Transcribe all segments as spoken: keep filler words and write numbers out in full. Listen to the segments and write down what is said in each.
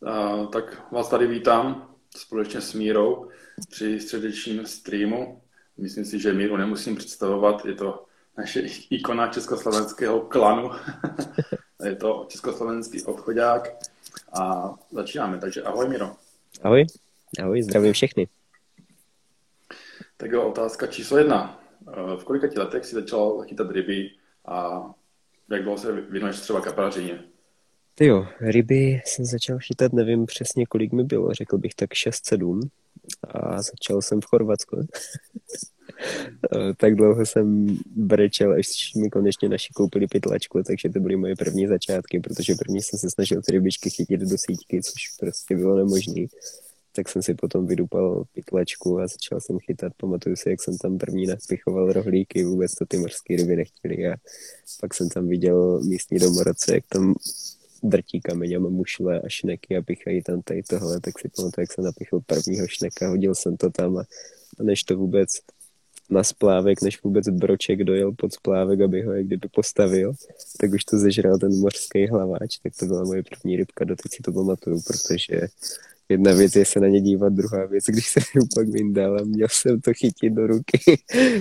Uh, tak vás tady vítám společně s Mírou při středečním streamu. Myslím si, že Míru nemusím představovat, je to naše ikona československého klanu. Je to československý obchodák a začínáme. Takže ahoj, Miro. Ahoj, ahoj, zdravím všechny. Tak jo, otázka číslo jedna. V kolika ti letech si začal chytat ryby a jak dlouho se věnuješ třeba kaprařině? Ty jo, ryby jsem začal chytat, nevím přesně kolik mi bylo, řekl bych tak šest sedm a začal jsem v Chorvatsku. Tak dlouho jsem brečel, až mi konečně naši koupili pytlačku, takže to byly moje první začátky, protože první jsem se snažil ty rybičky chytit do sítky, což prostě bylo nemožné. Tak jsem si potom vydupal pytlačku a začal jsem chytat. Pamatuju si, jak jsem tam první napichoval rohlíky, vůbec to ty mořské ryby nechtěli. A pak jsem tam viděl místní domorodce, jak tam drtí kameňama mušle a šneky a pichají tam tady tohle, tak si pamatuju, jak jsem napichl prvního šneka, hodil jsem to tam a než to vůbec na splávek, než vůbec broček dojel pod splávek, aby ho jak kdyby postavil, tak už to zežral ten mořský hlaváč, tak to byla moje první rybka, doteď si to pamatuju, protože jedna věc je se na ně dívat, druhá věc, když jsem ji pak vyndal a měl jsem to chytit do ruky.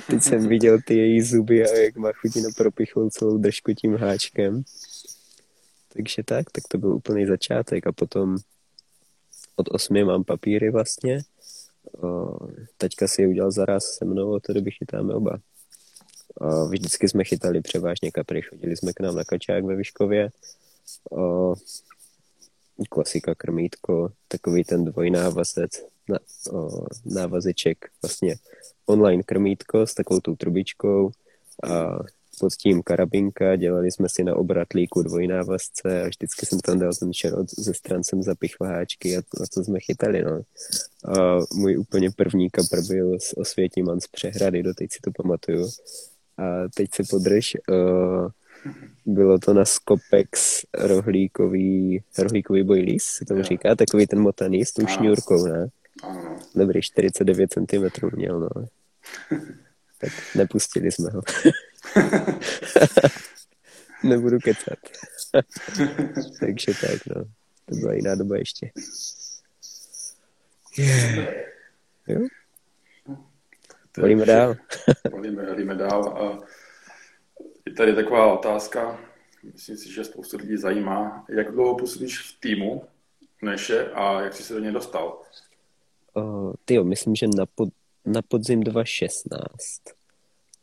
Teď jsem viděl ty její zuby a jak má chutina propichlou celou držku tím háčkem. Takže tak, tak to byl úplný začátek a potom od osmi mám papíry vlastně. O, taťka si je udělal zaraz se mnou a to doby chytáme oba. O, vždycky jsme chytali převážně kapry, chodili jsme k nám na kačák ve Vyškově. O, klasika krmítko, takový ten dvojnávazec, na, o, návazeček, vlastně online krmítko s takovou tou trubičkou a pod tím karabinka, dělali jsme si na obratlíku dvojnávazce a vždycky jsem tam dal ten šerot ze stran, jsem zapichl háčky a to, a to jsme chytali, no. A můj úplně první kapr byl s Osvětiman z Přehrady, doteď si to pamatuju. A teď se podrž, uh, bylo to na Skopex rohlíkový, rohlíkový bojlís, se tomu říká, takový ten motaný s tou šňůrkou, ne? Dobrý, čtyřicet devět centimetrů měl, no. Tak nepustili jsme ho. Nebudu kecat. Takže tak, no. To byla jiná doba ještě. Jo? Volíme dál. volíme, volíme dál. A je tady taková otázka, myslím si, že spoustu lidí zajímá, jak dlouho působíš v týmu Neše a jak jsi se do něj dostal? O, tyjo, myslím, že na, pod, na podzim dva tisíce šestnáct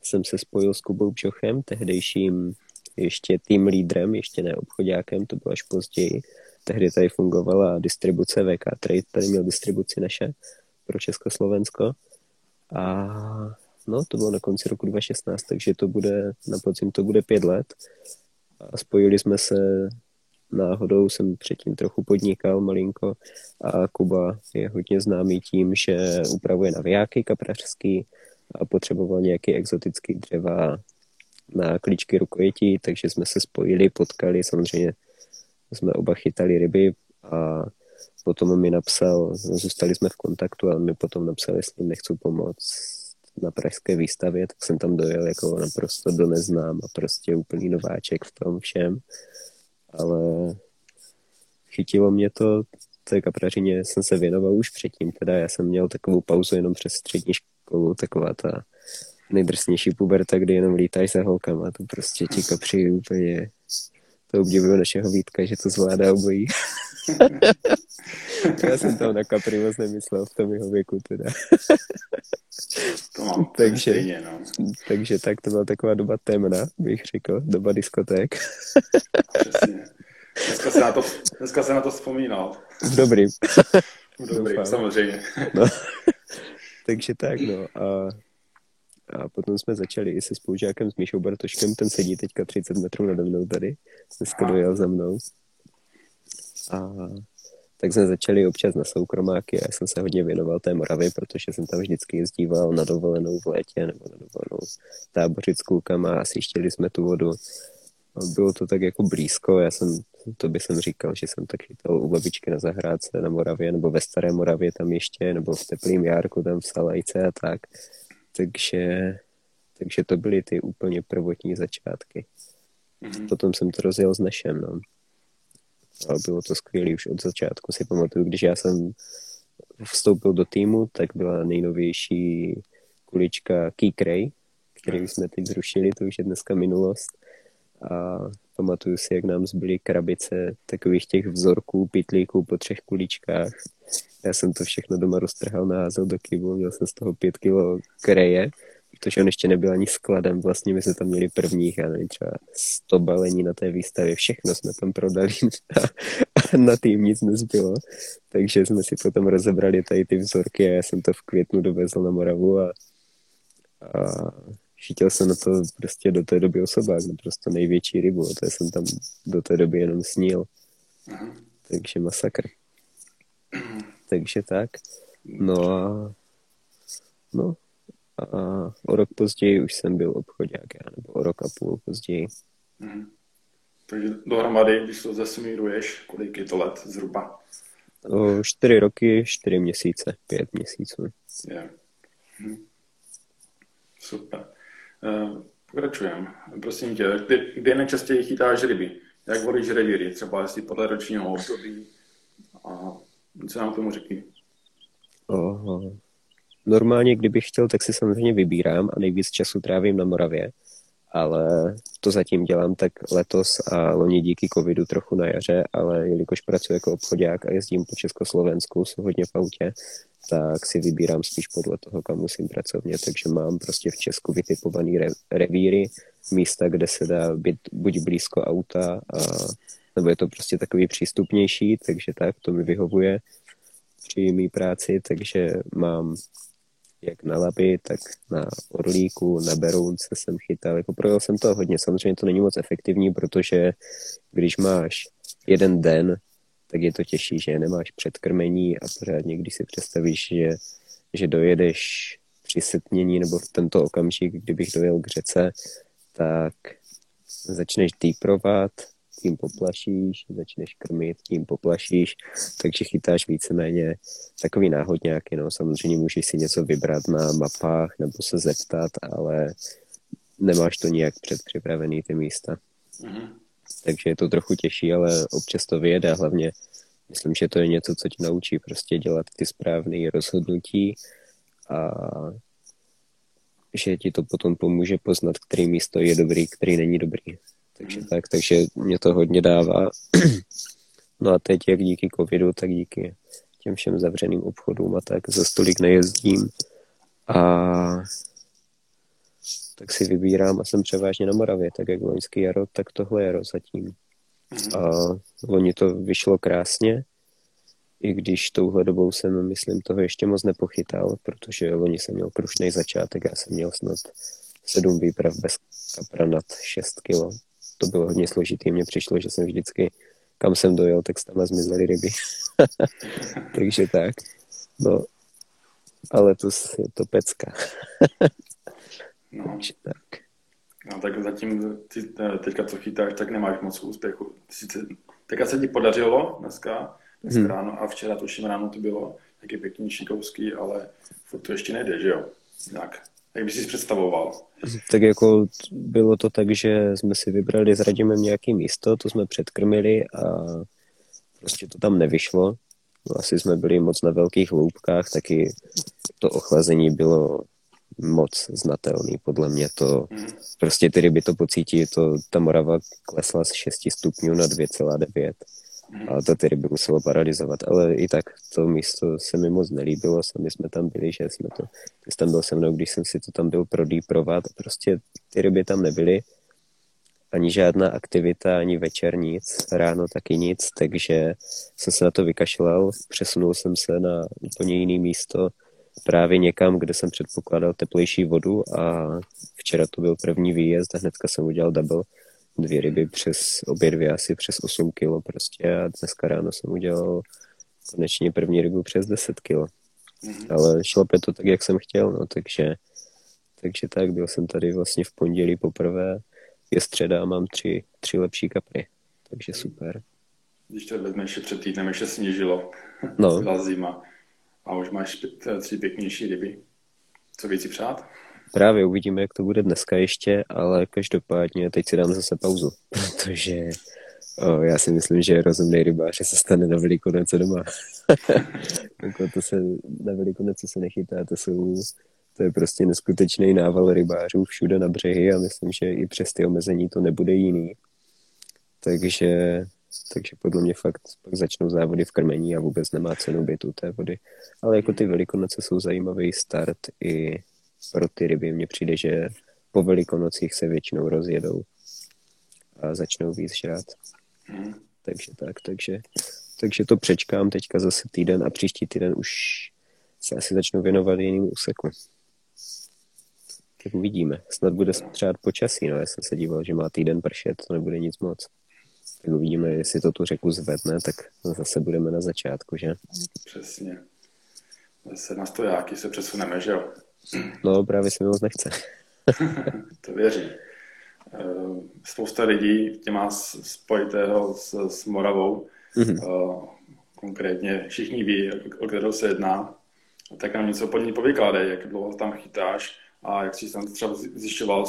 jsem se spojil s Kubou Bžochem, tehdejším ještě tým lídrem, ještě ne obchodákem, to bylo až později. Tehdy tady fungovala distribuce V K Trade, tady měl distribuci Naše pro Československo. A no, to bylo na konci roku dva tisíce šestnáct, takže to bude, na podzim to bude pět let. A spojili jsme se náhodou, jsem předtím trochu podnikal malinko a Kuba je hodně známý tím, že upravuje navijáky kaprařský a potřeboval nějaký exotický dřeva na klíčky rukojetí, takže jsme se spojili, potkali, samozřejmě jsme oba chytali ryby a potom mi napsal, zůstali jsme v kontaktu a mi potom napsal, jestli nechci pomoct na pražské výstavě, tak jsem tam dojel jako naprosto do neznám a prostě úplný nováček v tom všem, ale chytilo mě to, té kaprařině jsem se věnoval už předtím, teda já jsem měl takovou pauzu jenom přes střední školu, taková ta nejdrsnější puberta, kdy jenom lítáš za holkama, to prostě ti kapři úplně, to obdivuju našeho Vítka, že to zvládá obojí. Já jsem tam na kapry moc nemyslel v tom jeho věku teda. To mám takže, stejně, no. Takže tak, to byla taková doba temna, bych řekl, doba diskoték. Přesně. Dneska se na to, dneska se na to vzpomínal. Dobrý. Dobrý, doufám. Samozřejmě. No. Takže tak, no. A, a potom jsme začali i se spolužákem s Míšou Bartoškem, ten sedí teďka třicet metrů nade mnou tady. Dneska dojel za mnou. A tak jsme začali občas na soukromáky a já jsem se hodně věnoval té Moravě, protože jsem tam vždycky jezdíval na dovolenou v létě nebo na dovolenou tábořit s klukama a sjížděli jsme tu vodu. Bylo to tak jako blízko, já jsem, to bych jsem říkal, že jsem tak chytal u babičky na zahrádce na Moravě, nebo ve Staré Moravě tam ještě, nebo v Teplým Járku tam v Salajce a tak. Takže, takže to byly ty úplně prvotní začátky. Mm-hmm. Potom jsem to rozjel s Našem, no. a bylo to skvělé už od začátku. Si pamatuju, když já jsem vstoupil do týmu, tak byla nejnovější kulička Keycray, kterou jsme teď zrušili, to už je dneska minulost. A pamatuju si, jak nám zbyly krabice takových těch vzorků, pytlíků po třech kuličkách. Já jsem to všechno doma roztrhal, naházel do kybu, měl jsem z toho pět kilo kreje, protože on ještě nebyl ani skladem. Vlastně my jsme tam měli prvních, já nevím, třeba sto balení na té výstavě, všechno jsme tam prodali a na tým nic nezbylo. Takže jsme si potom rozebrali tady ty vzorky a já jsem to v květnu dovezl na Moravu a, a šítil jsem na to prostě do té doby osobák, naprosto největší rybu, to jsem tam do té doby jenom snil. Takže masakr. Takže tak. No a... No... A o rok později už jsem byl obchodák, nebo o rok a půl později. Hmm. Takže dohromady, když to zesumíruješ, kolik je to let zhruba? O čtyři roky, čtyři měsíce, pět měsíců. Yeah. Hmm. Super. Uh, pokračujeme. Prosím tě, kdy, kdy nejčastěji chytáš ryby? Jak volíš revíry? Třeba jestli podle ročního období? A co nám k tomu řekni? Oho. Normálně, kdybych chtěl, tak si samozřejmě vybírám a nejvíc času trávím na Moravě, ale to zatím dělám tak letos a loni díky covidu trochu na jaře, ale jelikož pracuji jako obchodák a jezdím po Československu, jsou hodně v autě, tak si vybírám spíš podle toho, kam musím pracovně, takže mám prostě v Česku vytipovaný re- revíry, místa, kde se dá být buď blízko auta, a, nebo je to prostě takový přístupnější, takže tak, to mi vyhovuje při mý práci, takže mám jak na Labi, tak na Orlíku, na Berounce jsem chytal. Jako projel jsem to hodně. Samozřejmě to není moc efektivní, protože když máš jeden den, tak je to těžší, že nemáš předkrmení a pořádně, když si představíš, že, že dojedeš při setnění nebo v tento okamžik, kdybych dojel k řece, tak začneš deeprovat, tím poplašíš, začneš krmit, tím poplašíš, takže chytáš víceméně takový náhodňáky. No. Samozřejmě můžeš si něco vybrat na mapách nebo se zeptat, ale nemáš to nijak předpřipravený ty místa. Mm-hmm. Takže je to trochu těžší, ale občas to vyjede a hlavně myslím, že to je něco, co tě naučí prostě dělat ty správné rozhodnutí a že ti to potom pomůže poznat, který místo je dobrý, který není dobrý. Takže tak, takže mě to hodně dává. No a teď jak díky covidu, tak díky těm všem zavřeným obchodům a tak za stolik nejezdím. A tak si vybírám a jsem převážně na Moravě, tak jak loňský jaro, tak tohle jaro zatím. A loni to vyšlo krásně, i když touhle dobou jsem, myslím, toho ještě moc nepochytal, protože loni jsem měl krušnej začátek, já jsem měl snad sedm výprav bez kapra nad šest kilo. To bylo hodně složitý, mně přišlo, že jsem vždycky, kam jsem dojel, tak tam zmizely ryby. Takže tak. No, ale to je to pecka. No. Takže tak. No, tak zatím ty teďka, co chytáš, tak nemáš moc úspěchu. Sice, teďka se ti podařilo dneska, dneska hmm. ráno a včera tuším ráno to bylo taky pěkný šikovský, ale to ještě nejde, že jo? Tak. Jak bys si představoval? Tak jako bylo to tak, že jsme si vybrali s Radimem nějaké místo, to jsme předkrmili a prostě to tam nevyšlo. No, asi jsme byli moc na velkých hloubkách, taky to ochlazení bylo moc znatelný. Podle mě to, hmm. prostě ty ryby to pocítí, to, ta Morava klesla z šesti stupňů na dvě celá devět. Hmm. A to ty ryby muselo paralizovat, ale i tak to místo se mi moc nelíbilo, sami jsme tam byli, že jsme to, když tam byl se mnou, když jsem si to tam byl prodýprovat, prostě ty ryby tam nebyly, ani žádná aktivita, ani večer nic, ráno taky nic, takže jsem se na to vykašlal, přesunul jsem se na úplně jiné místo, právě někam, kde jsem předpokládal teplejší vodu a včera to byl první výjezd a hnedka jsem udělal double. Dvě ryby přes, obě dvě asi přes osm kilo prostě a dneska ráno jsem udělal konečně první rybu přes deset kilo. Ale šlape to tak, jak jsem chtěl, no takže, takže tak, byl jsem tady vlastně v pondělí poprvé, je středa a mám tři, tři lepší kapry, takže super. Když to vezmeš před týdnem, ještě sněžilo, no. Byla zima a už máš pět, tři pěknější ryby, co víc si přát? Právě uvidíme, jak to bude dneska ještě, ale každopádně teď si dám zase pauzu, protože O, já si myslím, že je rozumný rybář, že se stane na Velikonoce doma. To se na Velikonoce se nechytá, to jsou... To je prostě neskutečný nával rybářů všude na břehy a myslím, že i přes ty omezení to nebude jiný. Takže, takže podle mě fakt pak začnou závody v krmení a vůbec nemá cenu být u té vody. Ale jako ty Velikonoce jsou zajímavý start i pro ty ryby. Mně přijde, že po Velikonocích se většinou rozjedou a začnou víc žrát. Hmm. Takže tak, takže, takže to přečkám teďka zase týden a příští týden už se asi začnou věnovat jinému úseku. Tak uvidíme. Snad bude třeba počasí, no já jsem se díval, že má týden pršet, to nebude nic moc. Tak uvidíme, jestli to tu řeku zvedne, tak zase budeme na začátku, že? Přesně. Zase na stojáky se přesuneme, že jo? No právě se mi moc nechce. To věřím. Spousta lidí tě má spojitého s, s Moravou. Mm-hmm. Konkrétně všichni ví, o kterou se jedná. Tak nám něco pod ní povykládej, jak dlouho tam chytáš a jak jsi tam třeba zjišťoval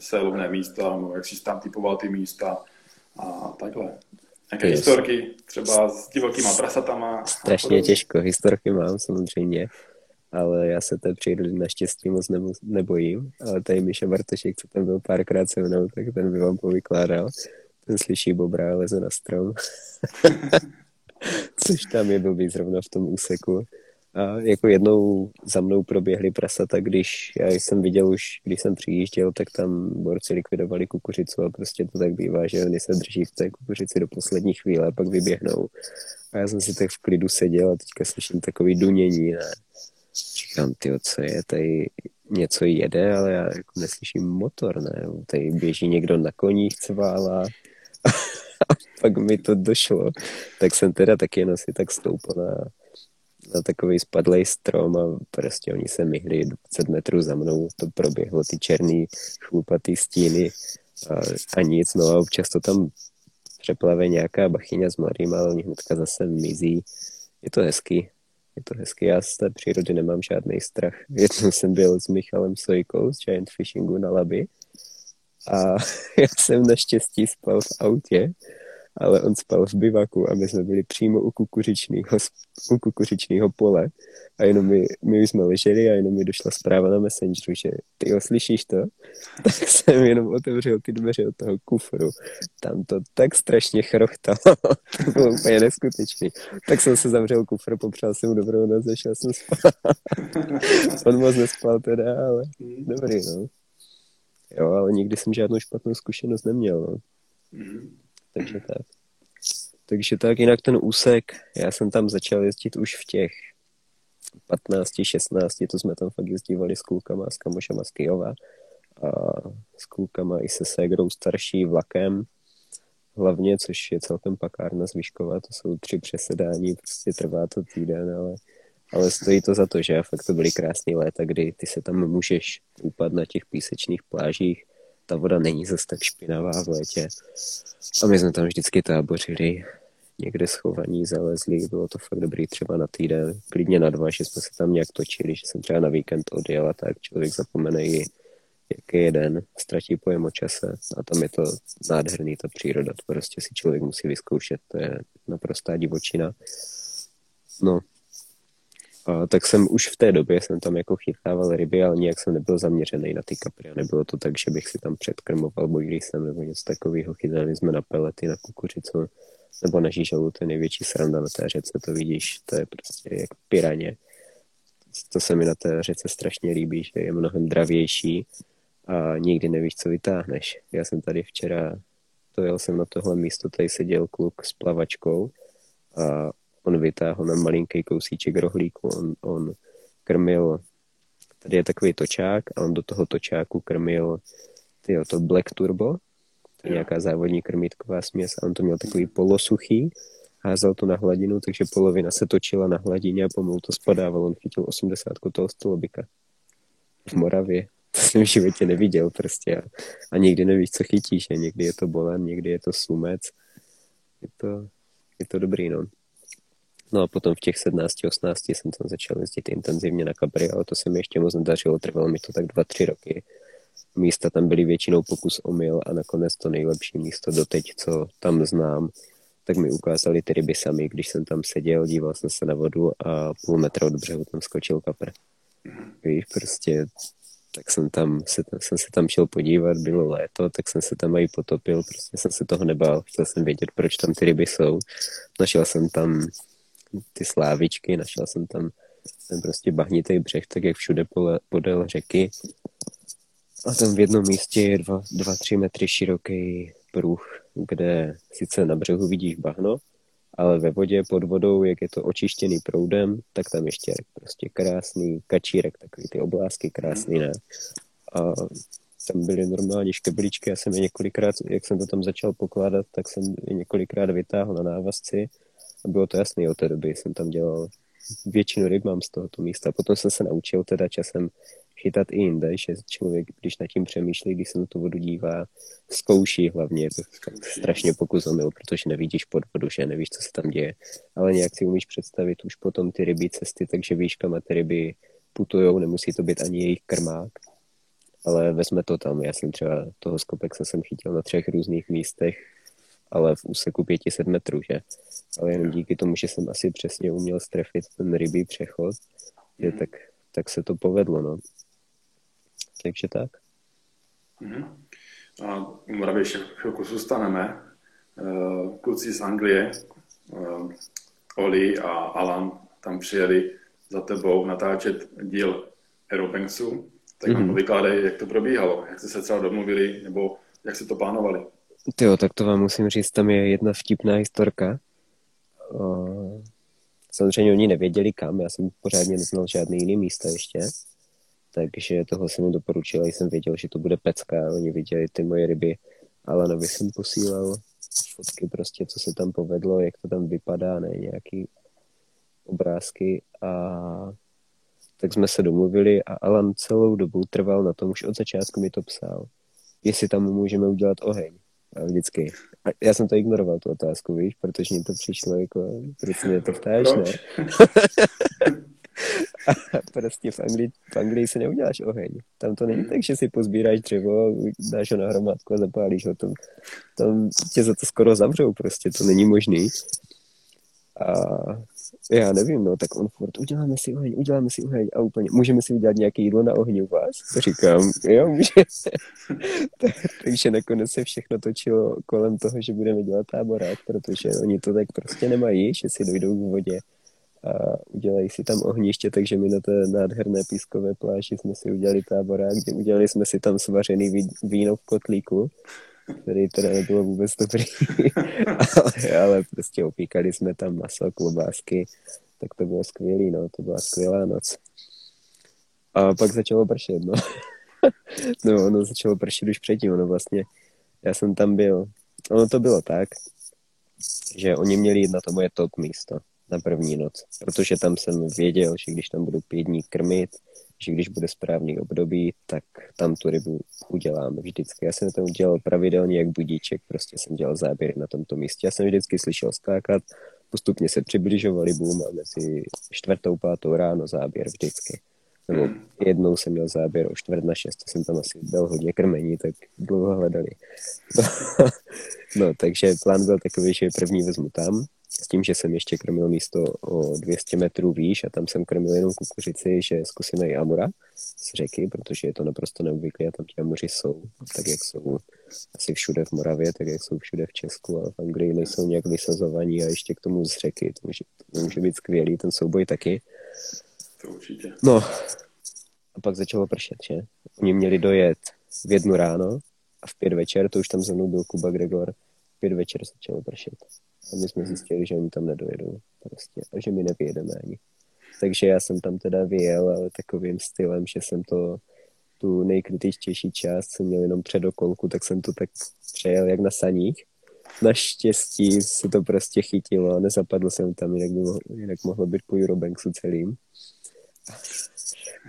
sélovné místa, nebo jak jsi tam typoval ty místa a takhle. Jaké yes. historky, třeba s divokýma prasatama? Strašně těžko, historky mám samozřejmě, ale já se té přírody naštěstí moc nebojím, ale tady Míša Bartošek, co tam byl párkrát se mnou, tak ten by vám povykládal. Ten slyší bobra a leze na strom, což tam je blbý zrovna v tom úseku. A jako jednou za mnou proběhly prasata, když já jsem viděl už, když jsem přijížděl, tak tam borci likvidovali kukuřicu a prostě to tak bývá, že oni se drží v té kukuřici do poslední chvíle a pak vyběhnou. A já jsem si tak v klidu seděl a teďka slyším takový dunění, ne? Říkám, tyjo, co je, tady něco jede, ale já jako neslyším motor, ne? Tady běží někdo na koních cvála. A pak mi to došlo. Tak jsem teda taky jenom si tak stoupil na... na takový spadlej strom a prostě oni se myhli dvacet metrů za mnou, to proběhlo ty černý chlupatý stíny a, a nic, no a občas to tam přeplave nějaká bachyňa s mladýma, ale oni hnedka zase mizí. Je to hezký, je to hezký, já z té přírody nemám žádný strach. Jednou jsem byl s Michalem Sojkou z Giant Fishingu na Labi a já jsem naštěstí spal v autě, ale on spal v bivaku a my jsme byli přímo u kukuřičného, u kukuřičného pole a jenom my, my už jsme leželi a jenom mi došla zpráva na Messengeru, že ty ho slyšíš to? Tak jsem jenom otevřel ty dveře od toho kufru. Tam to tak strašně chrochtalo. To bylo úplně neskutečný. Tak jsem se zavřel kufr, popřál jsem mu dobrou noc, zašel jsem spát. On moc nespal teda, ale dobrý, no. Jo, ale nikdy jsem žádnou špatnou zkušenost neměl, no. Takže tak. Takže tak, jinak ten úsek, já jsem tam začal jezdit už v těch patnácti, šestnácti, to jsme tam fakt jezdívali s klukama, s kamošama z Kyjova a s klukama i se ségrou starší vlakem hlavně, což je celkem pakárna z Vyškova, to jsou tři přesedání, prostě trvá to týden, ale, ale stojí to za to, že? Fakt to byly krásný léta, kdy ty se tam můžeš koupat na těch písečných plážích. Ta voda není zase tak špinavá v létě. A my jsme tam vždycky tábořili. Někde schovaní zalezli. Bylo to fakt dobrý třeba na týden. Klidně na dva, že jsme se tam nějak točili. Že jsem třeba na víkend odjel a tak. Člověk zapomene i jaký je den. Ztratí pojem o čase. A tam je to nádherný, ta příroda. To prostě si člověk musí vyzkoušet. To je naprostá divočina. No. A tak jsem už v té době jsem tam jako chytával ryby, ale nijak jsem nebyl zaměřený na ty kapry. Nebylo to tak, že bych si tam předkrmoval bojlísem nebo něco takového. Chytali jsme na pelety, na kukuřicu nebo na žížalu. To je největší sranda na té řece, to vidíš, to je prostě jak piraně. To se mi na té řece strašně líbí, že je mnohem dravější a nikdy nevíš, co vytáhneš. Já jsem tady včera, dojel jsem na tohle místo, tady seděl kluk s plavačkou a on vytáhl na malinký kousíček rohlíku, on, on krmil, tady je takový točák a on do toho točáku krmil tyjo, to Black Turbo, to je nějaká závodní krmítková směs a on to měl takový polosuchý, házal to na hladinu, takže polovina se točila na hladině a pomalu to spadávalo, on chytil osmdesátku toho stolobika v Moravě. To jsem v životě neviděl prostě a, a nikdy nevíš, co chytíš, a někdy je to bolan, někdy je to sumec, je to, je to dobrý, no. No a potom v těch sedmnácti, osmnácti jsem tam začal jezdit intenzivně na kapry, ale to se mi ještě moc nedařilo, trvalo mi to tak dva, tři roky. místa tam byly většinou pokus omyl a nakonec to nejlepší místo doteď, co tam znám, tak mi ukázali ty ryby sami, když jsem tam seděl, díval jsem se na vodu a půl metra od břehu tam skočil kapr. Víš, prostě, tak jsem tam, se, jsem se tam šel podívat, bylo léto, tak jsem se tam i potopil, prostě jsem se toho nebál, chtěl jsem vědět, proč tam ty ryby jsou. Našel jsem tam ty slávičky, našel jsem tam ten prostě bahnitý břeh, tak jak všude podél řeky. A tam v jednom místě je dva, dva, tři metry široký pruh, kde sice na břehu vidíš bahno, ale ve vodě, pod vodou, jak je to očištěný proudem, tak tam ještě prostě krásný kačírek, takový ty oblásky krásný, ne? A tam byly normální škebličky, já jsem je několikrát, jak jsem to tam začal pokládat, tak jsem je několikrát vytáhl na návazci a bylo to jasný, od té doby jsem tam dělal většinu ryb mám z tohoto místa. Potom jsem se naučil teda časem chytat i jinde, že člověk, když nad tím přemýšlí, když se na tu vodu dívá, zkouší hlavně, je to strašně pokus omyl, protože nevidíš pod vodu, že nevíš, co se tam děje, ale nějak si umíš představit už potom ty rybí cesty, takže víš, kam ty ryby putujou, nemusí to být ani jejich krmák, ale vezme to tam. Já jsem třeba toho skopexa jsem chytil na třech různých místech, ale v úseku pět set metrů, že? Ale jenom díky tomu, že jsem asi přesně uměl strefit ten rybí přechod, že tak, tak se to povedlo, no. Takže tak. A u Moravy ještě chvilku zůstaneme. Kluci z Anglie, Oli a Alan, tam přijeli za tebou natáčet díl Eurobanxu, tak nám mm-hmm. vykládej, jak to probíhalo, jak jste se třeba domluvili, nebo jak se to plánovali. Tyjo, tak to vám musím říct, tam je jedna vtipná historka. Samozřejmě oni nevěděli kam, já jsem pořádně neznal žádný jiný místa ještě. Takže toho jsem mi doporučil a jsem věděl, že to bude pecka. Oni viděli ty moje ryby. Alanovi jsem posílal fotky prostě, co se tam povedlo, jak to tam vypadá, ne, nějaký obrázky. A tak jsme se domluvili a Alan celou dobu trval na tom, už od začátku mi to psal. Jestli tam můžeme udělat oheň. A vždycky. A já jsem to ignoroval, tu otázku, víš, protože mi to přišlo jako, proč mě to ptáš, ne? A prostě v Anglii, v Anglii se neuděláš oheň. Tam to není tak, že si pozbíráš dřevo, dáš ho na hromádku a zapálíš ho. Tam, tam tě za to skoro zavřou, prostě to není možný. A já nevím, no, tak on furt, uděláme si oheň, uděláme si oheň a úplně, můžeme si udělat nějaké jídlo na ohni u vás? Říkám, jo, můžeme. Takže nakonec se všechno točilo kolem toho, že budeme dělat táborák, protože oni to tak prostě nemají, že si dojdou k vodě a udělají si tam ohniště, takže my na té nádherné pískové pláži jsme si udělali táborák, kde udělali jsme si tam svařený víno v kotlíku, který teda nebylo vůbec dobrý, ale, ale prostě opíkali jsme tam maso, klobásky, tak to bylo skvělý, no, to byla skvělá noc. A pak začalo pršet, no. No, ono začalo pršet už předtím, ono vlastně, já jsem tam byl, ono to bylo tak, že oni měli jít na to moje top místo na první noc, protože tam jsem věděl, že když tam budu pět dní krmit, že když bude správný období, tak tam tu rybu uděláme vždycky. Já jsem tam udělal pravidelně jak budíček, prostě jsem dělal záběry na tomto místě. Já jsem vždycky slyšel skákat, postupně se přibližovali, boom, a mezi čtvrtou, pátou ráno záběr vždycky. Nebo jednou jsem měl záběr o čtvrt na šest, jsem tam asi dal hodně krmení, tak dlouho hledali. No, takže plán byl takový, že první vezmu tam, s tím, že jsem ještě krmil místo o dvě stě metrů výš a tam jsem krmil jenom kukuřici, že zkusíme i amura z řeky, protože je to naprosto neobvyklé a tam ti amuři jsou, tak jak jsou asi všude v Moravě, tak jak jsou všude v Česku, ale v Anglii nejsou nějak vysazovaní a ještě k tomu z řeky, to může, to může být skvělý, ten souboj taky. To určitě. No, a pak začalo pršet, že? Oni měli dojet v jednu ráno a v pět večer, to už tam za mnou byl Kuba Gregor, v pět večer začalo pršet. A my jsme zjistili, že oni tam nedojedou prostě a že my nevyjedeme ani. Takže já jsem tam teda vyjel, ale takovým stylem, že jsem to tu nejkritičtější část jsem měl jenom předokolku, tak jsem to tak přejel jak na saních. Naštěstí se to prostě chytilo a nezapadl jsem tam, jinak, mohlo, jinak mohlo být po Eurobanxu celým.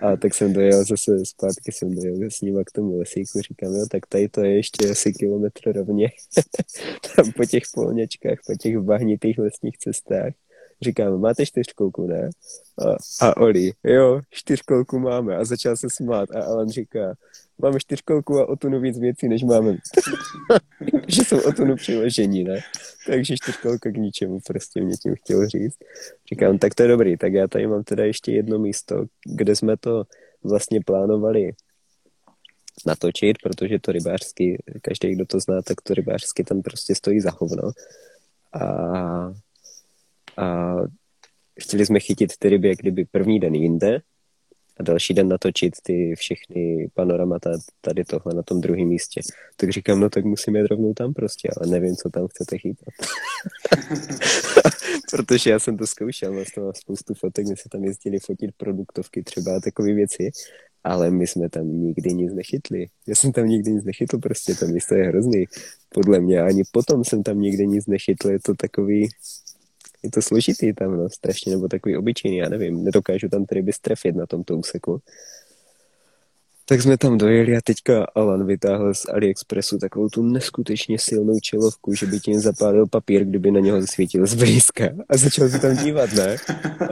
A tak jsem dojel zase zpátky, jsem dojel s ním a k tomu lesíku říkám, jo, tak tady to je ještě asi kilometr rovně. Tam po těch polňačkách, po těch bahnitých lesních cestách. Říkám, máte čtyřkolku, ne? A, a Oli, jo, čtyřkolku máme. A začal se smát a Alan říká, máme čtyřkolku a o tunu víc věcí, než máme. Že jsou o tunu přiložení, ne? Takže čtyřkolka k ničemu, prostě mě tím chtěl říct. Říkám, tak to je dobrý, tak já tady mám teda ještě jedno místo, kde jsme to vlastně plánovali natočit, protože to rybářsky, každý, kdo to zná, tak to rybářsky tam prostě stojí za hovno. A, a chtěli jsme chytit ty ryby, jak kdyby první den jinde a další den natočit ty všechny panoramata tady tohle na tom druhém místě. Tak říkám, no tak musíme jít rovnou tam prostě, ale nevím, co tam chcete chytat. Protože já jsem to zkoušel, vlastně mám spoustu fotek, my se tam jezdili fotit produktovky třeba a takové věci. Ale my jsme tam nikdy nic nechytli. Já jsem tam nikdy nic nechytl, prostě to místo je hrozný. Podle mě ani potom jsem tam nikdy nic nechytl, je to takový, je to složitý tam, no, strašně, nebo takový obyčejný, já nevím, nedokážu tam ryby strefit na tomto úseku. Tak jsme tam dojeli a teďka Alan vytáhl z AliExpressu takovou tu neskutečně silnou čelovku, že by tím zapálil papír, kdyby na něho zasvítil zblízka a začal se tam dívat, ne?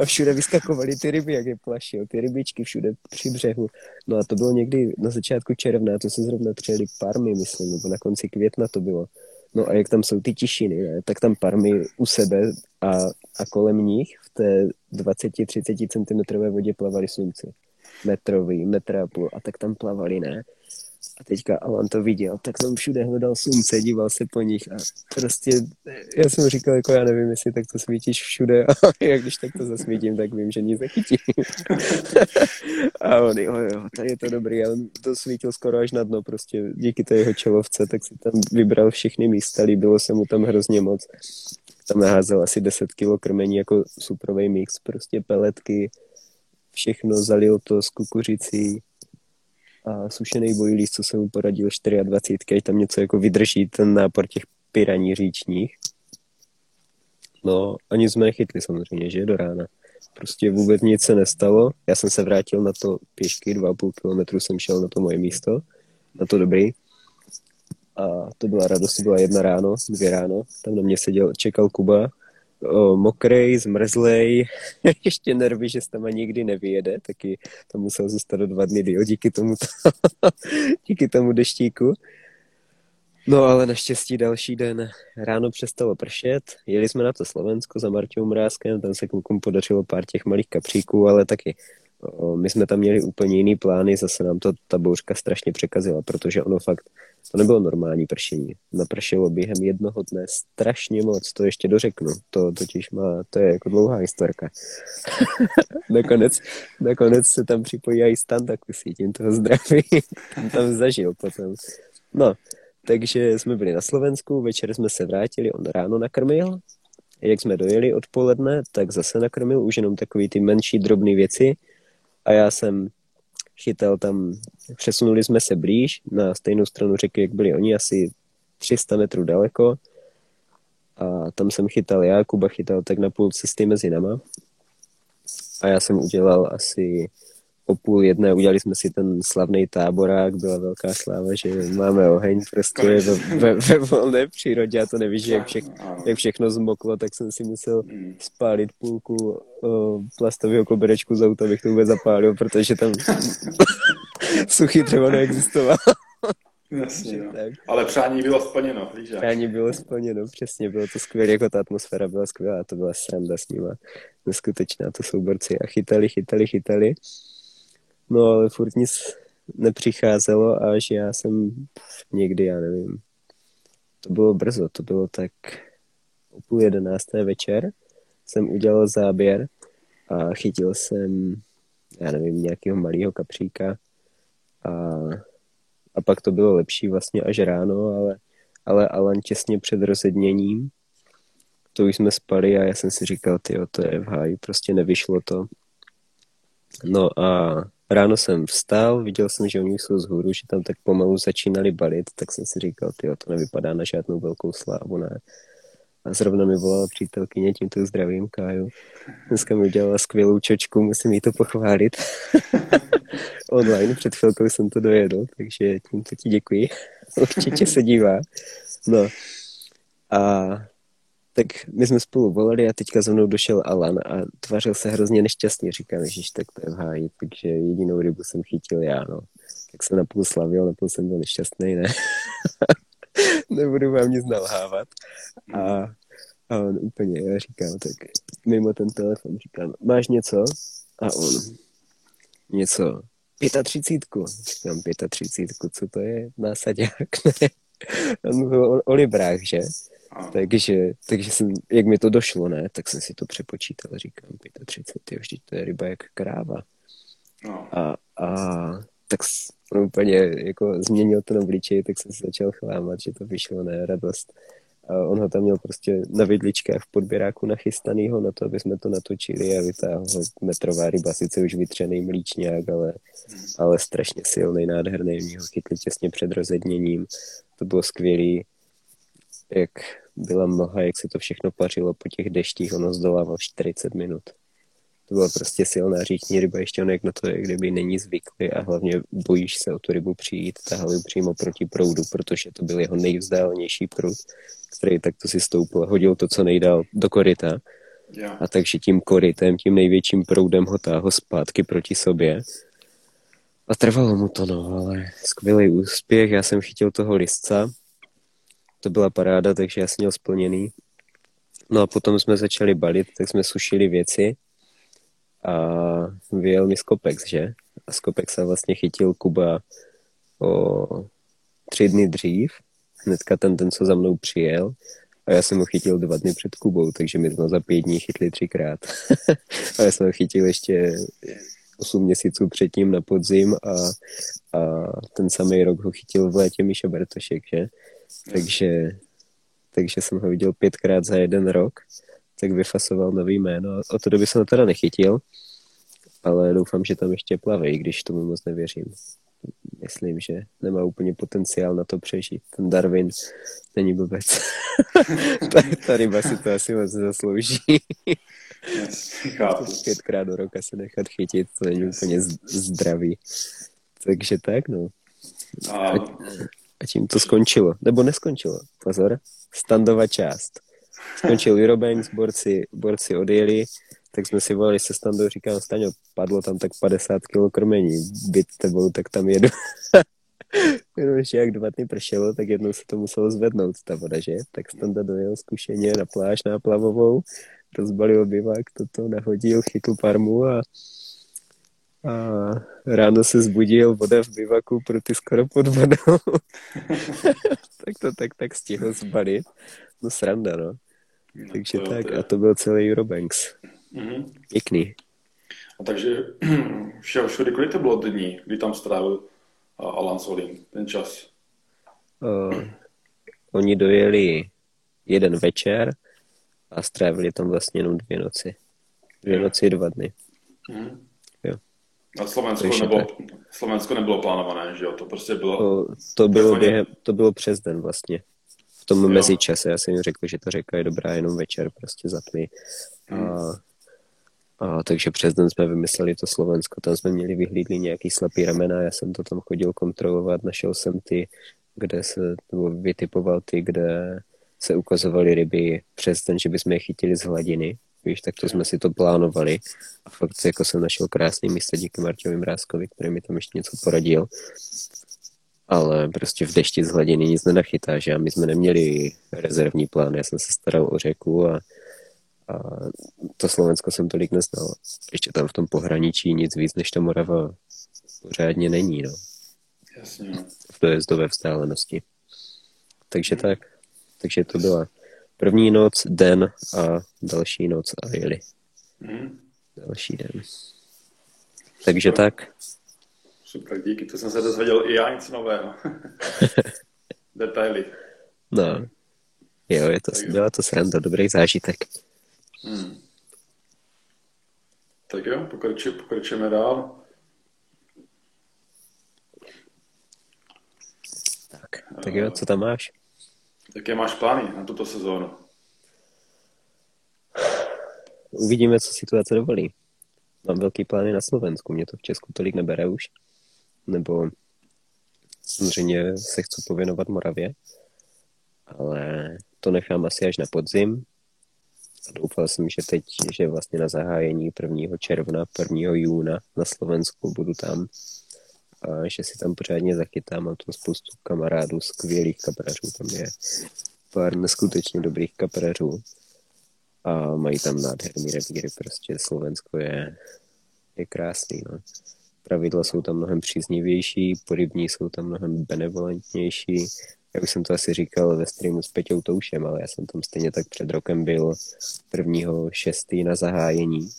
A všude vyskakovaly ty ryby, jak je plašil, ty rybičky všude při břehu. No a to bylo někdy na začátku června, to se zrovna třeli parmy, myslím, nebo na konci května to bylo. No a jak tam jsou ty tišiny, ne? Tak tam parmy u sebe a, a kolem nich v té dvacet až třicet centimetrové vodě plavali slunci. Metrový, metra a půl, a tak tam plavali, ne? A teďka Alan to viděl, tak tam všude hledal slunce, díval se po nich a prostě, já jsem říkal, jako já nevím, jestli tak to svítíš všude a jak když tak to zasvítím, tak vím, že nic nechytím. A on, jo, jo, tady je to dobrý, a on to svítil skoro až na dno, prostě díky té jeho čelovce, tak si tam vybral všechny místa, líbilo se mu tam hrozně moc. Tam naházel asi deset kilo krmení, jako suprovej mix, prostě peletky, všechno, zalil to s kukuřicí a sušený bojlíz, co jsem mu poradil, dvacet čtyři, ať tam něco jako vydrží ten nápor těch piraní říčních. No, ani jsme nechytli samozřejmě, že do rána. Prostě vůbec nic se nestalo. Já jsem se vrátil na to pěšky, dva a půl kilometru jsem šel na to moje místo, na to dobrý. A to byla radost, to byla jedna ráno, dvě ráno, tam na mě seděl, čekal Kuba, O, mokrej, zmrzlej, ještě nervy, že se tam nikdy nevyjede, taky tam musel zůstat do dva dny, jo, díky tomu, díky tomu deštíku. No ale naštěstí další den ráno přestalo pršet, jeli jsme na to Slovensko za Marťou Mrázkem, tam se klukům podařilo pár těch malých kapříků, ale taky o, my jsme tam měli úplně jiný plány, zase nám to ta bouřka strašně překazila, protože ono fakt, to nebylo normální pršení. Napršelo během jednoho dne strašně moc, to ještě dořeknu. To totiž má, to je jako dlouhá historka. nakonec, nakonec se tam připojí i Standa, kusí tím toho zdraví. Tam zažil potom. No, takže jsme byli na Slovensku, večer jsme se vrátili, on ráno nakrmil. Jak jsme dojeli odpoledne, tak zase nakrmil už jenom takový ty menší drobné věci. A já jsem chytal tam, přesunuli jsme se blíž na stejnou stranu řeky, jak byli oni, asi tři sta metrů daleko a tam jsem chytal já, Kuba chytal tak na půl cesty mezi nama a já jsem udělal asi o půl jedné, udělali jsme si ten slavný táborák, byla velká sláva, že máme oheň, prostě je ve, ve, ve volné přírodě a to nevíš, jak, všech, jak všechno zmoklo, tak jsem si musel spálit půlku o, plastového koberečku z auta, abych to vůbec zapálil, protože tam suchý dřevo neexistovalo. Jasně, no. Ale přání bylo splněno. Lížák. Přání bylo splněno, přesně, bylo to skvělé, jako ta atmosféra byla skvělá, to byla sranda s nima, neskutečná, to jsou borci a chytali, chytali, chytali. No ale furt nic nepřicházelo, až já jsem někdy, já nevím, to bylo brzo, to bylo tak o půl jedenácté večer, jsem udělal záběr a chytil jsem, já nevím, nějakého malého kapříka a, a pak to bylo lepší vlastně až ráno, ale, ale Alan těsně před rozedněním, to už jsme spali a já jsem si říkal, tyjo, to je v háji, prostě nevyšlo to. No a ráno jsem vstal, viděl jsem, že oni jsou vzhůru, že tam tak pomalu začínali balit, tak jsem si říkal, tyjo, to nevypadá na žádnou velkou slávu, ne. A zrovna mi volala přítelkyně, tím tu zdravím, Káju. Dneska mi udělala skvělou čočku, musím jí to pochválit. Online, před chvilkou jsem to dojedl, takže tímto ti děkuji. Určitě se dívá. No a tak my jsme spolu volali a teďka za mnou došel Alan a tvařil se hrozně nešťastně. Říkám, ježiš, tak to je v háji, takže jedinou rybu jsem chytil já, no. Tak jsem napůl slavil, napůl jsem byl nešťastný, ne? Nebudu vám nic nalhávat. A, a on úplně, já říkám, tak mimo ten telefon, říkám, máš něco? A on, něco, pětatřicítku. Říkám, pětatřicítku, co to je? Násaďák, ne? On mluvil o, o librách, že? Takže, takže jsem, jak mi to došlo, ne, tak jsem si to přepočítal, říkám, třicet pět, jo, vždyť to je ryba jak kráva. No. A, a tak no, úplně jako změnil ten obličej, tak jsem se začal chlámat, že to vyšlo, ne, radost. A on ho tam měl prostě na vidličkách v podběráku nachystanýho na to, aby jsme to natočili a vytáhl metrová ryba, sice už vytřený mlíčňák, ale, ale strašně silný, nádherný, mě ho chytli těsně před rozedněním, to bylo skvělý. Jak byla mlha, jak se to všechno pařilo po těch deštích, ono zdolával čtyřicet minut. To byla prostě silná říční ryba, ještě ono jak na to je, kdyby není zvyklý a hlavně bojíš se o tu rybu přijít, tahali přímo proti proudu, protože to byl jeho nejvzdálenější proud, který takto si stoupil, hodil to, co nejdál do koryta. A takže tím korytem, tím největším proudem ho táhl zpátky proti sobě. A trvalo mu to, no, ale skvělý úspěch, já jsem chytil toho listca. To byla paráda, takže já jsem měl splněný. No a potom jsme začali balit, tak jsme sušili věci a vyjel mi Skopex, že? A Skopex se vlastně chytil Kuba o tři dny dřív, hnedka ten, ten, co za mnou přijel, a já jsem ho chytil dva dny před Kubou, takže my jsme za pět dní chytli třikrát. A já jsem ho chytil ještě osm měsíců předtím na podzim a, a ten samý rok ho chytil v létě Míša Bartošek, že? Takže, takže jsem ho viděl pětkrát za jeden rok, tak vyfasoval nový jméno. Od té doby jsem ho teda nechytil, ale doufám, že tam ještě plave, i když tomu moc nevěřím. Myslím, že nemá úplně potenciál na to přežít. Ten Darwin není blbec. ta, ta ryba si to asi moc zaslouží. Pětkrát do roka se nechat chytit, to není úplně zdravý. Takže tak, no. A... A tím to skončilo. Nebo neskončilo. Pozor. Standova část. Skončil Eurobanx, borci, borci odjeli, tak jsme si volali se Standou, říkám, Staňo, padlo tam tak padesát kilo krmení, byt tebou, tak tam jedu. Jenom ještě jak dva dny pršelo, tak jednou se to muselo zvednout, ta voda, že? Tak Standa dojel zkušeně na pláž na plavovou, rozbalil bivák, toto nahodil, chytl parmu a a ráno se zbudil, voda v bivaku, pruty skoro pod vodou. Tak to tak, tak stihl zbalit. No sranda, no. no takže to, tak, to a to byl celý Eurobanx. Mm-hmm. Pěkný. A takže všeho všude, kolik to bylo dní, kdy tam strávil Alan s Olim, ten čas? O, oni dojeli jeden večer a strávili tam vlastně jenom dvě noci. Dvě noci, dva dny. Mm-hmm. A Slovensko, nebo, Slovensko nebylo plánované, že jo? To prostě bylo... To, to, bylo, během, to bylo přes den vlastně. V tom jo. mezičase. Já jsem jim řekl, že ta řeka je dobrá jenom večer, prostě zatmí. Hmm. A, a takže přes den jsme vymysleli to Slovensko. Tam jsme měli vyhlídli nějaký slepý ramena. Já jsem to tam chodil kontrolovat. Našel jsem ty, kde se... Nebo vytipoval ty, kde se ukazovaly ryby přes den, že bychom je chytili z hladiny. Víš, tak to jsme si to plánovali a fakt jako jsem našel krásný místo díky Marťovi Mrázkovi, který mi tam ještě něco poradil, ale prostě v dešti z hladiny nic nenachytá, že? A my jsme neměli rezervní plán, já jsem se staral o řeku a, a to Slovensko jsem tolik neznal, ještě tam v tom pohraničí nic víc než ta Morava pořádně není, no. Jasně. V dojezdové vzdálenosti, takže tak, takže to byla první noc, den a další noc a jeli. Hmm. Další den. Takže super. Tak. Super, díky, to jsem se dozvěděl i já nic nového. Detaily. No, jo, je to, byla to sranda, dobrý zážitek. Hmm. Tak jo, pokroči, pokročíme dál. Tak, tak jo, co tam máš? Jaké máš plány na tuto sezónu? Uvidíme, co situace dovolí. Mám velký plány na Slovensku, mě to v Česku tolik nebere už. Nebo samozřejmě se chci pověnovat Moravě, ale to nechám asi až na podzim, doufal jsem, že teď, že vlastně na zahájení prvního června, prvního júna na Slovensku budu tam a že si tam pořádně zachytám, mám tam spoustu kamarádů, skvělých kaprařů, tam je pár neskutečně dobrých kaprařů a mají tam nádherný revíry, prostě Slovensko je, je krásný, no. Pravidla jsou tam mnohem příznivější, porybní jsou tam mnohem benevolentnější. Já bych jsem to asi říkal ve streamu s Peťou Toušem, ale já jsem tam stejně tak před rokem byl prvního šestého na zahájení.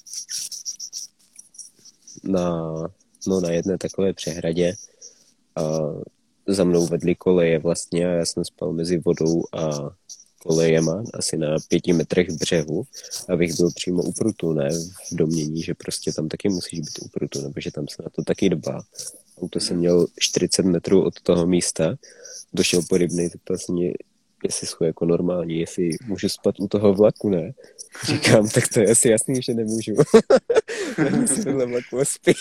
Na, no na jedné takové přehradě a za mnou vedly koleje vlastně a já jsem spal mezi vodou a kolejema asi na pěti metrech břehu, abych byl přímo u prutu, ne v domění, že prostě tam taky musíš být u prutu, nebo že tam se na to taky dbá. Auto jsem měl čtyřicet metrů od toho místa, došel po rybnej, zeptal se mě, jestli jsou jako normální, jestli můžu spat u toho vlaku, ne? Říkám, tak to je asi jasný, že nemůžu. Nemůžu tohle vlaku a spí.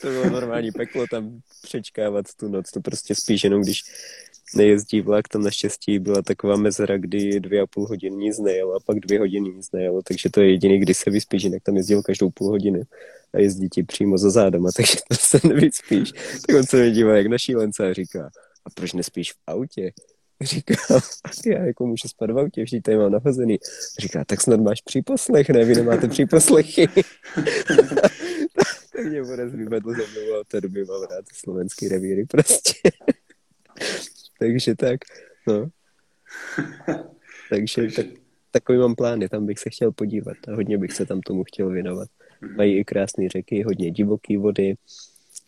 To bylo normální peklo tam přečkávat tu noc, to prostě spíš jenom když nejezdí vlak, tam naštěstí byla taková mezera, kdy dvě a půl hodin nic nejelo a pak dvě hodiny nic nejelo, takže to je jediný, kdy se vyspíš, jinak tam jezdil každou půl hodiny a jezdí ti přímo za zádama, takže to se nevyspíš. Tak on se mě dívá jak na šílence a říká, a proč nespíš v autě? Říkám, já jako můžu spát v autě, vždyť tady mám nahozený. Říká, tak snad máš příposlech, ne? Vy nemáte příposlechy. Tak mě bude zvyvedlo za mnou a od té doby mám rád slovenský revíry prostě. Takže tak, no. Takže tak, takový mám plány, tam bych se chtěl podívat a hodně bych se tam tomu chtěl věnovat. Mají i krásné řeky, hodně divoké vody,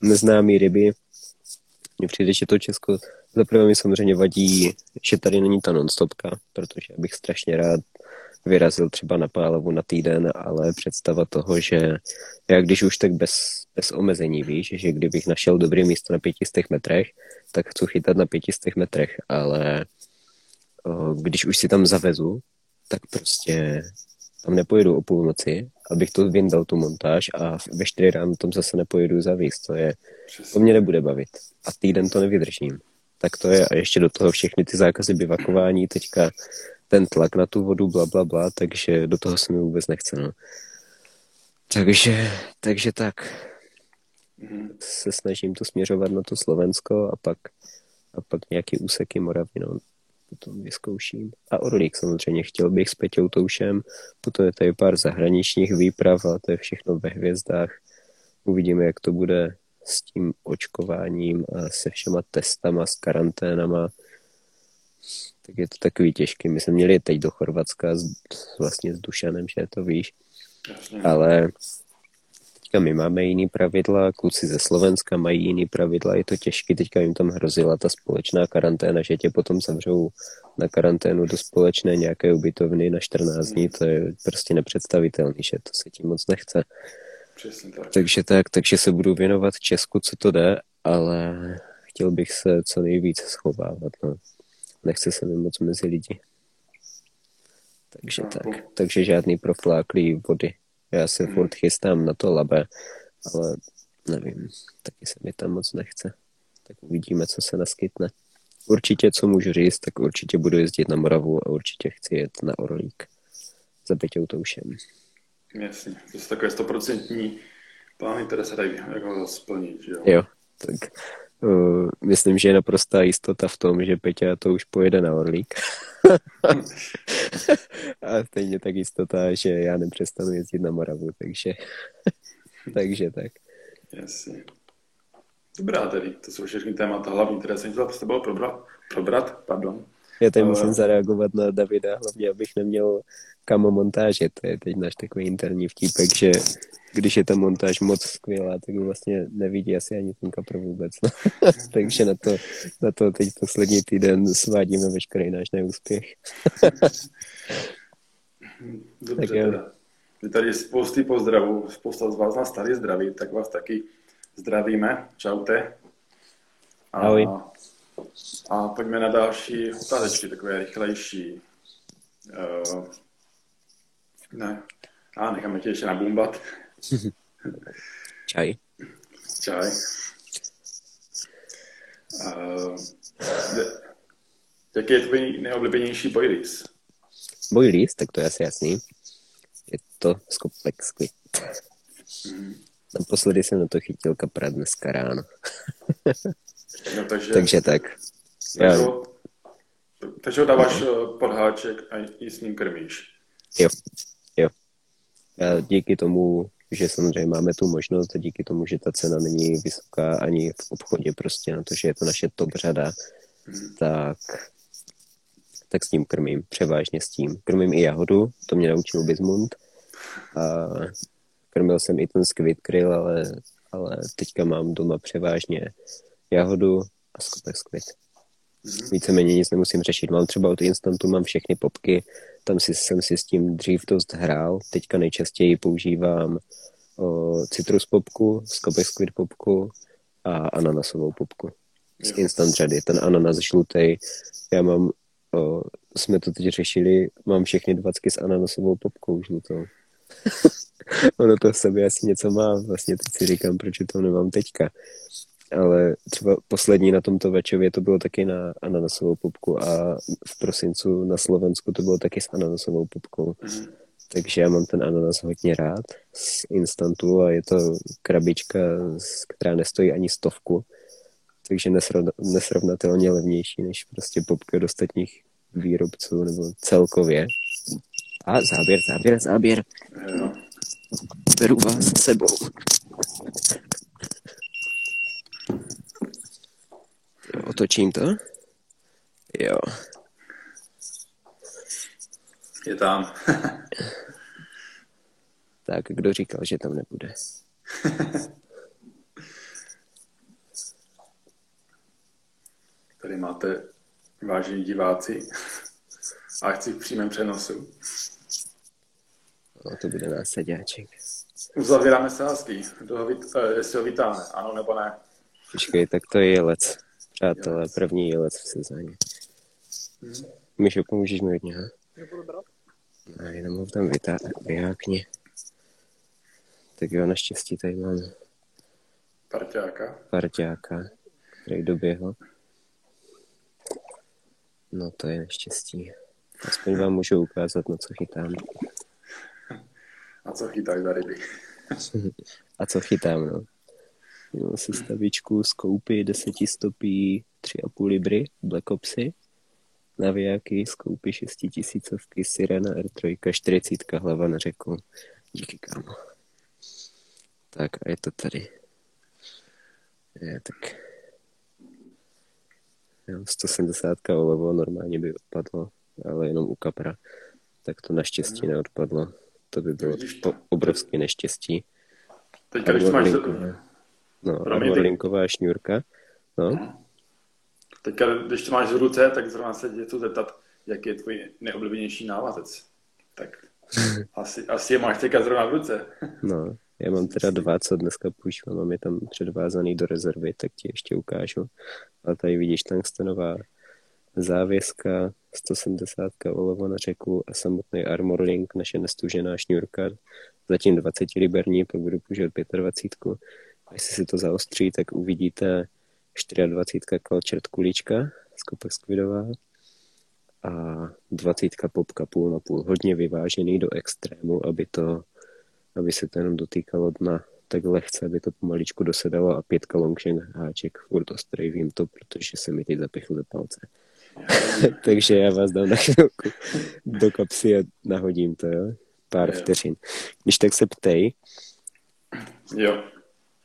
neznámý ryby. Mně přijde, že to Česko zaprvé mi samozřejmě vadí, že tady není ta non-stopka, protože bych strašně rád vyrazil třeba na Pálavu na týden, ale představa toho, že já když už tak bez, bez omezení, víš, že kdybych našel dobré místo na pětistech metrech, tak chci chytat na pětistech metrech, ale o, když už si tam zavezu, tak prostě tam nepojedu o půlnoci, abych to vyndal tu montáž a ve čtyři ráno tam zase nepojedu zavíst, to je, to mě nebude bavit a týden to nevydržím. Tak to je a ještě do toho všechny ty zákazy bivakování, teďka ten tlak na tu vodu, bla, bla, bla, takže do toho se mi vůbec nechce, no. Takže, takže tak. Se snažím to směřovat na to Slovensko a pak, a pak nějaký úseky Moravy, no. Potom vyzkouším. A Orlík samozřejmě chtěl bych s Peťou Toušem, potom je tady pár zahraničních výprav a to je všechno ve hvězdách. Uvidíme, jak to bude s tím očkováním a se všema testama, s karanténama. Tak je to takový těžký. My jsme měli teď do Chorvatska s, vlastně s Dušanem, že to víš. Ale teďka my máme jiný pravidla, kluci ze Slovenska mají jiný pravidla, je to těžký. Teďka jim tam hrozila ta společná karanténa, že tě potom zavřou na karanténu do společné nějaké ubytovny na čtrnáct dní. To je prostě nepředstavitelný, že to se tím moc nechce. Přesně tak. Takže tak, takže se budu věnovat Česku, co to jde, ale chtěl bych se co nejvíc schovávat, no. Nechce se mi moc mezi lidi. Takže tak. Takže žádný profláklý vody. Já se hmm. furt chystám na to Labe, ale nevím, taky se mi tam moc nechce. Tak uvidíme, co se naskytne. Určitě, co můžu říct, tak určitě budu jezdit na Moravu a určitě chci jet na Orlík. Za Peťou Toušem. Jasně, to jsou takové stoprocentní plány, které se dají jako splnit, že jo? Jo, tak... Uh, myslím, že je naprostá jistota v tom, že Peťa to už pojede na Orlík. A stejně tak jistota, že já nepřestanu jezdit na Moravu, takže takže tak. Jasně. Dobrá tedy, to jsou všechny témata hlavní, které jsem chtěl s tebou probrat, probrat, pardon. Já teď Ale... musím zareagovat na Davida, hlavně abych neměl kamo montáže, to je teď náš takový interní vtípek, že když je ta montáž moc skvělá, tak vlastně nevidí asi ani ten kapr vůbec. No. Takže na to, na to teď poslední týden svádíme veškerý náš neúspěch. Dobře tak, teda. Je tady spousty pozdravů, spousta z vás nás tady zdraví, tak vás taky zdravíme. Čaute. A, Ahoj. A pojďme na další otázečky, takové rychlejší. Uh, ne. A necháme tě ještě nabumbat. Čaj. Čaj. Uh, jaký je tvůj nejoblíbenější bojlís? Bojlís, tak to je asi jasný. to Skopex Squid. Hmm. Naposledy jsem na to chytil kapra dneska ráno. No, takže, takže tak. Takže, Já. Ho, takže ho dáváš pod háček a i s ním krmíš. Jo, jo. A díky tomu, že samozřejmě máme tu možnost a díky tomu, že ta cena není vysoká ani v obchodě prostě na to, že je to naše top řada, hmm. tak... tak s tím krmím, převážně s tím. Krmím i jahodu, to mě naučil Bismund. A krmil jsem i ten squid krill, ale, ale teďka mám doma převážně jahodu a Skopex Squid. Mm-hmm. Víceméně nic nemusím řešit. Mám třeba od Instantu, mám všechny popky, tam si, jsem si s tím dřív dost hrál. Teďka nejčastěji používám o, citrus popku, Skopex Squid popku a ananasovou popku. Z yeah. Instant řady, ten ananas žlutej. Já mám O, jsme to teď řešili, mám všechny dvacky s ananasovou popkou žlutou. Ono to v sobě asi něco má, vlastně teď si říkám, proč to nemám teďka. Ale třeba poslední na tomto večově to bylo taky na ananasovou popku a v prosincu na Slovensku to bylo taky s ananasovou popkou. Mm-hmm. Takže já mám ten ananas hodně rád z Instantu a je to krabička, která nestojí ani stovku. Takže nesrovnatelně levnější než prostě popky od ostatních výrobců nebo celkově. A záběr, záběr, záběr. Jo. Beru vás s sebou. Jo, otočím to. Jo. Je tam. Tak, kdo říkal, že tam nebude? Tady máte, vážení diváci, a chci v přímém přenosu. No, to bude násaďáček. Uzavíráme se hezky, jestli ho vytáhne, ano nebo ne. Počkej, tak to je jelec, přátelé, jelec. První jelec v sezóně. Hmm. Míšo, pomůžeš mi od něho? Nebudu brát. No, jenom ho tam vyhákni. Tak jo, naštěstí tady máme. Parťáka. Parťáka, který doběhl. No to je neštěstí. Aspoň vám můžu ukázat, na co chytám. A co chytáš za ryby? A co chytám, no. Měl si stavičku z koupy desetistopí tři a půl libry, Black Opsy, navijáky z koupy šestitisícovky, Sirena er tři, čtyřicítka hlava na řeku. Díky, kámo. Tak a je to tady. Je, tak... sto sedmdesát olovo normálně by odpadlo, ale jenom u kapra. Tak to naštěstí no. neodpadlo. To by bylo po, obrovské neštěstí. Teďka, když máš... No, Armor Linková šňůrka. No. Teďka, když to máš z ruce, tak zrovna se dětu zeptat, jaký je tvůj nejoblíbenější návazec. Tak asi, asi je máš teďka zrovna v ruce. No, já mám teda dva, co dneska půjčím. Mám je tam předvázaný do rezervy, tak ti ještě ukážu. A tady vidíš tangstenová závěska, sto sedmdesát olovo na řeku a samotný Armor Link, naše nestužená šňůrka, zatím dvacet liberní, pak budu používat dvacet pět. A jestli si to zaostří, tak uvidíte dvacet čtyři kalčert kulička, Skopex Squidová a dvacet popka půl na půl, hodně vyvážený do extrému, aby to, aby se to jenom dotýkalo dna. Tak lehce, aby to pomaličku dosedalo a pětka longshank háček, furt ostrý, vím to, protože se mi teď zapichl do palce. Takže já vás dám na chvilku do kapsy a nahodím to, jo? Pár jo. vteřin. Když tak se ptej. Jo,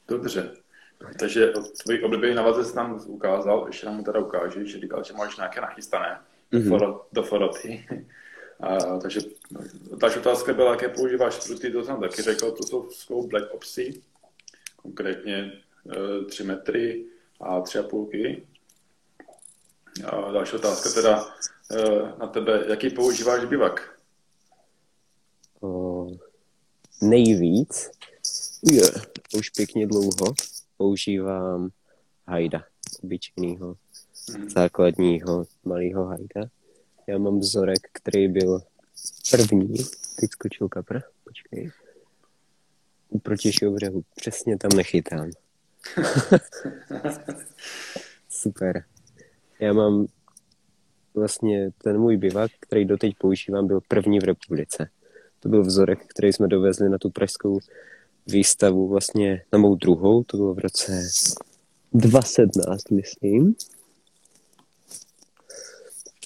dobře. Takže tvůj oblíbený navazec nám ukázal, ještě nám teda ukážeš, že říkal, že máš nějaké nachystané mm-hmm. do foroty. A, takže ta otázka byla, jaké používáš pruty, to jsem taky řekl, to jsou skou Black Opsy, konkrétně e, tři metry a tři a půl kilogramů. A další otázka teda e, na tebe, jaký používáš bivak? O, nejvíc, yeah. už pěkně dlouho, používám Hajda, obyčejného, mm. základního, malého Hajda. Já mám vzorek, který byl první. Teď skočil kapr, počkej. U protějšího břehu, přesně tam nechytám. Super. Já mám vlastně ten můj bivak, který doteď používám, byl první v republice. To byl vzorek, který jsme dovezli na tu pražskou výstavu, vlastně na mou druhou, to bylo v roce dvacet sedmnáct, myslím.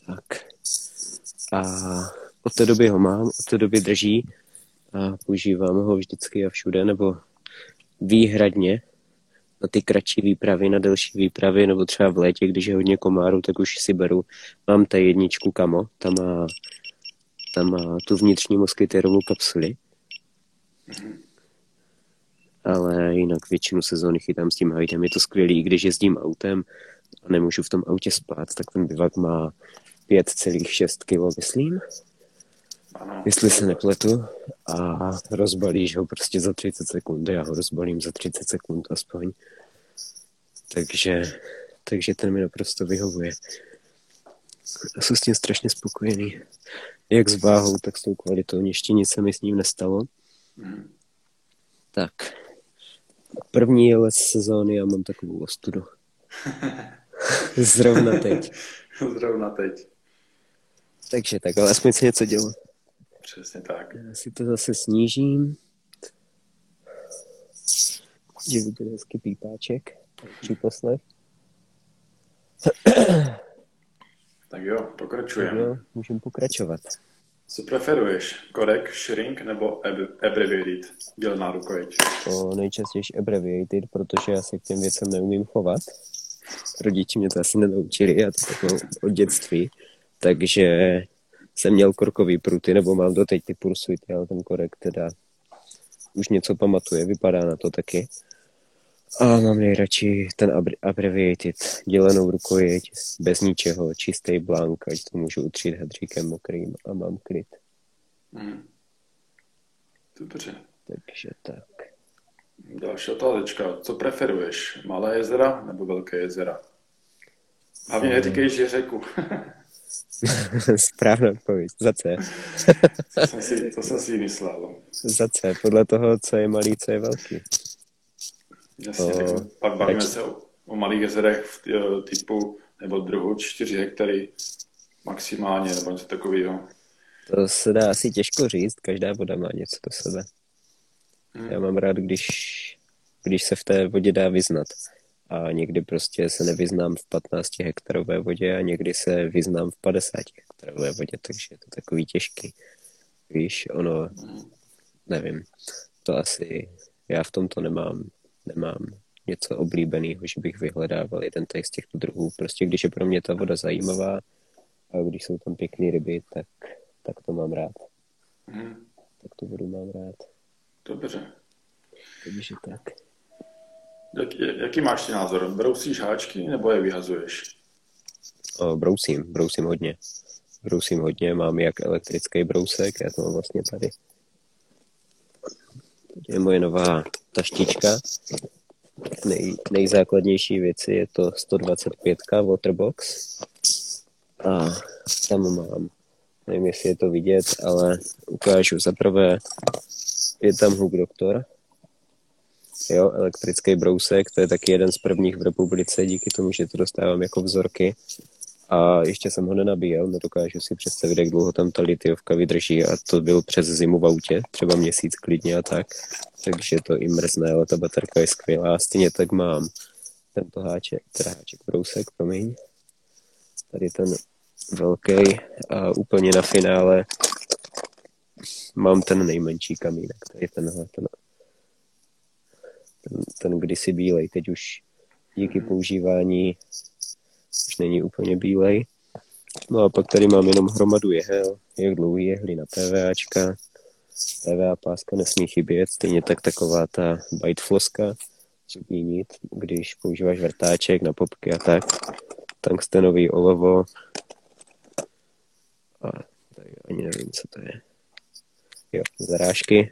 Tak. A od té doby ho mám, od té doby drží a používám ho vždycky a všude, nebo výhradně na ty kratší výpravy, na delší výpravy, nebo třeba v létě, když je hodně komárů, tak už si beru. Mám ta jedničku Kamo, tam má, tam má tu vnitřní moskytérovou kapsuli. Ale jinak většinu sezóny chytám s tím Hajdem. Je to skvělý, i když jezdím autem a nemůžu v tom autě spát, tak ten bivak má pět celá šest kilogramů, myslím. Jestli se nepletu, a rozbalíš ho prostě za třicet sekund, já ho rozbalím za třicet sekund aspoň. Takže, takže ten mi naprosto vyhovuje. A jsem s tím strašně spokojený. Jak s váhou, tak s tou kvalitou. Ještě nic se mi s ním nestalo. Tak. První les sezóny já mám takovou ostudu. Zrovna teď. Zrovna teď. Takže tak, ale aspoň si něco dělám. Přesně tak. Já si to zase snížím. Je vidět hezky pípáček. Příposlech. Tak jo, pokračujeme. Můžeme pokračovat. Co preferuješ? Korek, shrink nebo abbreviated? Dělná rukojeť. To nejčastěji abbreviated, protože já se k těm věcem neumím chovat. Rodiči mě to asi nenaučili, já to tak od dětství. Takže jsem měl korkový pruty, nebo mám doteď ty pursuity, ale ten korek teda už něco pamatuje, vypadá na to taky. A mám nejradši ten abbreviated, dělenou rukojeť, bez ničeho, čistý blank, ať to můžu utřít hadříkem mokrým a mám kryt. Hmm. Dobře. Takže tak. Další otázka. Co preferuješ? Malé jezera nebo velké jezera? Hlavně neříkej, že řeku. Správná odpověď. Za C. To jsem si, to jsem si myslel. Za C, podle toho, co je malý, co je velký. Jasně, tak pak bavíme se o, o malých jezerech typu nebo druhu čtyři hektary maximálně, nebo něco takového. To se dá asi těžko říct, každá voda má něco do sebe. Hmm. Já mám rád, když, když se v té vodě dá vyznat. A někdy prostě se nevyznám v patnácti hektarové vodě a někdy se vyznám v padesáti hektarové vodě, takže je to takový těžký. Víš, ono, nevím, to asi, já v tomto nemám, nemám něco oblíbeného, že bych vyhledával jeden z těchto druhů. Prostě když je pro mě ta voda zajímavá a když jsou tam pěkný ryby, tak, tak to mám rád. Hmm. Tak tu vodu mám rád. Dobře. Takže tak. Jak, jaký máš ty názor? Brousíš háčky nebo je vyhazuješ? O, brousím, brousím hodně. Brousím hodně, mám jak elektrický brousek, já to mám vlastně tady. To je moje nová taštička. Nej, nejzákladnější věci je to sto dvacet pět Waterbox. A tam mám, nevím, jestli je to vidět, ale ukážu. Zaprvé je tam Hook Doctor. Jo, elektrický brousek, to je taky jeden z prvních v republice, díky tomu, že to dostávám jako vzorky. A ještě jsem ho nenabíjel, nedokážu si představit, jak dlouho tam ta litiovka vydrží a to byl přes zimu v autě, třeba měsíc klidně a tak. Takže to i mrzne, ale ta baterka je skvělá. Stejně tak mám tento háček, teda háček brousek, promiň. Tady ten velký a úplně na finále mám ten nejmenší kamínek, tady tenhle ten. Ten, ten kdysi bílej, teď už díky používání už není úplně bílej. No a pak tady mám jenom hromadu jehel, jak dlouhý jehly na PVAčka. P V A páska nesmí chybět, stejně tak taková ta bite floska, zubní nit, když používáš vrtáček na popky a tak. Tungstenový olovo. A tady ani nevím, co to je. Jo, zarážky.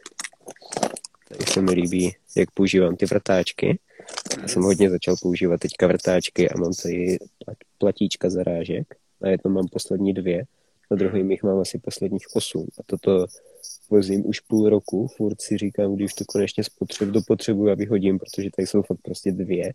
Tady se mi líbí, jak používám ty vrtáčky. Já jsem hodně začal používat teďka vrtáčky a mám tady platíčka zarážek. Na jednom mám poslední dvě, na druhém jich mám asi posledních osm. A toto vozím už půl roku, furt si říkám, když to konečně spotřebu, dopotřebuju a vyhodím, protože tady jsou fakt prostě dvě.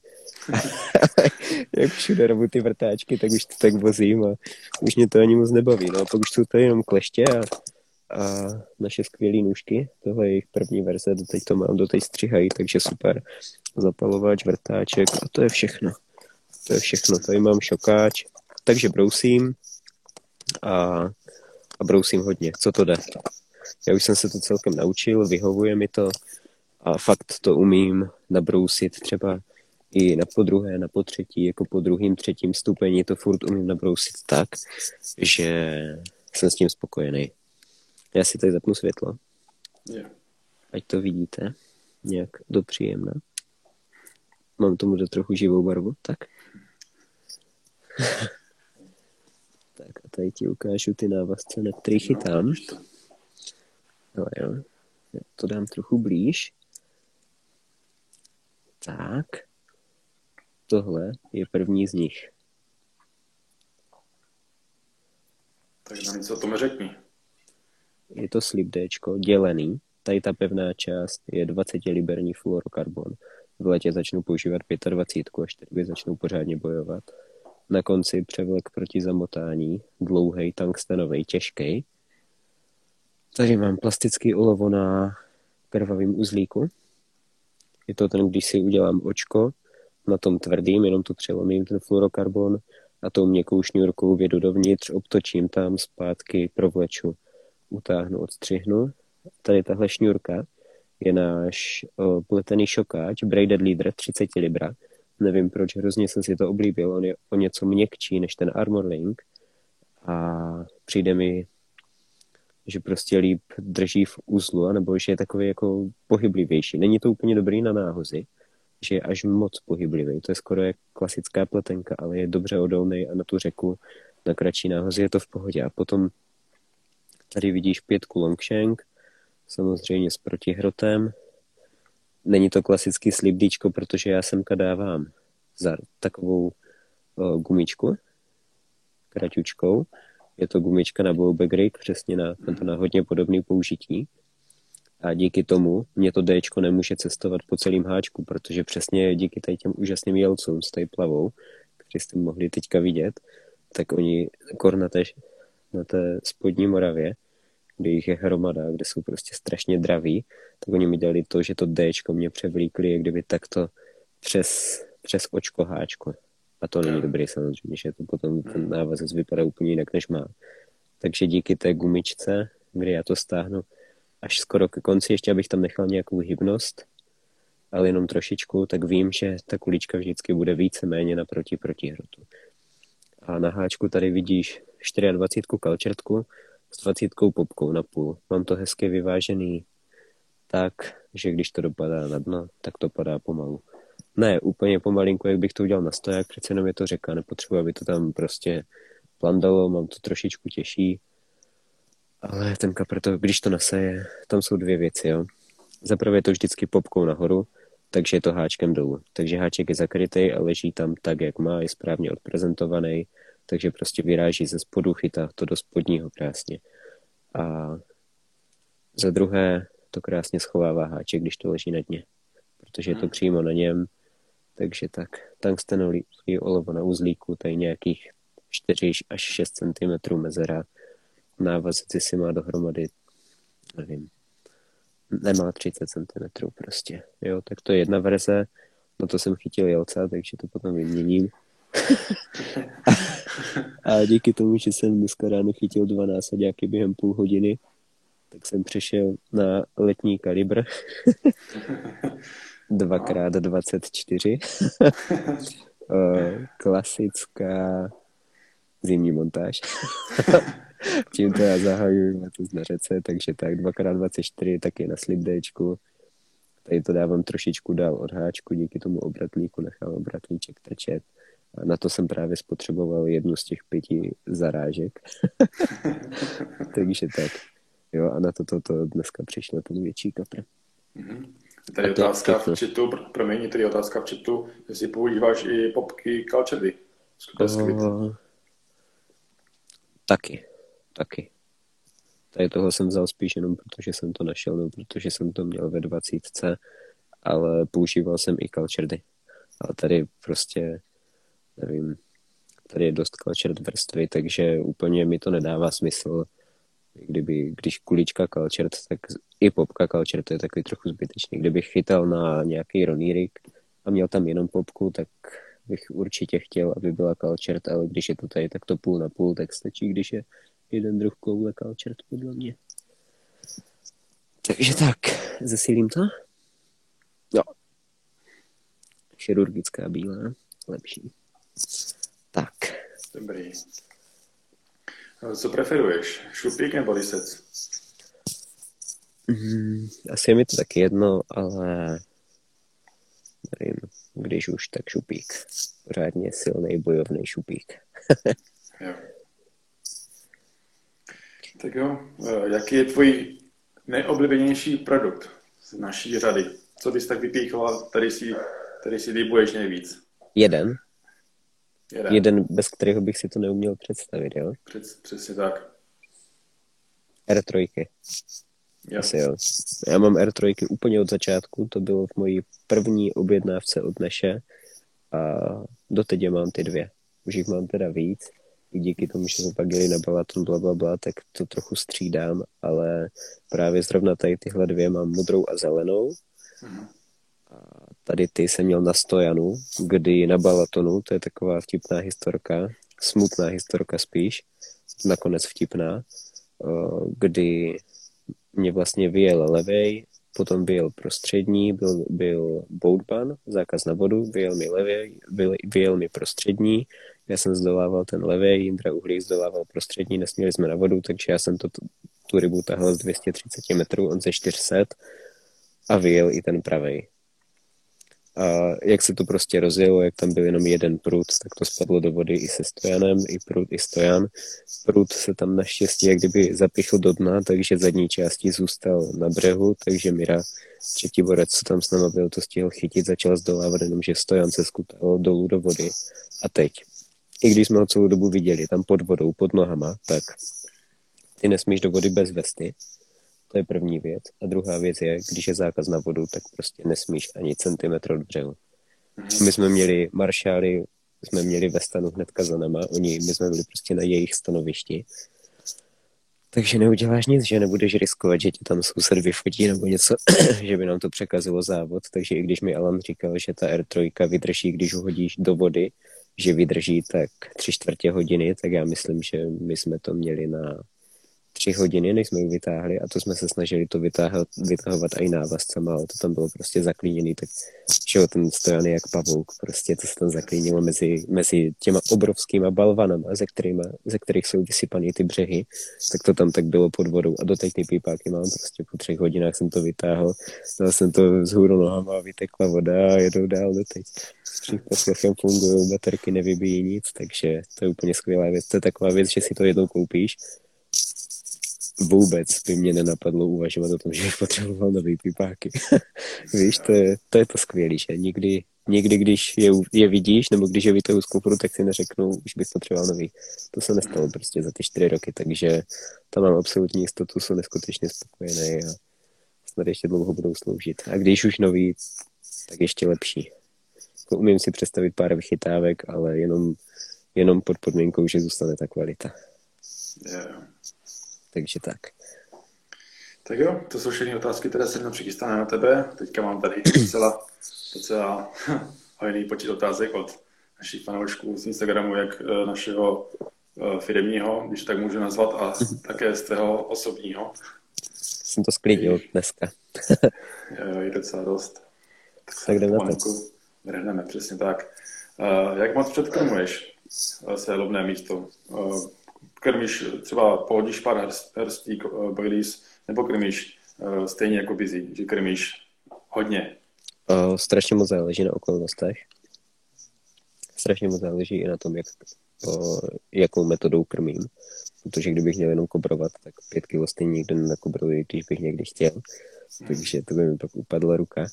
Jak všude robu ty vrtáčky, tak už to tak vozím a už mě to ani moc nebaví. No a pak už jsou tady jenom kleště a a naše skvělé nůžky, tohle je jejich první verze, doteď to mám, doteď střihají, takže super. Zapalovač, vrtáček a to je všechno. To je všechno, tady mám šokáč, takže brousím a, a brousím hodně, co to jde. Já už jsem se to celkem naučil, vyhovuje mi to a fakt to umím nabrousit třeba i na podruhé, na potřetí, jako po druhým, třetím stupeni to furt umím nabrousit tak, že jsem s tím spokojený. Já si tady zapnu světlo, yeah. Ať to vidíte nějak dopříjemná. Mám tomu do trochu živou barvu, tak? Tak a tady ti ukážu ty návazce, na který chytám. No jo, já to dám trochu blíž. Tak. Tohle je první z nich. Tak nám něco o tom řekni. Je to slipdéčko dělený. Tady ta pevná část je dvacet liberní fluorokarbon. V letě začnu používat dvacet pět a čtyři začnou pořádně bojovat. Na konci převlek proti zamotání, dlouhej, tungstenovej, těžkej. Tady mám plastický olovo na krvavém uzlíku. Je to ten, když si udělám očko, na tom tvrdým, jenom to přelomím, ten fluorokarbon, a tou měkkou šňůrkou vědu dovnitř, obtočím tam, zpátky provleču, utáhnu, odstřihnu. Tady tahle šňůrka je náš o, pletený šokáč, braided leader, třicet libra. Nevím proč, hrozně jsem si to oblíbil, on je o něco měkčí než ten Armor Link a přijde mi, že prostě líp drží v uzlu, nebo že je takový jako pohyblivější. Není to úplně dobrý na náhozy, že je až moc pohyblivý. To je skoro jak klasická pletenka, ale je dobře odolný a na tu řeku na kratší náhozy je to v pohodě. A potom tady vidíš pětku longshank, samozřejmě s protihrotem. Není to klasický slipdíčko, protože já semka dávám za takovou o, gumičku, kratučkou. Je to gumička na Black Opsy, přesně na, na hodně podobné použití. A díky tomu mě to Dčko nemůže cestovat po celém háčku, protože přesně díky tady těm úžasným jelcům s tady plavou, který jste mohli teďka vidět, tak oni kor na té, na té spodní Moravě, kde jich je hromada, kde jsou prostě strašně draví, tak oni mi dělali to, že to Dčko mě převlíkli, jak kdyby takto přes, přes očko háčko. A to není dobrý samozřejmě, že to potom ten návazec vypadá úplně jinak, než má. Takže díky té gumičce, kdy já to stáhnu až skoro ke konci, ještě abych tam nechal nějakou hybnost, ale jenom trošičku, tak vím, že ta kulička vždycky bude víceméně naproti protihrotu. A na háčku tady vidíš dvacet čtyři kalčertku s dvacet popkou na půl. Mám to hezky vyvážený tak, že když to dopadá na dno, tak to padá pomalu. Ne, úplně pomalinku, jak bych to udělal na stoják, přece jenom je to řeka, nepotřebuji, aby to tam prostě plandalo, mám to trošičku těžší. Ale ten kapr, to, když to naseje, tam jsou dvě věci, jo. Zaprvé je to vždycky popkou nahoru, takže je to háčkem dolů. Takže háček je zakrytý a leží tam tak, jak má, je správně odprezentovaný, takže prostě vyráží ze spodu, chytá to do spodního krásně. A za druhé to krásně schovává háček, když to leží na dně, protože je to přímo na něm. Takže tak, tungstenový olovo na uzlíku, tady nějakých čtyři až šest centimetrů mezera. Návazci si má dohromady, nevím, nemá třicet centimetrů prostě. Jo, tak to je jedna verze, no to jsem chytil jelca, takže to potom vyměním. A díky tomu, že jsem dneska ráno chytil dva násaďáky během půl hodiny, tak jsem přešel na letní kalibr. dva krát dvacet čtyři. Klasická zimní montáž. Tímto já zahajuji letos na řece, takže tak dva krát dvacet čtyři, taky na slipdéčku. Tady to dávám trošičku dál od háčku, díky tomu obratlíku nechám obratlíček tečet. A na to jsem právě spotřeboval jednu z těch pěti zarážek. Takže tak. Jo, a na to, to, to dneska přišlo ten větší kapr. Mm-hmm. Tady je otázka v chatu, promiň, tady je otázka v chatu, jestli používáš i popky kalčerdy. Uh, taky, taky. Tady toho jsem vzal spíš jenom protože jsem to našel, no protože jsem to měl ve dvacítce, ale používal jsem i kalčerdy. Ale tady prostě, nevím, tady je dost kalčerd vrstvy, takže úplně mi to nedává smysl kdyby, když kulička kalčert, tak i popka kalčert je takový trochu zbytečný. Kdybych chytal na nějaký ronírik a měl tam jenom popku, tak bych určitě chtěl, aby byla kalčert, ale když je to tady takto půl na půl, tak stačí, když je jeden druh koule kalčert, podle mě. Takže tak, zesílím to? Jo. Chirurgická bílá, lepší. Tak. Dobrý. Co preferuješ? Šupík nebo lisec? Mm, asi je mi to taky jedno, ale nevím, když už, tak šupík. Pořádně silnej, bojovný šupík. Jo. Tak jo, jaký je tvůj nejoblíbenější produkt z naší řady? Co bys tak vypíchoval, který si, který si líbuješ nejvíc? Jeden. Jeden. Jeden, bez kterého bych si to neuměl představit, jo? Přes, přesně tak. er tři. Jo. Asi jo. Já mám er tři úplně od začátku, to bylo v mojí první objednávce od Neše a doteď mám ty dvě. Už jich mám teda víc. I díky tomu, že jsme pak jeli na Balaton, blablabla, tak to trochu střídám, ale právě zrovna tady tyhle dvě mám modrou a zelenou. Mhm. Tady ty jsem měl na stojanu, kdy na Balatonu, to je taková vtipná historka, smutná historka spíš, nakonec vtipná, kdy mě vlastně vyjel levej, potom byl prostřední, byl, byl boatban, zákaz na vodu, vyjel mi levej, vyjel mi prostřední, já jsem zdolával ten levej, Jindra Uhlík zdolával prostřední, nesměli jsme na vodu, takže já jsem to, tu rybu tahal z dvě stě třicet metrů, on ze čtyři sta a vyjel i ten pravej. A jak se to prostě rozjelo, jak tam byl jenom jeden prut, tak to spadlo do vody i se stojanem, i prut, i stojan. Prut se tam naštěstí jak kdyby zapichl do dna, takže zadní částí zůstal na břehu, takže Mira, třetí borec, co tam s náma byl, to stihl chytit, začal zdolávat, jenomže stojan se skutal dolů do vody. A teď, i když jsme ho celou dobu viděli, tam pod vodou, pod nohama, tak ty nesmíš do vody bez vesty. To je první věc. A druhá věc je, když je zákaz na vodu, tak prostě nesmíš ani centimetr od břehu. My jsme měli maršály, jsme měli ve stanu hnedka za nama, oni, my jsme byli prostě na jejich stanovišti. Takže neuděláš nic, že nebudeš riskovat, že tě tam soused vyfotí nebo něco, že by nám to překazilo závod. Takže i když mi Alan říkal, že ta er tři vydrží, když ho hodíš do vody, že vydrží tak tři čtvrtě hodiny, tak já myslím, že my jsme to měli na tři hodiny, než jsme ji vytáhli a to jsme se snažili to vytáhat, vytahovat i návazcama, ale to tam bylo prostě zaklíněný, tak že ten stojan jak pavouk, prostě to se tam zaklínilo mezi, mezi těma obrovskýma balvanama, ze, kterýma, ze kterých jsou vysypaný ty břehy, tak to tam tak bylo pod vodou a doteď ty pípáky mám, prostě po třech hodinách jsem to vytáhl, dal jsem to vzhůru nohama, vytekla voda a jedou dál doteď. S tím poslechem fungují, baterky nevybíjí nic, takže to je úplně skvělá věc, to je taková věc, že si to jednou koupíš. Vůbec by mě nenapadlo uvažovat o tom, že bych potřeboval nový pipáky. Víš, to je, to je to skvělý, že nikdy, nikdy když je, je vidíš, nebo když je vytahu z kufru, tak si neřeknou, už bych potřeboval nový. To se nestalo prostě za ty čtyři roky, takže tam mám absolutní jistotu, jsou neskutečně spokojený a snad ještě dlouho budou sloužit. A když už nový, tak ještě lepší. Umím si představit pár vychytávek, ale jenom, jenom pod podmínkou, že zůstane ta kvalita. Yeah. Takže tak. Tak jo, to jsou všechny otázky, které se jenom přichystané na tebe. Teďka mám tady docela, docela hojný počet otázek od našich fanoušků z Instagramu, jak našeho firemního, když tak můžu nazvat, a také z tého osobního. Jsem to sklidil dneska. Jo, je docela dost. Tak, tak jdeme na to. Vrhneme, přesně tak. Jak moc předkrmuješ své lovné místo? Krmíš třeba, pohodíš pár herst, herstík uh, boilies, nebo krmíš uh, stejně jako busy, že krmíš hodně? Uh, strašně moc záleží na okolnostech. Strašně moc záleží i na tom, jak, uh, jakou metodou krmím. Protože kdybych měl jenom kobrovat, tak pět kilo stejně nikdo nenakobruji, když bych někdy chtěl. Hmm. Takže to by mi pak upadla ruka.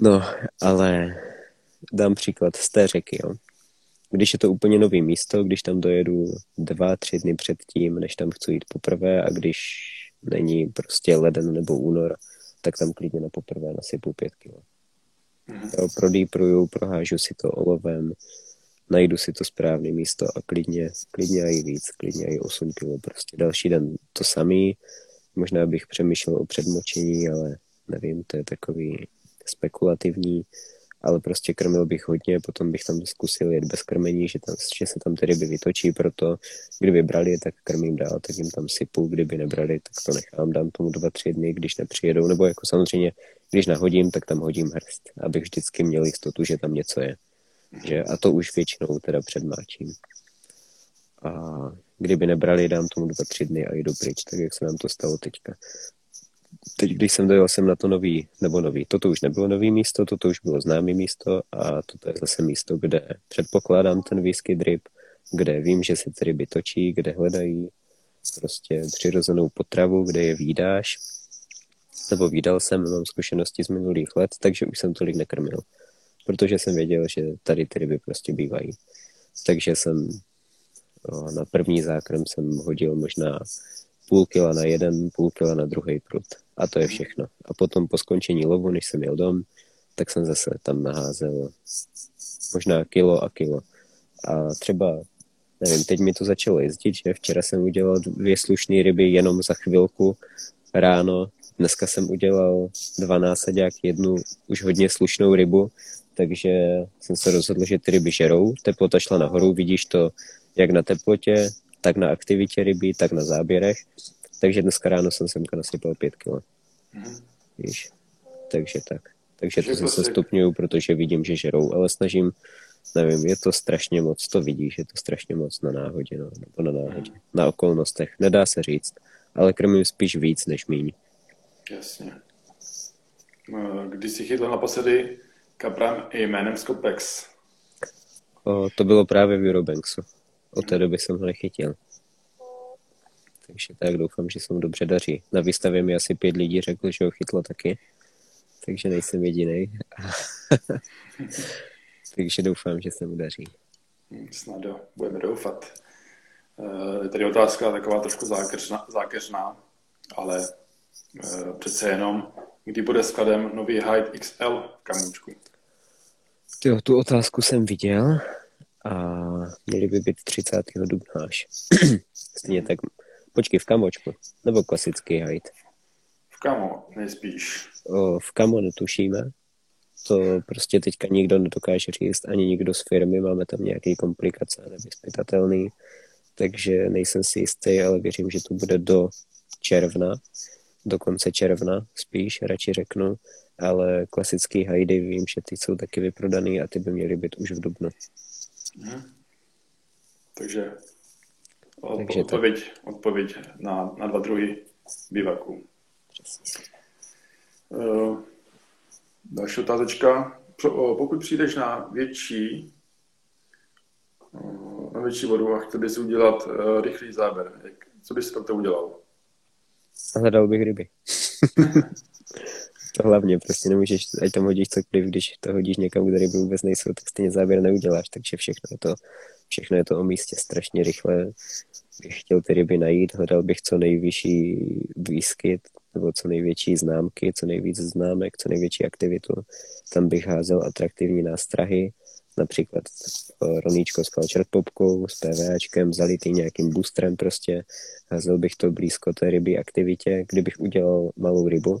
No, ale dám příklad z té řeky, jo. Když je to úplně nový místo, když tam dojedu dva, tři dny před tím, než tam chci jít poprvé a když není prostě leden nebo únor, tak tam klidně na poprvé nasypu pět kilo. Prodýpruju, prohážu si to olovem, najdu si to správné místo a klidně, klidně i víc, klidně i osm kilo, prostě další den to samý. Možná bych přemýšlel o předmočení, ale nevím, to je takový spekulativní, ale prostě krmil bych hodně, potom bych tam zkusil jet bez krmení, že, tam, že se tam ty ryby vytočí, proto kdyby brali, tak krmím dál, tak jim tam sypu, kdyby nebrali, tak to nechám, dám tomu dva, tři dny, když nepřijedou, nebo jako samozřejmě, když nahodím, tak tam hodím hrst, abych vždycky měl jistotu, že tam něco je. Že? A to už většinou teda předmáčím. A kdyby nebrali, dám tomu dva, tři dny a jdu pryč, tak jak se nám to stalo teďka. Teď, když jsem dojel jsem na to nový, nebo nový, toto už nebylo nový místo, toto už bylo známý místo a toto je zase místo, kde předpokládám ten výskyt ryb, kde vím, že se ty ryby točí, kde hledají prostě přirozenou potravu, kde je vídáš, nebo vídal jsem, mám zkušenosti z minulých let, takže už jsem tolik nekrmil, protože jsem věděl, že tady ty ryby prostě bývají. Takže jsem na první zákrm jsem hodil možná půl kila na jeden, půl kila na druhý prut. A to je všechno. A potom po skončení lovu, než jsem jel dom, tak jsem zase tam naházel možná kilo a kilo. A třeba, nevím, teď mi to začalo jezdit, že včera jsem udělal dvě slušné ryby jenom za chvilku ráno. Dneska jsem udělal dvanáct saďák, jednu už hodně slušnou rybu, takže jsem se rozhodl, že ty ryby žerou. Teplota šla nahoru, vidíš to jak na teplotě, tak na aktivitě rybí, tak na záběrech. Takže dneska ráno jsem semka nasypal pět kilo. Mm. Víš, takže tak. Takže to se stupňuju, protože vidím, že žerou, ale snažím, nevím, je to strašně moc, to vidíš, je to strašně moc na náhodě, no, nebo na náhodě, mm. na okolnostech, nedá se říct, ale krmím spíš víc, než míň. Jasně. Když jsi chytl naposledy kapra jménem Skopex? O, to bylo právě v Eurobanxu. Od té doby jsem ho nechytil. Takže tak doufám, že se mu dobře daří. Na výstavě mi asi pět lidí řekl, že ho chytlo taky. Takže nejsem jedinej. Takže doufám, že se mu daří. Snad jo, budeme doufat. Je tady otázka taková trošku zákeřná, zákeřná ale přece jenom, kdy bude skladem nový Hyde X L v Kamůčku? Jo, tu otázku jsem viděl. A měly by být třicátého dubna až. Stejně tak, počkej, v Kamočku, nebo klasický Hyde? V Kamo, nejspíš. O, v Kamo netušíme, to prostě teďka nikdo nedokáže říct, ani nikdo z firmy, máme tam nějaké komplikace, nevyspytatelný, takže nejsem si jistý, ale věřím, že to bude do června, do konce června spíš, radši řeknu, ale klasický Hyde vím, že ty jsou taky vyprodaný a ty by měly být už v dubnu. Hmm. Takže, Takže odpověď, odpověď na, na dva druhy bivaku. Uh, další otázečka. Pokud přijdeš na větší uh, na větší vodu a chtěl bys udělat uh, rychlý záběr, jak, co bys tam to udělal? Hledal bych ryby. To hlavně, prostě nemůžeš, ať tam hodíš cokoliv, když to hodíš někam, kde ryby vůbec nejsou, tak stejně záběr neuděláš, takže všechno je to, všechno je to o místě strašně rychle. Bych chtěl ty ryby najít, hledal bych co nejvyšší výskyt, nebo co největší známky, co nejvíc známek, co největší aktivitu. Tam bych házel atraktivní nástrahy, například roníčko s kalčertpopkou, s PVAčkem, zalitý nějakým boostrem prostě. Házel bych to blízko té ryby aktivitě, kdybych udělal malou rybu.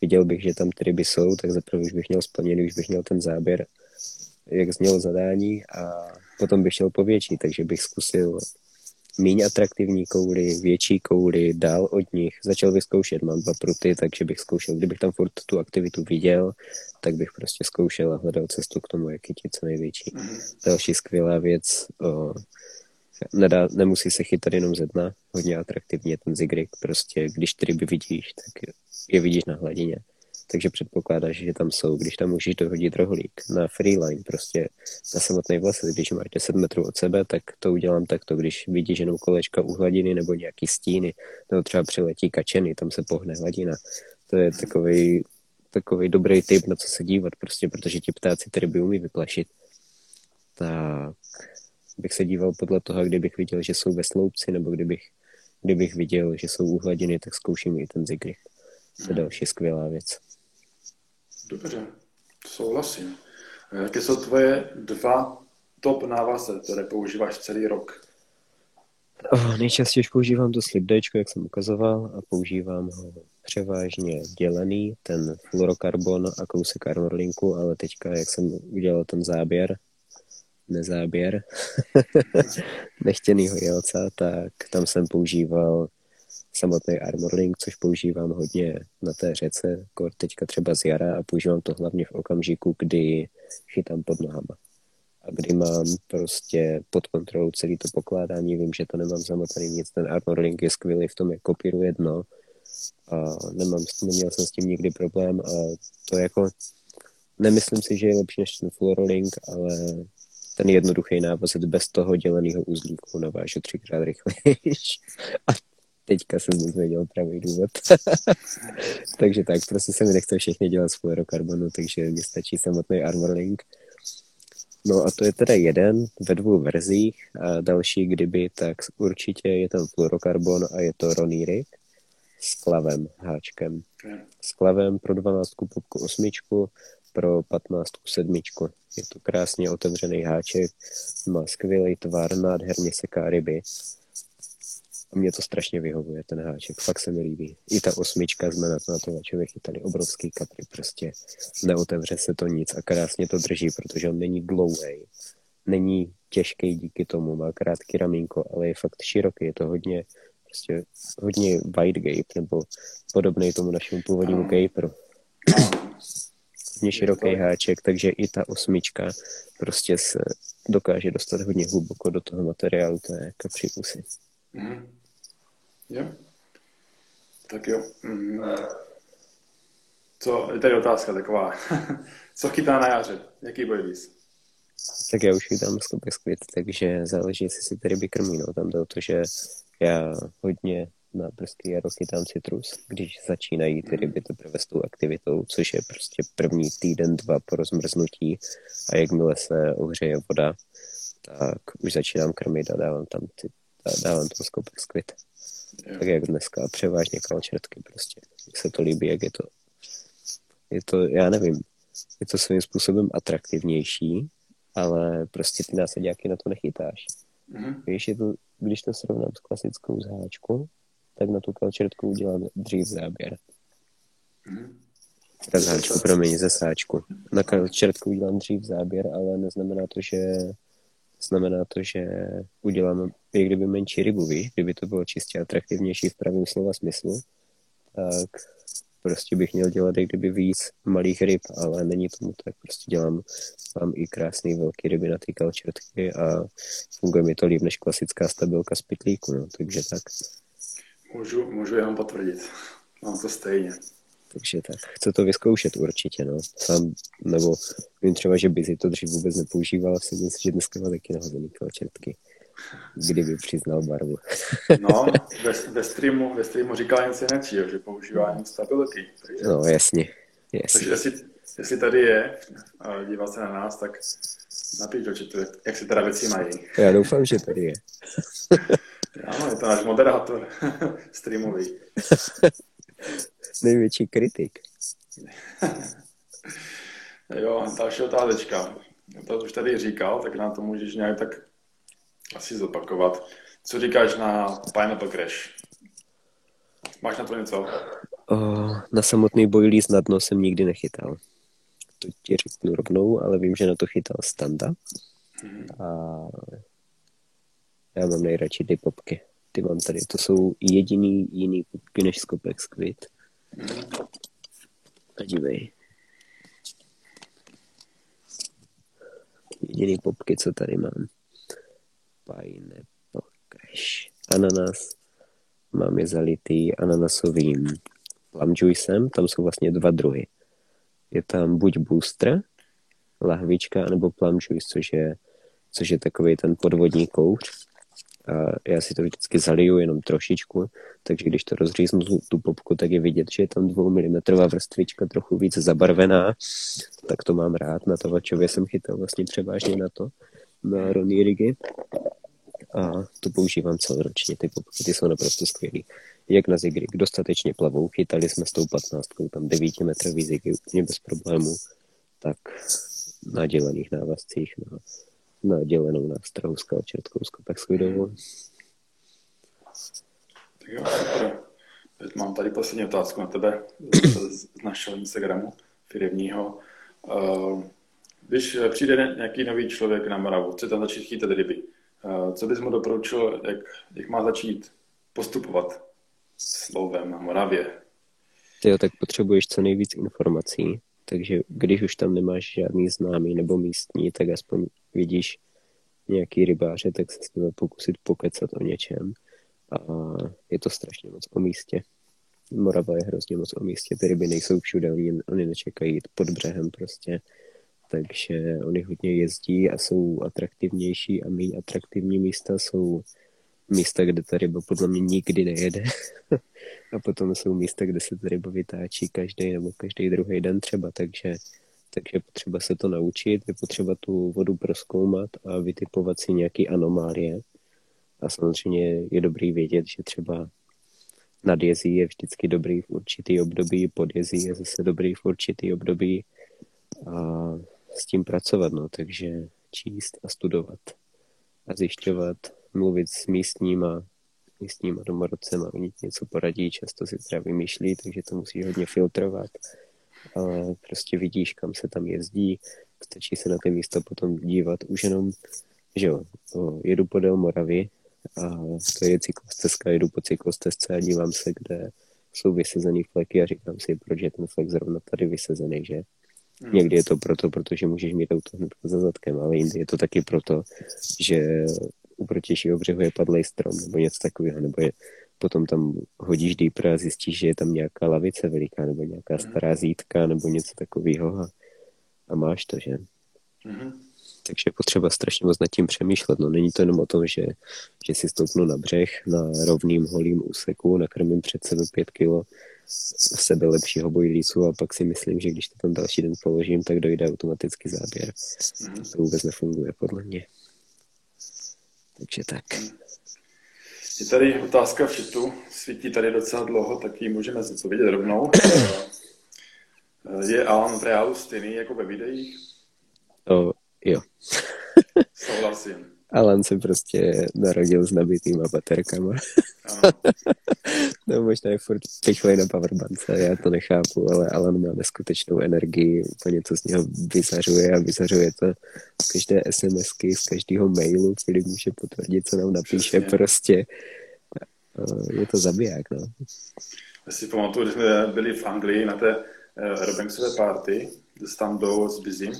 Viděl bych, že tam ty ryby jsou, tak zaprvé už bych měl splněný, už bych měl ten záběr, jak znělo zadání a potom bych šel po větší, takže bych zkusil míň atraktivní kouly, větší kouly, dál od nich. Začal bych zkoušet, mám dva pruty, takže bych zkoušel, kdybych tam furt tu aktivitu viděl, tak bych prostě zkoušel a hledal cestu k tomu, jak je ti co největší. Další skvělá věc, o, nedá, nemusí se chytat jenom ze dna, hodně atraktivní je ten zig rig, prostě když ty ryby vidíš, tak je vidíš na hladině, takže předpokládáš, že tam jsou, když tam můžeš dohodit rohlík na freeline, prostě na samotný vlasec, když máš deset metrů od sebe, tak to udělám takto, když vidíš jenom kolečka u hladiny nebo nějaký stíny, nebo třeba přiletí kačeny, tam se pohne hladina, to je takovej, takovej dobrý tip, na co se dívat, prostě, protože ti ptáci ty ryby umí vyplašit. Tak bych se díval podle toho, kdybych viděl, že jsou ve sloupci, nebo kdybych, kdybych viděl, že jsou u hladiny, tak zkouším i ten zig rig. To je další skvělá věc. Dobře, souhlasím. Jaké jsou tvoje dva top návaze, které používáš celý rok? Nejčastěji používám to slipdečko, jak jsem ukazoval, a používám ho převážně dělený, ten fluorokarbon a kousek Armor Linku, ale teďka, jak jsem udělal ten záběr, nezáběr, nechtěnýho jelca, tak tam jsem používal samotný Armor Link, což používám hodně na té řece, teďka třeba z jara, a používám to hlavně v okamžiku, kdy chytám pod nohama. A kdy mám prostě pod kontrolou celé to pokládání, vím, že to nemám zamotaný nic, ten Armor Link je skvělý v tom, jak kopíruje dno, a nemám, neměl jsem s tím nikdy problém, a to jako nemyslím si, že je lepší než ten Fluorolink, ale ten jednoduchý návazet bez toho děleného uzlíku navážu třikrát rychlejš. A teďka jsem nezvěděl pravý důvod. Takže tak, prostě se mi nechce všechny dělat z fluorokarbonu, takže mi stačí samotný Armor Link. No a to je teda jeden ve dvou verzích, a další kdyby, tak určitě je tam fluorokarbon a je to Ronny Rig s klavem, háčkem. S klavem pro dvanáctku, pupku osmičku, pro patnáctku sedmičku. Je to krásně otevřený háček, má skvělý tvar, nádherně seká ryby. A mě to strašně vyhovuje, ten háček, fakt se mi líbí. I ta osmička jsme na to vychytali obrovský kapry, prostě neotevře se to nic a krásně to drží, protože on není dlouhý, není těžký díky tomu, má krátký ramínko, ale je fakt široký, je to hodně, prostě hodně wide gape, nebo podobný tomu našemu původnímu gaperu. Hodně široký háček, takže i ta osmička prostě se dokáže dostat hodně hluboko do toho materiálu, to je kapří pusy. Mhm. Jo? Tak jo. Co, je tady otázka taková. Co chytá na jaře? Jaký bude víc? Tak já už chytám Skopex Squid, takže záleží, jestli si ty ryby krmí. No, tam jde o to, že já hodně na brzký jaro chytám citrus, když začínají ty ryby teprve s tou aktivitou, což je prostě první týden, dva po rozmrznutí, a jakmile se ohřeje voda, tak už začínám krmit a dávám tam ty a dávám to Skopex Squid. Tak jak dneska, převážně kalčetky prostě. Mně se to líbí, jak je to. Je to, já nevím, je to svým způsobem atraktivnější, ale prostě ty násaďáky na to nechytáš. Mm-hmm. Víš, je to, když to srovnám s klasickou zháčkou, tak na tu kalčetku udělám dřív záběr. Mm-hmm. Ta zháčku, promiň, zasáčku. Na kalčetku udělám dřív záběr, ale neznamená to, že znamená to, že udělám i kdyby menší rybu, víš, kdyby to bylo čistě atraktivnější v pravém slova smyslu, tak prostě bych měl dělat i kdyby víc malých ryb, ale není tomu tak, prostě dělám, mám i krásný velký ryby na ty kalčetky a funguje mi to líp než klasická stabilka z pytlíku, no, takže tak. Můžu, můžu jenom potvrdit, mám to stejně. Takže tak, chce to vyzkoušet určitě, no. Sám, nebo vím třeba, že by si to dřív vůbec nepoužíval, myslím si, že dneska má taky nahozený kalčetky, kdyby přiznal barvu. No, ve, ve, streamu, ve streamu říkal něco jiného, že používá jen stability. Takže... No, jasně, jasně. Takže jestli, jestli tady je a dívá se na nás, tak napiš do chatu, jak se teda věci mají. Já doufám, že tady je. Ano, je to náš moderátor streamový. Největší kritik. Jo, další otázečka. To už tady říkal, tak nám to můžeš nějak tak asi zopakovat. Co říkáš na Pineapple Crash? Máš na to něco? Oh, na samotný boilies na dno jsem nikdy nechytal. To ti řeknu rovnou, ale vím, že na to chytal Standa. Hmm. A já mám nejradši ty popky. Ty mám tady. To jsou jediný jiný popky než Skopex Squid. A dívej. Jediný popky, co tady mám. Pineapple Crash. Ananas. Mám je zalitý ananasovým plum juicem. Tam jsou vlastně dva druhy. Je tam buď booster, lahvička, nebo plum juice, což je, což je takovej ten podvodní kouř. A já si to vždycky zaliju jenom trošičku, takže když to rozříznu tu popku, tak je vidět, že je tam dvoumilimetrová vrstvička trochu víc zabarvená, tak to mám rád. Na Tovačově jsem chytal vlastně převážně na to, na Ronny rigy, a to používám celoročně, ty popky, ty jsou naprosto skvělý. Jak na Zig rig, dostatečně plavou, chytali jsme s tou patnáctkou, tam devítimetrový Zig rig, úplně bez problémů, tak na dělaných návazcích, no. na dělenou na Strahovskou a Čertkou Skopex Squidovu. Tak jo, super. Teď mám tady poslední otázku na tebe z, z našeho Instagramu firemního. Když přijde nějaký nový člověk na Moravu, chce tam začít chytat ryby, co bys mu doporučil, jak, jak má začít postupovat s lovem na Moravě? Jo, tak potřebuješ co nejvíc informací, takže když už tam nemáš žádný známý nebo místní, tak aspoň vidíš nějaký rybáře, tak se s nimi pokusit pokecat o něčem. A je to strašně moc o místě. Morava je hrozně moc o místě, ty ryby nejsou všude, oni, oni nečekají pod břehem prostě. Takže oni hodně jezdí a jsou atraktivnější a méně atraktivní místa jsou místa, kde ta ryba podle mě nikdy nejede. A potom jsou místa, kde se ta ryba vytáčí každý nebo každý druhý den třeba, takže, takže potřeba se to naučit, je potřeba tu vodu prozkoumat a vytipovat si nějaký anomálie. A samozřejmě je dobrý vědět, že třeba nadjezí je vždycky dobrý v určitý období, podjezí je zase dobrý v určitý období a s tím pracovat, no, takže číst a studovat a zjišťovat, mluvit s místníma, místníma domorodcema, oni něco poradí, často si třeba vymýšlí, takže to musíš hodně filtrovat, ale prostě vidíš, kam se tam jezdí, stačí se na ty místa potom dívat už jenom, že jo, jedu podél Moravy, a to je cyklostezka, jedu po cyklostezce a dívám se, kde jsou vysezený fleky a říkám si, proč je ten flek zrovna tady vysezený, že? Někdy je to proto, protože můžeš mít auto hned za zadkem, ale jindy je to taky proto, že u protějšího břehu je padlej strom nebo něco takového, nebo je potom tam hodíš dýpr a zjistíš, že je tam nějaká lavice veliká nebo nějaká stará zítka nebo něco takového a, a máš to, že? Mhm. Takže je potřeba strašně moc nad tím přemýšlet. No, není to jenom o tom, že, že si stoupnu na břeh, na rovným holým úseku, nakrmím před sebe pět kilo sebe lepšího bojlícu a pak si myslím, že když to tam další den položím, tak dojde automaticky záběr. To vůbec nefunguje, podle mě. Takže tak. Je tady otázka v chatu. Svítí tady docela dlouho, tak ji můžeme zodpovědět rovnou. Je Alan v reálu stejný jako ve videích? No, jo. Souhlasím. Alan se prostě narodil s nabitýma baterkama. No možná je furt pichlej na powerbance, já to nechápu, ale Alan má neskutečnou energii, úplně to z něho vyzařuje a vyzařuje to z každé SMSky, z každého mailu, který může potvrdit, co nám napíše. Přesně. Prostě. Je to zabiják, no. Já si pamatuju, když jsme byli v Anglii na té Eurobanxové party, kde se tam jdou s Bizim,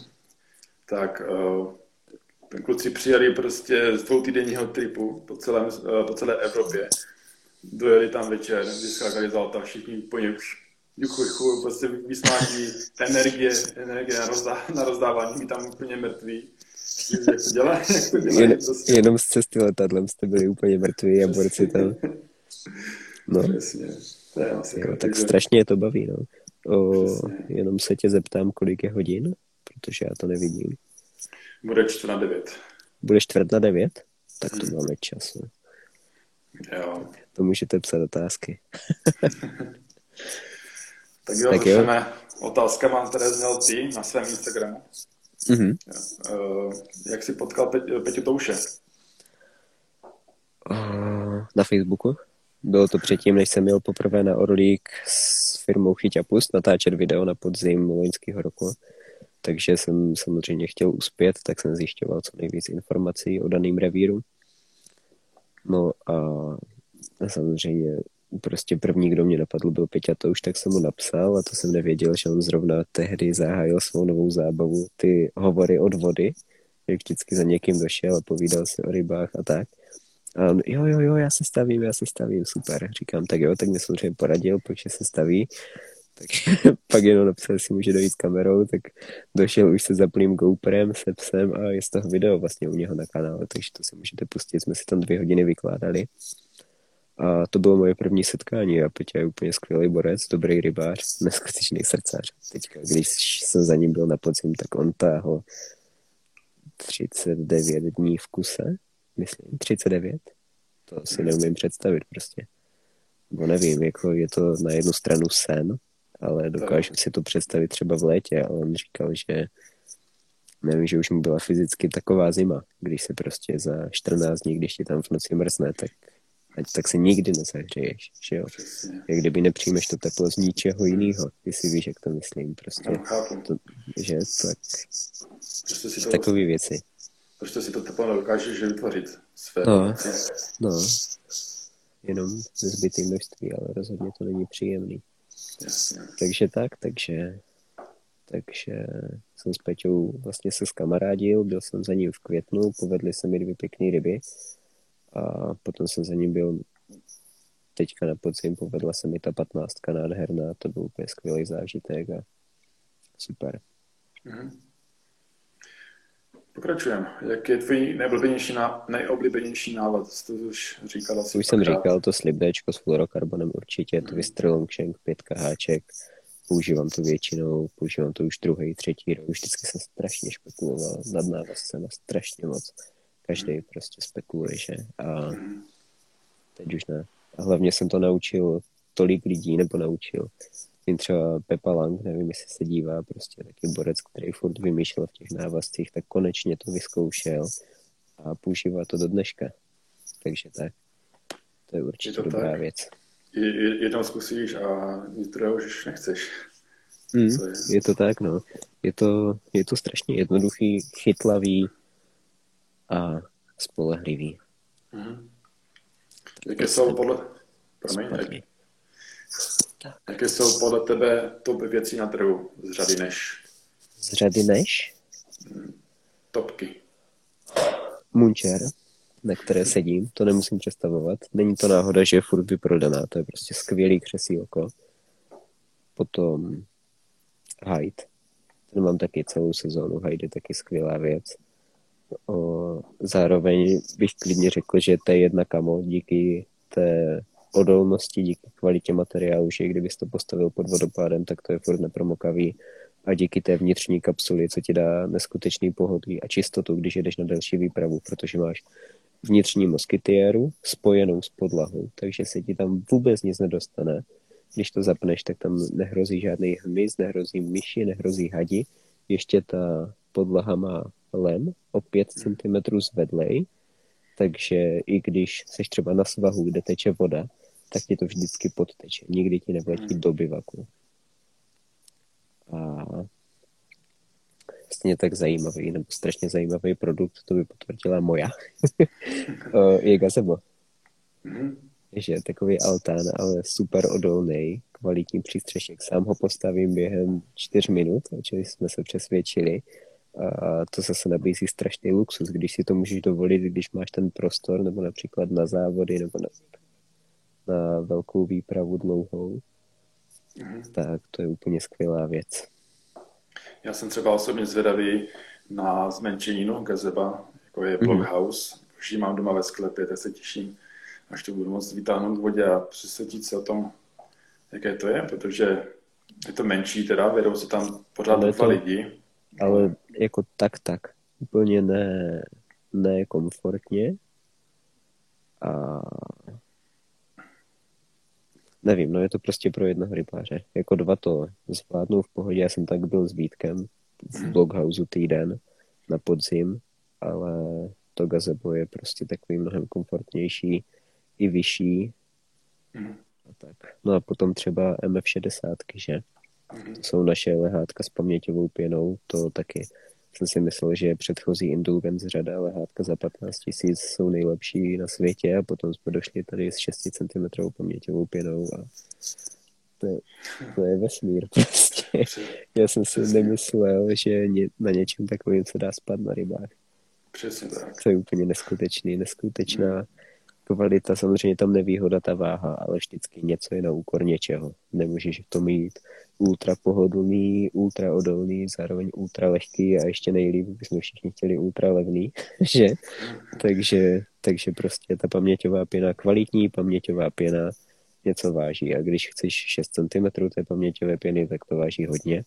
tak ten kluci přijeli prostě z dvoutýdenního tripu po, celém, po celé Evropě. Dojeli tam večer, vyskákali z auta, všichni po něm juchu, juchu, prostě vysmátí energie, energie na, rozdá, na rozdávání, my tam úplně mrtví. Jak to dělá? Jak to dělá? Jen, prostě. Jenom z cesty letadlem jste byli úplně mrtví a borci tam. No. Přesně. To je asi jo, tak strašně to baví, no. O, jenom se tě zeptám, kolik je hodin? Protože já to nevidím. Bude čtvrt na devět. Bude čtvrt na devět? Tak to hmm. máme čas. Ne? Jo. Tak to můžete psát otázky. Tak jo, tak začneme otázkama, které zněl ty na svém Instagramu. Mm-hmm. Jak jsi potkal Pe- Peťu Touše? Na Facebooku. Bylo to předtím, než jsem jel poprvé na Orlík s firmou Chyť a Pust natáčet video na podzim loňského roku. Takže jsem samozřejmě chtěl uspět, tak jsem zjišťoval co nejvíc informací o daném revíru. No a samozřejmě prostě první, kdo mě napadl, byl Peťa Touš, tak jsem mu napsal a to jsem nevěděl, že on zrovna tehdy zahájil svou novou zábavu, ty hovory od vody, že vždycky za někým došel a povídal si o rybách a tak. A on, jo, jo, jo, já se stavím, já se stavím, super. Říkám, tak jo, tak mě samozřejmě poradil, protože se staví. Tak pak jenom napsal, jestli může dojít s kamerou, tak došel už se zaplným GoPrem, se psem a je z toho video vlastně u něho na kanále, takže to si můžete pustit, jsme si tam dvě hodiny vykládali. A to bylo moje první setkání a Peťa je úplně skvělý borec, dobrý rybář, neskutečný srdcař. Teďka, když jsem za ním byl na podzim, tak on táhl třicet devět dní v kuse, myslím, třicet devět, to si neumím představit prostě. Bo nevím, jako je to na jednu stranu sen, ale dokážu si to představit třeba v létě. A on říkal, že Nevím, že už mu byla fyzicky taková zima, když se prostě za čtrnáct dní, když ti tam v noci mrzne, tak, tak se nikdy nezahřeješ, že jo? Jak kdyby nepřijmeš to teplo z ničeho jiného. Ty si víš, jak to myslím, prostě. To, že? Tak. To, takový věci. Prostě si to teplo nedokážeš vytvořit. Své no, no. Jenom ze zbytý množství, ale rozhodně to není příjemný. Jasně. Takže tak, takže... Takže jsem s Peťou vlastně se skamarádil, byl jsem za ním v květnu, povedly se mi dvě pěkné ryby a potom jsem za ním byl teďka na podzim, povedla se mi ta patnáctka nádherná, to byl úplně skvělý zážitek a super. Mm-hmm. Pokračujeme. Jak je tvůj na, nejoblíbenější nálet? Jsi to už říkala si. Už jsem krát. říkal, to slibdéčko s fluorokarbonem určitě, to Twister Longshank, pětka háček. Používám to většinou, používám to už druhý, třetí rok. Vždycky jsem strašně špekuloval nad návazcema, strašně moc. Každý prostě spekuluje, že? A teď už ne. A hlavně jsem to naučil tolik lidí, nebo naučil. Jen třeba Pepa Lang, nevím, jestli se dívá, prostě taky borec, který furt vymýšlel v těch návazcích, tak konečně to vyzkoušel a používá to do dneška. Takže tak, to je určitě je to dobrá tak? věc. Jednou zkusíš a druhého už nechceš. Mm, je? je to tak, no. Je to, je to strašně jednoduchý, chytlavý a spolehlivý. Mm. Jaké jsou podle... Promiň, jak... Jaké jsou podle tebe top věcí na trhu z řady než? Z řady než? Mm. Topky. Munčer, na které sedím, to nemusím představovat. Není to náhoda, že je furt vyprodaná, to je prostě skvělý křesílko. Potom Hyde, ten mám taky celou sezónu, Hyde je taky skvělá věc. O, zároveň bych klidně řekl, že to je jedna kamo, díky té odolnosti, díky kvalitě materiálu, že kdybys to postavil pod vodopádem, tak to je furt nepromokavý. A díky té vnitřní kapsuli, co ti dá neskutečný pohodlí a čistotu, když jedeš na další výpravu, protože máš vnitřní moskytiéru spojenou s podlahou, takže se ti tam vůbec nic nedostane. Když to zapneš, tak tam nehrozí žádný hmyz, nehrozí myši, nehrozí hadi. Ještě ta podlaha má lem o pět centimetrů zvedlej, takže i když seš třeba na svahu, kde teče voda, tak ti to vždycky podteče. Nikdy ti nevletí do bivaku. A vlastně tak zajímavý, nebo strašně zajímavý produkt, to by potvrdila moja. Je gazebo. Mm-hmm. Že takový altán, ale super odolný, kvalitní přístřešek. Sám ho postavím během čtyř minut, o čem jsme se přesvědčili. A to zase nabízí strašný luxus, když si to můžeš dovolit, když máš ten prostor, nebo například na závody, nebo na, na velkou výpravu dlouhou. Mm. Tak to je úplně skvělá věc. Já jsem třeba osobně zvědavý na zmenšení no, gazeba, jako je blockhouse. Mm. Už ji mám doma ve sklepě, tak se těším, až to budu moct vytáhnout k vodě a přesvědčit se o tom, jaké to je, protože je to menší teda, vědou se tam pořád dva to, lidi. Ale jako tak, tak. Úplně ne, ne komfortně. A... Nevím, no je to prostě pro jednoho rybáře. Jako dva to zvládnou v pohodě. Já jsem tak byl s Vítkem v Blockhouse týden na podzim, ale to gazebo je prostě takový mnohem komfortnější i vyšší. A tak. No a potom třeba em ef šedesát, že? To jsou naše lehátka s paměťovou pěnou, to taky. Jsem si myslel, že předchozí Indulgence řada lehátka za patnáct tisíc jsou nejlepší na světě a potom jsme došli tady s šest centimetrů paměťovou pěnou a to je, to je vesmír prostě. Já jsem si nemyslel, že na něčem takovým se dá spát na rybách. Přesně tak. To je úplně neskutečný, neskutečná kvalita, samozřejmě tam nevýhoda ta váha, ale vždycky něco je na úkor něčeho. Nemůžeš v tom jít ultra pohodlný, ultra odolný, zároveň ultra lehký a ještě nejlíp bychom všichni chtěli ultra levný, že? Takže, takže prostě ta paměťová pěna, kvalitní paměťová pěna něco váží a když chceš šest centimetrů té paměťové pěny, tak to váží hodně,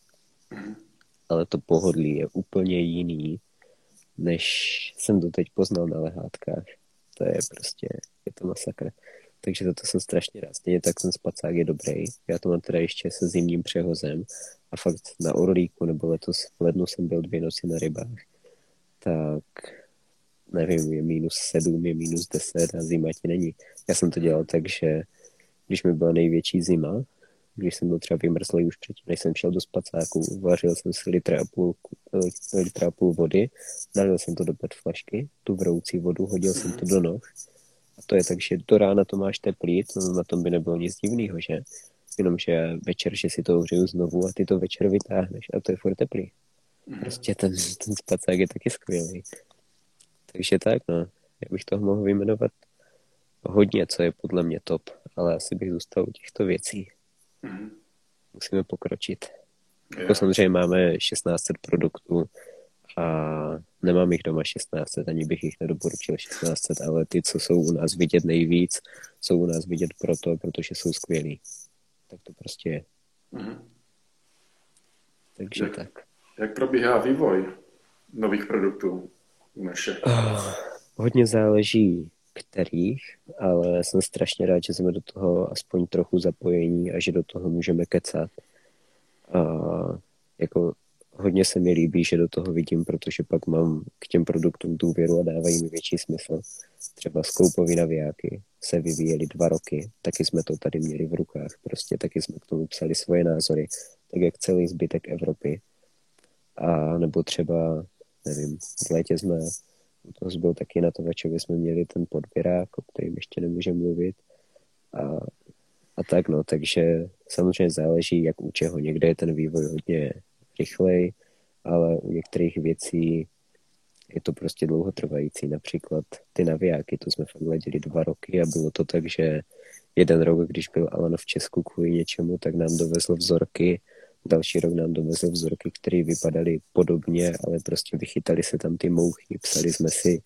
ale to pohodlí je úplně jiný, než jsem doteď poznal na lehátkách. To je prostě, je to masakr. Takže za to jsem strašně rád. Stejně tak ten spacák je dobrý. Já to mám teda ještě se zimním přehozem a fakt na Orlíku, nebo letos v lednu jsem byl dvě noci na rybách. Tak nevím, je minus sedm, je minus deset a zima ti není. Já jsem to dělal tak, že když mi byla největší zima, když jsem byl třeba vymrzlý už předtím, než jsem šel do spacáku, vařil jsem si litra a půl, litra a půl vody, nalil jsem to do pet flašky, tu vroucí vodu, hodil jsem to do noh. A to je tak, že do rána to máš teplý, to na tom by nebylo nic divného, že? Jenomže večer, že si to ohřeju znovu a ty to večer vytáhneš a to je furt teplý. Prostě ten, ten spacák je taky skvělý. Takže tak, no. Já bych toho mohl vyjmenovat hodně, co je podle mě top, ale asi bych zůstal u těchto věcí. Mm. Musíme pokročit. Yeah. Jako samozřejmě máme šestnáct set produktů a nemám jich doma šestnáct set, ani bych jich nedoporučil šestnáct set, ale ty, co jsou u nás vidět nejvíc, jsou u nás vidět proto, protože jsou skvělí. Tak to prostě je. Mm. Takže jak, tak. Jak probíhá vývoj nových produktů u našich? Oh, hodně záleží kterých, ale jsem strašně rád, že jsme do toho aspoň trochu zapojení a že do toho můžeme kecat. A jako hodně se mi líbí, že do toho vidím, protože pak mám k těm produktům důvěru a dávají mi větší smysl. Třeba skoupový navijáky se vyvíjeli dva roky, taky jsme to tady měli v rukách, prostě taky jsme k tomu psali svoje názory, tak jak celý zbytek Evropy. A nebo třeba, nevím, v létě jsme u toho zbyl taky na Tovačově, jsme měli ten podběrák, o kterým ještě nemůžeme mluvit. A, a tak, no, takže samozřejmě záleží, jak u čeho. Někde je ten vývoj hodně rychlej, ale u některých věcí je to prostě dlouhotrvající. Například ty navijáky, to jsme fakt leděli dva roky a bylo to tak, že jeden rok, když byl Alan v Česku kvůli něčemu, tak nám dovezl vzorky. Další rok nám dovezl vzorky, které vypadaly podobně, ale prostě vychytali se tam ty mouchy, psali jsme si,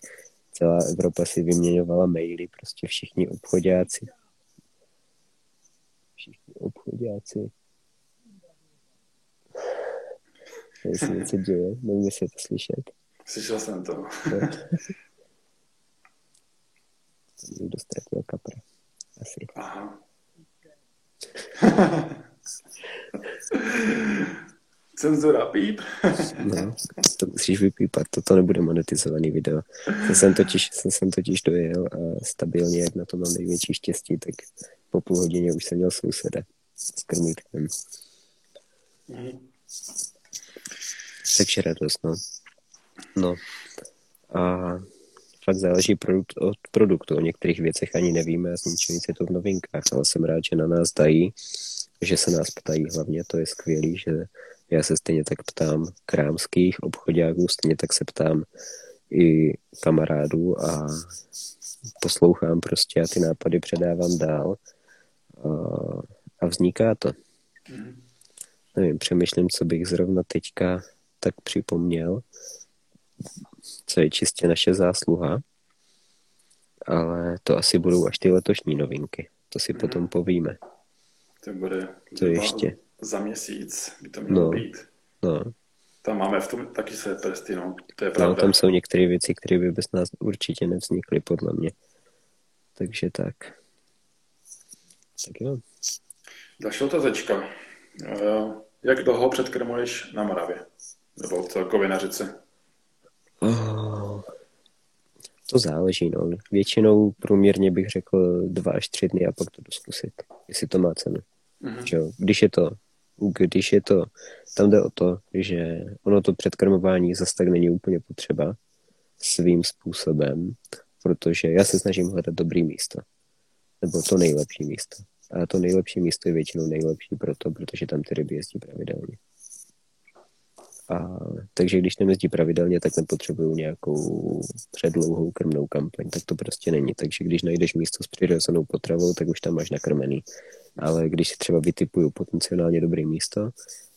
celá Evropa si vyměňovala maily, prostě všichni obchodáci. Všichni obchodáci. Tady se něco děje, nevím, jestli je to slyšet. Slyšel jsem to. Někdo ztratil kapra. Asi. Aha. Cenzura píp. No, to musíš vypípat, toto nebude monetizovaný video. Já jsem totiž, jsem, jsem totiž dojel a stabilně, jak na to mám největší štěstí, tak po půl hodině už jsem měl souseda s krmítkem. Mm. Takže radost, no. No. A fakt záleží produkt, od produktu. O některých věcech ani nevíme a s ničím nic je to v novinkách, ale jsem rád, že na nás dají, že se nás ptají hlavně, to je skvělý, že já se stejně tak ptám krámských obchodáků, stejně tak se ptám i kamarádů a poslouchám prostě a ty nápady předávám dál a, a vzniká to. Mm-hmm. Nevím, přemýšlím, co bych zrovna teďka tak připomněl, co je čistě naše zásluha, ale to asi budou až ty letošní novinky, to si mm-hmm. potom povíme. To bude to ještě za měsíc, by to mělo no, být. No. Tam máme v tom taky své prsty, no. To je pravda. No, tam jsou některé věci, které by bez nás určitě nevznikly, podle mě. Takže tak. Tak jo. Další otázečka. Jak dlouho předkrmuješ na Moravě? Nebo celkově na řece? Oh, to záleží, no. Většinou průměrně bych řekl dva až tři dny a pak to dozkusit, jestli to má cenu. Mm-hmm. Když je to, když je to, tam jde o to, že ono to předkrmování zase tak není úplně potřeba svým způsobem, protože já se snažím hledat dobrý místo, nebo to nejlepší místo. A to nejlepší místo je většinou nejlepší proto, protože tam ty ryby jezdí pravidelně. A, takže když nejezdí pravidelně, tak nepotřebuju nějakou předlouhou krmnou kampaň, tak to prostě není. Takže když najdeš místo s přirozenou potravou, tak už tam máš nakrmený. Ale když si třeba vytipuju potenciálně dobré místo,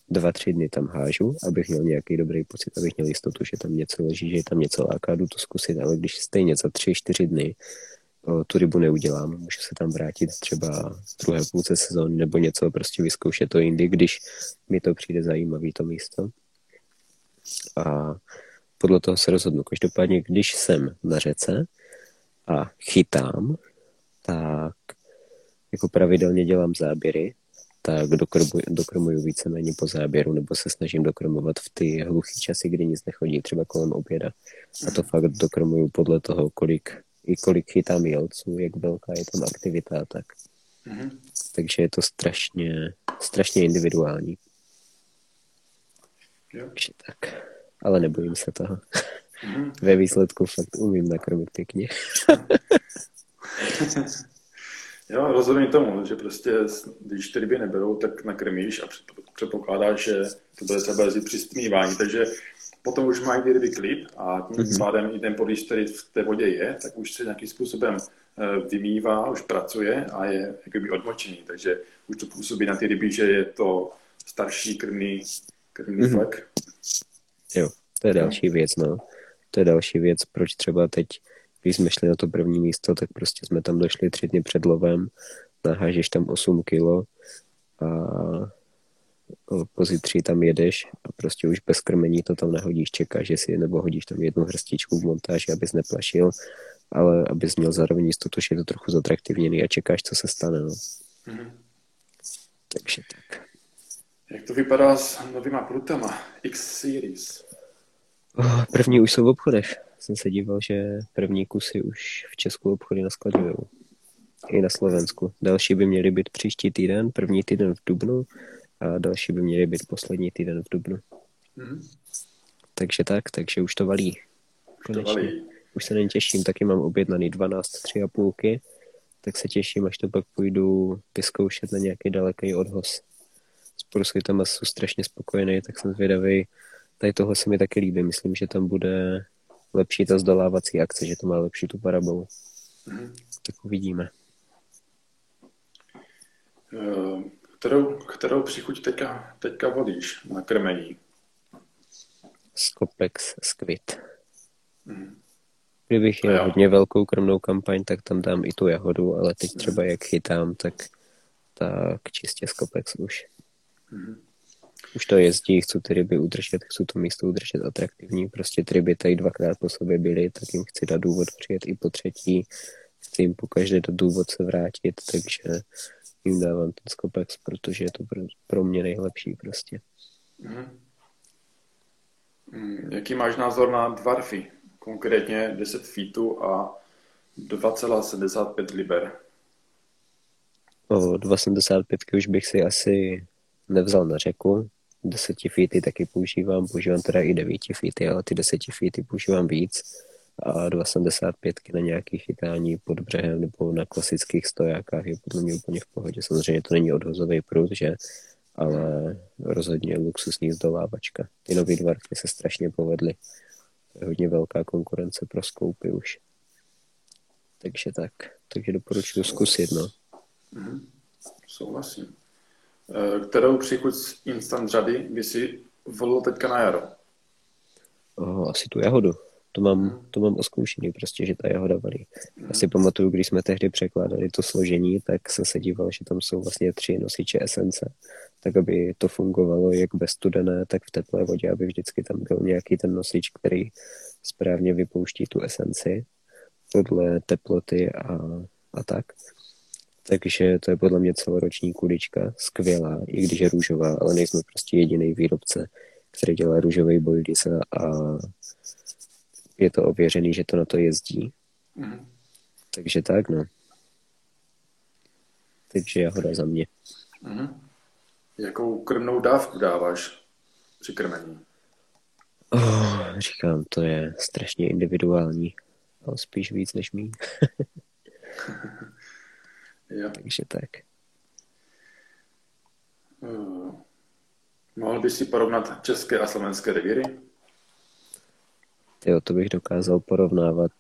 dva, tři dny tam hážu, abych měl nějaký dobrý pocit, abych měl jistotu, že tam něco leží, že je tam něco láká, jdu to zkusit, ale když stejně za tři, čtyři dny o, tu rybu neudělám, můžu se tam vrátit třeba v druhé půlce sezóny nebo něco, prostě vyzkoušet to jindy, když mi to přijde zajímavé to místo. A podle toho se rozhodnu. Každopádně, když jsem na řece a chytám, tak jako pravidelně dělám záběry, tak dokrmu, dokrmuju víceméně po záběru, nebo se snažím dokrmovat v ty hluchý časy, kdy nic nechodí, třeba kolem oběda. A to fakt dokrmuju podle toho, kolik, i kolik chytám jelců, jak velká je tam aktivita, tak. Mm-hmm. Takže je to strašně, strašně individuální. Jo. Takže tak. Ale nebojím se toho. Mm-hmm. Ve výsledku fakt umím nakrmit pěkně. Jo, rozumím tomu, že prostě, když ty ryby neberou, tak nakrmíš a předpokládáš, že to bude třeba jezdit při stmívání, takže potom už mají ty ryby klid a tím mm-hmm. pádem i ten podlíž, který v té vodě je, tak už se nějakým způsobem vymývá, už pracuje a je jakoby odmočený, takže už to působí na ty ryby, že je to starší krmný, krmný mm-hmm. flek. Jo, to je další věc, no. To je další věc, proč třeba teď když jsme šli na to první místo, tak prostě jsme tam došli tři dny před lovem, nahážeš tam osm kilo a pozítří tam jedeš a prostě už bez krmení to tam nahodíš, čekáš, že si nebo hodíš tam jednu hrstičku v montáži, abys neplašil, ale abys měl zároveň jistotu, že je to trochu zatraktivněný a čekáš, co se stane. No. Mm-hmm. Takže tak. Jak to vypadá s novýma prutama? X-Series. Oh, první už jsou v obchodech. Jsem se díval, že první kusy už v Česku obchody naskladují. I na Slovensku. Další by měly být příští týden, první týden v dubnu a další by měly být poslední týden v dubnu. Mm-hmm. Takže tak, takže už to valí. Konečně. Už to valí. Už se na ně těším, taky mám objednaný dvanáct tři a půl, tak se těším, až to pak půjdu vyzkoušet na nějaký daleký odhoz. S proskytama jsou strašně spokojený, tak jsem zvědavý. Tady toho se mi taky líbí, myslím, že tam bude lepší ta zdolávací akce, že to má lepší tu parabolu. Mm-hmm. Tak uvidíme. Kterou, kterou příchuť teďka, teďka volíš na krmení? Skopex Squid. Mm-hmm. Kdybych měl hodně velkou krmnou kampaň, tak tam dám i tu jahodu, ale teď třeba jak chytám, tak, tak čistě Skopex už. Mm-hmm. Už to jezdí, chci ty ryby udržet, chci to místo udržet atraktivní. Prostě ty ryby tady dvakrát po sobě byly, tak jim chci dát důvod přijet i po třetí. Chci jim po každé do důvod se vrátit, takže jim dávám ten Skopex, protože je to pro mě nejlepší prostě. Hmm. Hmm. Jaký máš názor na dva rfy? Konkrétně deset feetů a dva celá sedmdesát pět liber. O dva celá sedmdesát pět už bych si asi nevzal na řeku. deset feety taky používám, používám teda i devět feety, ale ty deset feety používám víc a dvě celá sedmdesát pět na nějakých chytání pod břehem nebo na klasických stojákách je podle mě úplně v pohodě. Samozřejmě to není odhozový prut, že? Ale rozhodně luxusní zdolávačka. Ty nový dvarky se strašně povedly. To je hodně velká konkurence pro skoupy už. Takže tak. Takže doporučuji zkusit, no. Mhm. Souhlasím. Kterou příchuť z instant řady by si volil teďka na jaro? Oh, asi tu jahodu. To mám, to mám oskoušený prostě, že ta jahoda valí. Já si pamatuju, když jsme tehdy překládali to složení, tak jsem se díval, že tam jsou vlastně tři nosiče esence, tak aby to fungovalo jak ve studené, tak v teplé vodě, aby vždycky tam byl nějaký ten nosič, který správně vypouští tu esenci podle teploty a, a tak. Takže to je podle mě celoroční kulička, skvělá, i když je růžová, ale nejsme prostě jediný výrobce, který dělá růžový bojdice a je to ověřený, že to na to jezdí. Mm. Takže tak, no. Takže jahoda za mě. Mm. Jakou krmnou dávku dáváš při krmení? Oh, říkám, to je strašně individuální, ale spíš víc než mý. Jo. Takže tak. Uh, mohl bys si porovnat české a slovenské revíry? Jo, to bych dokázal porovnávat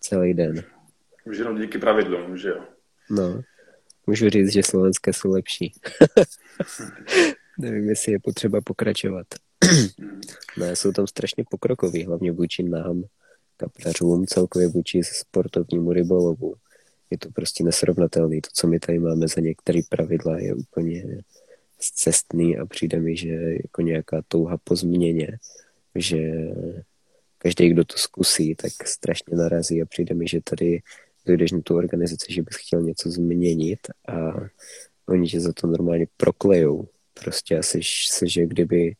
celý den. Už jenom díky pravidlům, že jo? No, můžu říct, že slovenské jsou lepší. Nevím, jestli je potřeba pokračovat. No, jsou tam strašně pokrokoví, hlavně vůči nám, kaprařům, celkově vůči sportovnímu rybolovu. Je to prostě nesrovnatelný. To, co my tady máme za některé pravidla, je úplně scestný a přijde mi, že jako nějaká touha po změně, že každý, kdo to zkusí, tak strašně narazí a přijde mi, že tady jdeš na tu organizaci, že bys chtěl něco změnit a oni tě za to normálně proklejou. Prostě asi se, že kdyby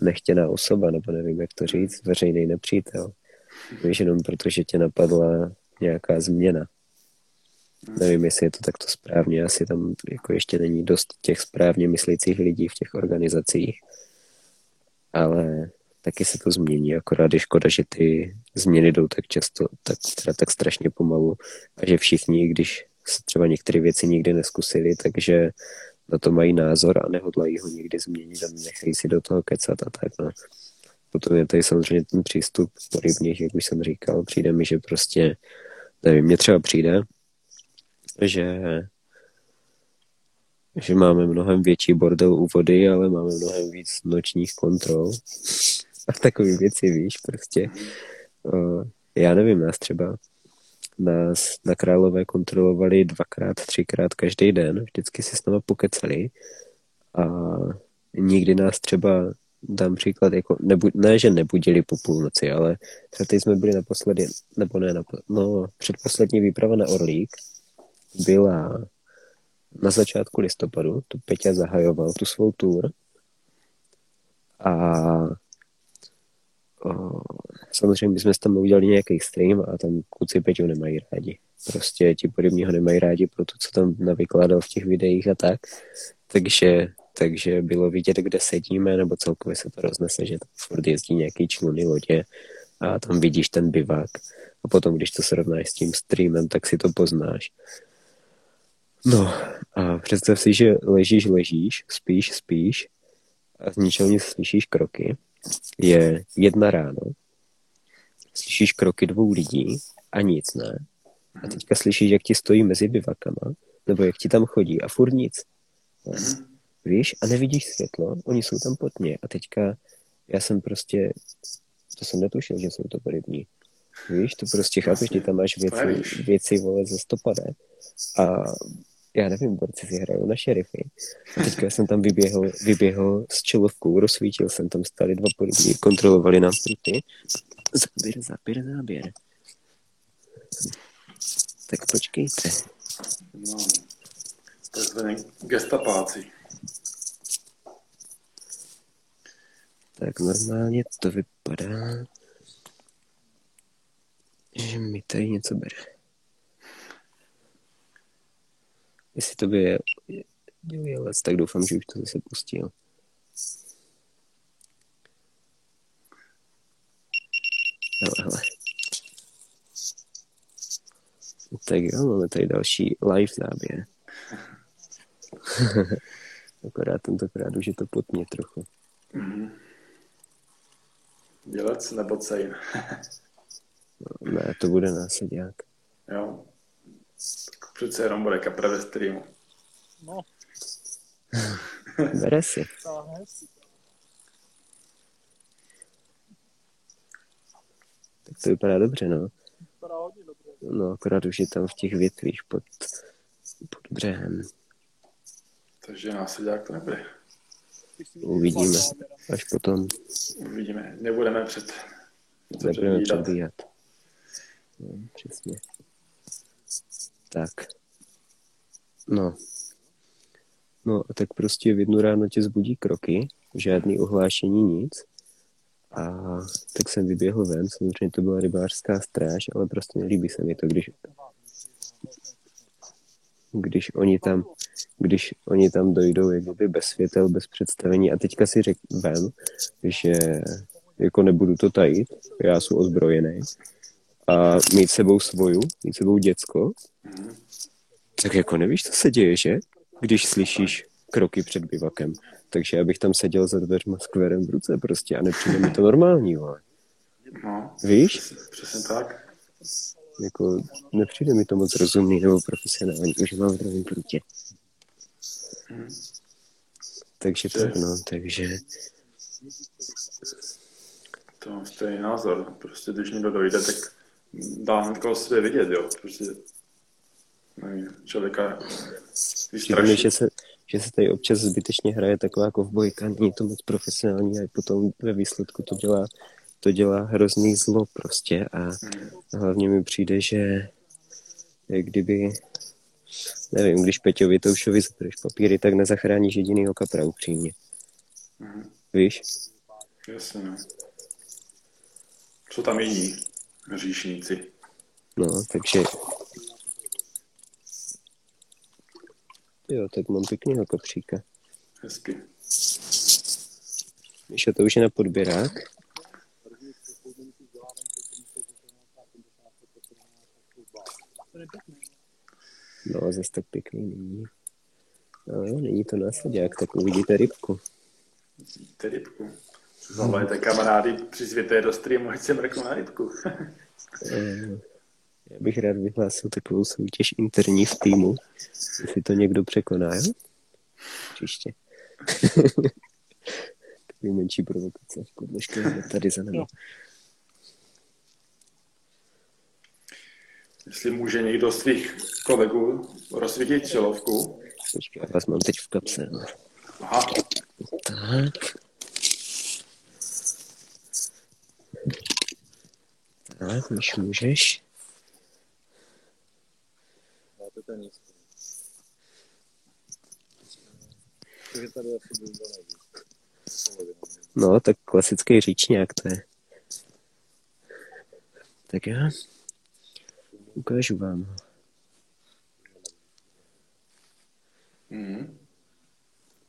nechtěná osoba, nebo nevím, jak to říct, veřejný nepřítel. Víš, jenom protože tě napadla nějaká změna. Nevím, jestli je to takto správně, asi tam jako ještě není dost těch správně myslících lidí v těch organizacích, ale taky se to změní, akorát je škoda, že ty změny jdou tak často, tak, teda tak strašně pomalu a že všichni, když se třeba některé věci nikdy neskusili, takže na to mají názor a nehodlají ho nikdy změnit a nechají si do toho kecat a tak. No. Potom je tady samozřejmě ten přístup podobných, jak už jsem říkal, přijde mi, že prostě, nevím, mě třeba přijde, že, že máme mnohem větší bordel u vody, ale máme mnohem víc nočních kontrol a takové věci, víš, prostě. O, já nevím, nás třeba nás na Králové kontrolovali dvakrát, třikrát každý den, vždycky si s náma pokecali a nikdy nás třeba, dám příklad, jako nebu, ne, že nebudili po půlnoci, ale třeba teď jsme byli naposledy, nebo ne, napo, no, předposlední výprava na Orlík byla na začátku listopadu, tu Peťa zahajoval tu svou tour a o, samozřejmě jsme tam udělali nějaký stream a tam kluci Peťu nemají rádi. Prostě ti podobní ho nemají rádi pro to, co tam navykládal v těch videích a tak. Takže, takže bylo vidět, kde sedíme, nebo celkově se to roznese, že tam furt jezdí nějaký čluny, lodě a tam vidíš ten bivák. A potom, když to srovnáš s tím streamem, tak si to poznáš. No a představ si, že ležíš, ležíš, spíš, spíš a z ničeho nic slyšíš kroky. Je jedna ráno, slyšíš kroky dvou lidí a nic, ne? A teďka slyšíš, jak ti stojí mezi bivakama, nebo jak ti tam chodí a furt nic. Ne? Víš? A nevidíš světlo, oni jsou tam potně. A teďka já jsem prostě, to jsem netušil, že jsou to podobní. Víš, to prostě chápeš, ty tam máš věci, věci vole, ze stopade. A já nevím, borci si hrajou na šerify. A teďka jsem tam vyběhl, vyběhl s čelovkou, rozsvítil jsem, tam stáli dva polidní, kontrolovali nám trupy. Záběr, záběr, záběr. Tak počkejte. No, takzvané gestapáci. Tak normálně to vypadá, že mi tady něco bere. Jestli to by dělal lec, tak doufám, že už to zase pustil. Hele, hele. Tak jo, máme tady další live záběr. Akorát tentokrát už je to potně trochu. Mm-hmm. Dělec nebo cejn? No, ne, to bude následňák. Jo. Tak přece jenom bude kapra ve streamu. No. Bere si. Tak to vypadá dobře, no. Vypadá hodně dobře. No, akorát už je tam v těch větvích pod, pod břehem. Takže následňák to nebude. Uvidíme. Až potom. Uvidíme. Nebudeme před... Nebudeme předvídat. No, přesně. Tak. No. No, tak prostě v jednu ráno tě zbudí kroky, žádný ohlášení, nic. A tak jsem vyběhl ven, samozřejmě to byla rybářská stráž, ale prostě nelíbí se mi to, když... Když oni tam, když oni tam dojdou jakoby bez světel, bez představení. A teďka si řekl ven, že jako nebudu to tajit, já jsem ozbrojený. A mít sebou svoju, mít sebou děcko, tak jako nevíš, co se děje, že? Když slyšíš kroky před bivakem. Takže já bych tam seděl za dveřma s kverem v ruce prostě a nepřijde mi to normální, ale. No, víš? Přesně tak. Jako nepřijde mi to moc rozumný nebo profesionální, že mám v druhém průtě. Hmm. Takže to tak, no, takže... To mám stejný názor, prostě když někdo dojde, tak dá hned koho sebe vidět, jo, prostě nevím, člověka vystraší. Že se, že se tady občas zbytečně hraje taková kovbojka, není to moc profesionální a potom ve výsledku to dělá to dělá hrozný zlo prostě a hlavně mi přijde, že kdyby, nevím, když Peťovi Toušovi zadrž papíry, tak nezachráníš jedinýho kapra upřímně. Mhm. Víš? Jasně. Co tam jiní říšníci? No, takže... Jo, tak mám pěknýho kapříka. Hezky. Míša, to už je na podběrák. No, zase tak pěkný není. No jo, není to následák, tak uvidíte rybku. Uvidíte rybku. Zavolejte kamarády, přizvěte je do streamu, ať se mrknu na rybku. Já bych rád vyhlásil takovou soutěž interní v týmu, jestli to někdo překoná, jo? Příště. Takový menší provokace. Dneška je tady za námi. Jestli může někdo z svých kolegů rozsvítit čelovku. Počkej, já vás mám teď v kapse. No. Aha. Tak. Tak, už můžeš. No, tak klasický říčňák to je. Tak já ukážu vám.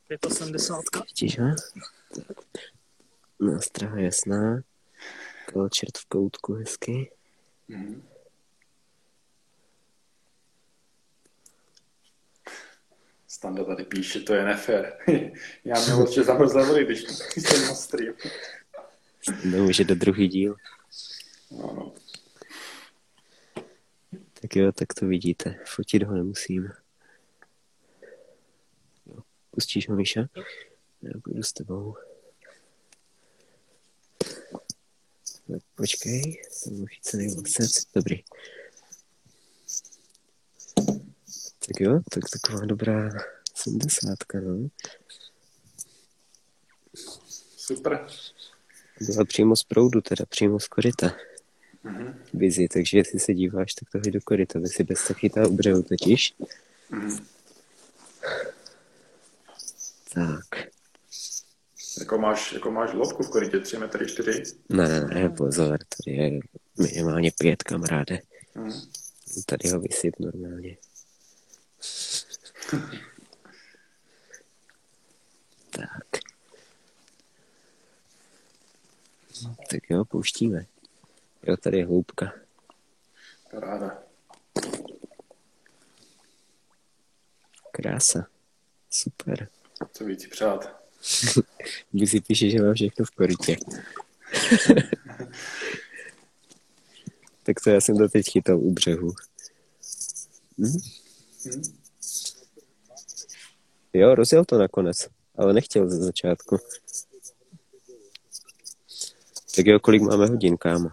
pět osmdesát. Vidíš, ha? Nástraha jasná. Kalčert v koutku hezky. Mm. Standa tady píše, to je nefér. Já měl určitě zamrzlé vody, když jsem na stream. Standa může do druhý díl. No, no. Tak jo, tak to vidíte. Fotit ho nemusím. Jo, pustíš ho, Míša? Já půjdu s tebou. Tak počkej, tam už se nejvlasec. Dobrý. Tak jo, tak taková dobrá sedmdesátka, no. Super. Byla přímo z proudu, teda přímo z koryta. Mm-hmm. Vizi, takže jestli se díváš, tak tohle do koryta, vy si bez tak chytá u břehu totiž. Mm-hmm. Tak. Jako máš, jako máš lobku v korytě, tři metry čtyři? Ne, ne, ne, pozor, tady je minimálně pět, kamaráde. Mm. Tady ho vysyp normálně. Tak. Tak jo, pouštíme. Jo, tady je hloubka. Paráda. Krása. Super. Co víc si přát? Když si píše, že mám všechno v korytě. Tak to já jsem to teď chytal u břehu. Hm? Hm? Jo, rozjel to nakonec, ale nechtěl ze začátku. Tak jo, kolik máme hodin, kámo?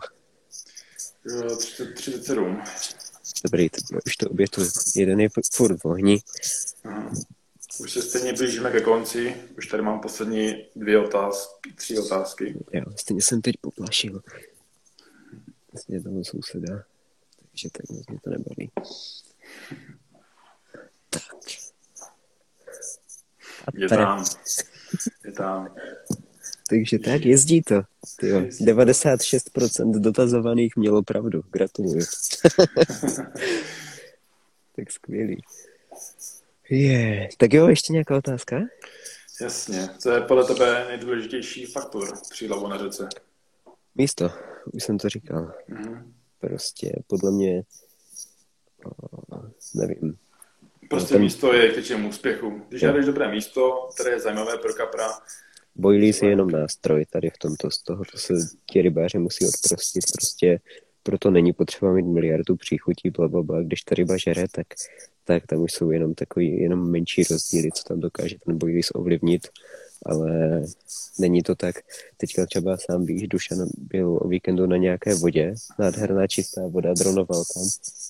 třicet sedm. Dobrý, tak už to obětuju. Jeden je furt v ohni. Hmm. Už se stejně blížíme ke konci. Už tady mám poslední dvě otázky, tři otázky. Jo, stejně jsem teď poplašil. Vlastně toho souseda, takže tak moc mě to nebaví. Tak. Je tam. Je tam. Takže tak, jezdí to. Tyjo, devadesát šest procent dotazovaných mělo pravdu. Gratuluju. Tak skvělý. Yeah. Tak jo, ještě nějaká otázka? Jasně. Co je podle tebe nejdůležitější faktor přílovu na řece? Místo. Už jsem to říkal. Mm-hmm. Prostě podle mě o, nevím. Prostě ten... místo je k těčemu úspěchu. Když najdeš dobré místo, které je zajímavé pro kapra... Boilies je jenom nástroj tady v tomto. Z toho to se ti rybáři musí odprostit. Prostě proto není potřeba mít miliardu příchutí, blablabla. Když ta ryba žere, tak, tak tam už jsou jenom takový, jenom menší rozdíly, co tam dokáže ten boilies ovlivnit. Ale není to tak. Teďka třeba sám víš, Dušan byl o víkendu na nějaké vodě. Nádherná čistá voda, dronoval tam.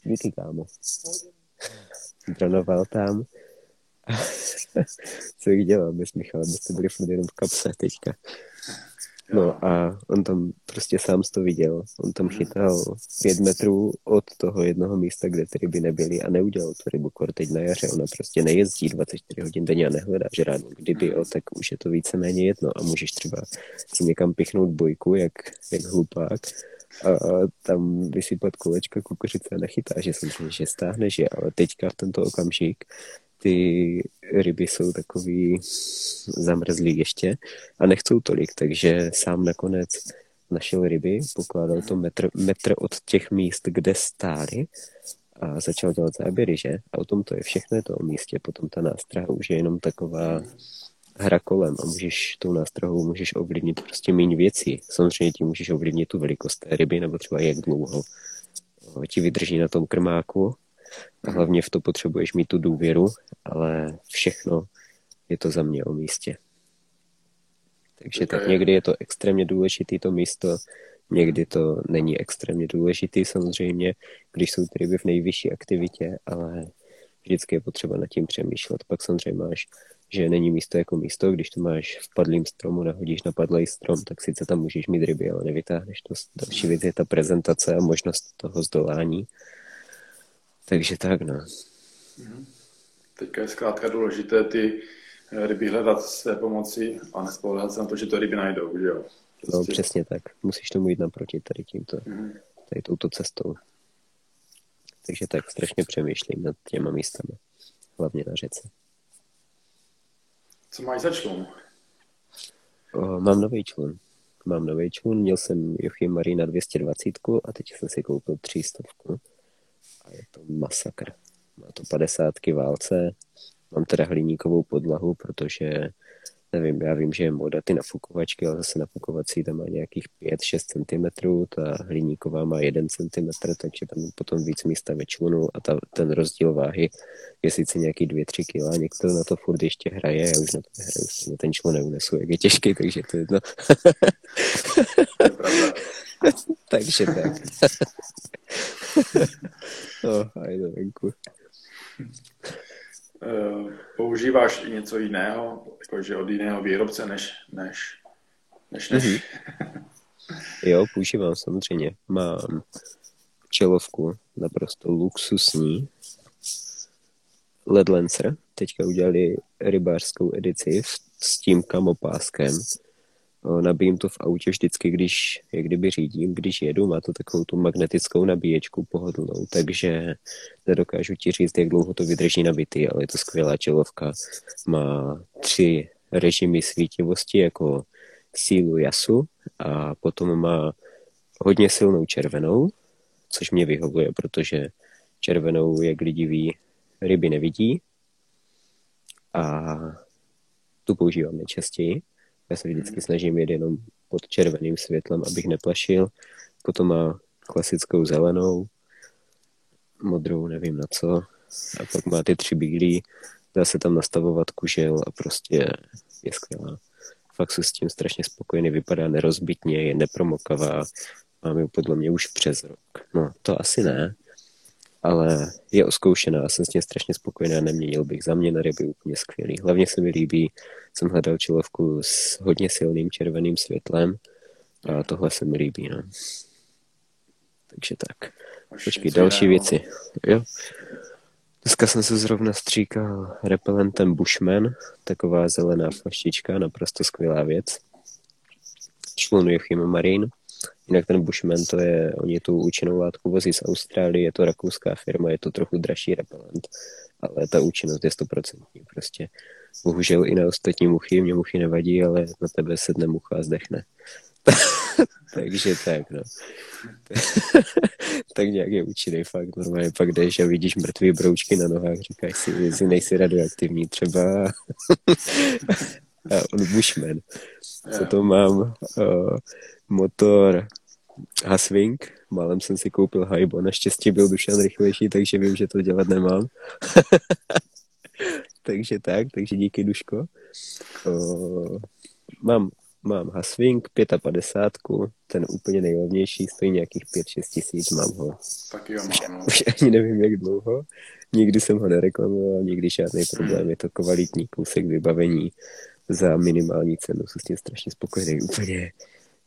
Díky, kámo. Dronoval tam. Co jich dělal bez Michala? Byste byli furt jenom v kapse teďka. No a on tam prostě sám to viděl. On tam chytal pět metrů od toho jednoho místa, kde ty ryby nebyly a neudělal tu rybu kor teď na jaře. Ona prostě nejezdí dvacet čtyři hodin denně a nehledá, že ráno kdyby, jo, tak už je to víceméně jedno a můžeš třeba si někam pichnout bojku, jak, jak hlupák, a tam vysypat kolečka kukuřice a nachytá, že samozřejmě, že stáhneš je, ale teďka v tento okamžik ty ryby jsou takový zamrzlý ještě a nechcou tolik, takže sám nakonec našel ryby, pokládal to metr, metr od těch míst, kde stály a začal dělat záběry, že? A o tom to je všechno to o místě, potom ta nástraha už je jenom taková hra kolem a můžeš tou nástrahou můžeš ovlivnit prostě méně věcí. Samozřejmě ti můžeš ovlivnit tu velikost té ryby nebo třeba jak dlouho ti vydrží na tom krmáku. A hlavně v to potřebuješ mít tu důvěru, ale všechno je to za mě o místě. Takže tak někdy je to extrémně důležité to místo, někdy to není extrémně důležité samozřejmě, když jsou ty ryby v nejvyšší aktivitě, ale vždycky je potřeba nad tím přemýšlet. Pak samozřejmě máš, že není místo jako místo, když to máš v padlým stromu, nahodíš na padlý strom, tak sice tam můžeš mít ryby, ale nevytáhneš to. Další věc je ta prezentace a možnost toho zdolání. Takže tak, no. Teďka je zkrátka důležité ty ryby hledat své pomoci a nespoléhat se na to, že to ryby najdou, že jo? Prostě. No, přesně tak. Musíš tomu jít naproti tady tímto, tady touto cestou. Takže tak strašně přemýšlím nad těma místama. Hlavně na řece. Co máš za člun? O, mám nový člun. Mám nový člun. Měl jsem Jochy Marie na dvě stě dvacet a teď jsem si koupil tři sta. A je to masakr. Má to padesátky válce. Mám teda hliníkovou podlahu, protože nevím, já vím, že je moda ty nafukovačky, ale zase nafukovací tam má nějakých pět až šest centimetrů, ta hliníková má jeden centimetr, takže tam potom víc místa ve člunu a ta, ten rozdíl váhy je sice nějaký dvě až tři kila, někdo na to furt ještě hraje, já už na to nehraju, už ten člun neunesu, jak je těžký, takže to je jedno. Takže tak. No, a jde venku. Používáš i něco jiného, jakože od jiného výrobce, než, než, než, než. Mm-hmm. Jo, používám samozřejmě. Mám čelovku, naprosto luxusní. Led Lancer, teďka udělali rybářskou edici s tím kamopáskem. Nabíjím to v autě vždycky, když, jak kdyby řídím, když jedu, má to takovou tu magnetickou nabíječku pohodlnou, takže nedokážu ti říct, jak dlouho to vydrží nabitý, ale je to skvělá čelovka. Má tři režimy svítivosti, jako sílu jasu a potom má hodně silnou červenou, což mě vyhovuje, protože červenou, jak lidi ví, ryby nevidí a tu používám nejčastěji. Já se vždycky snažím jít jenom pod červeným světlem, abych neplašil. Potom má klasickou zelenou, modrou, nevím na co. A pak má ty tři bílý, dá se tam nastavovat kužel a prostě je skvělá. Fakt jsem s tím strašně spokojený, vypadá nerozbitně, je nepromokavá. Mám ji podle mě už přes rok. No, to asi ne, ale je oskoušená, jsem s tím strašně spokojená, neměnil bych, za mě na ryby úplně skvělý. Hlavně se mi líbí, jsem hledal čelovku s hodně silným červeným světlem a tohle se mi líbí, no. Takže tak. Počkej, další věci. Jo. Dneska jsem se zrovna stříkal repelentem Bushman, taková zelená flaštička, naprosto skvělá věc. Šlun Jochim Marín. Jinak ten Bushman, to je, oni tu účinnou látku vozí z Austrálie, je to rakouská firma, je to trochu dražší repelent, ale ta účinnost je stoprocentní prostě. Bohužel i na ostatní muchy, mě muchy nevadí, ale na tebe sedne mucha a zdechne. Takže tak, no. Tak nějak je účinný fakt, normálně pak jdeš a vidíš mrtvý broučky na nohách, říkáš si, jestli nejsi radioaktivní třeba. A on Bushman. Co to mám? Uh, motor Haswing. Málem jsem si koupil Haibo. Naštěstí byl Dušan rychlejší, takže vím, že to dělat nemám. Takže tak, takže díky, Duško. Uh, mám, mám Haswing padesát pět, ten úplně nejlevnější, stojí nějakých pět až šest tisíc, mám ho. Tak jo, mám. Už ani nevím, jak dlouho. Nikdy jsem ho nereklamoval, nikdy žádný problém, je to kvalitní kousek vybavení. za minimální cenu, jsou s tím strašně spokojený, úplně,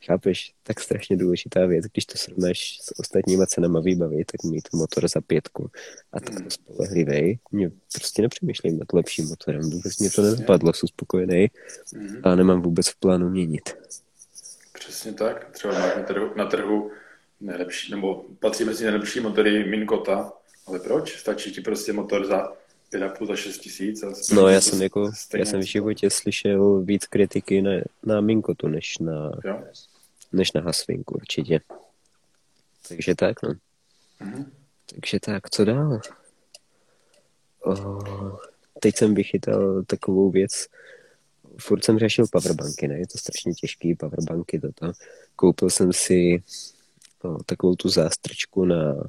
chápeš, tak strašně důležitá věc, když to srovnáš s ostatníma cenama výbavy, tak mít motor za pětku a tak mm. spolehlivý, mě prostě nepřemýšlím nad lepším motorem, vůbec mě to nenapadlo, jsou spokojený mm. a nemám vůbec v plánu měnit. Přesně tak, třeba na trhu, na trhu nejlepší, nebo patří mezi nejlepší motory Minkota, ale proč? Stačí ti prostě motor za pět a půl za šest tisíc. No já jsem jako, já jsem v životě slyšel víc kritiky na, na Minkotu, než na, než na Haswingu určitě. Takže tak, no. Uh-huh. Takže tak, co dál? Oh, teď jsem vychytal takovou věc, furt jsem řešil powerbanky, ne? Je to strašně těžký, powerbanky toto. Koupil jsem si no, takovou tu zástrčku na,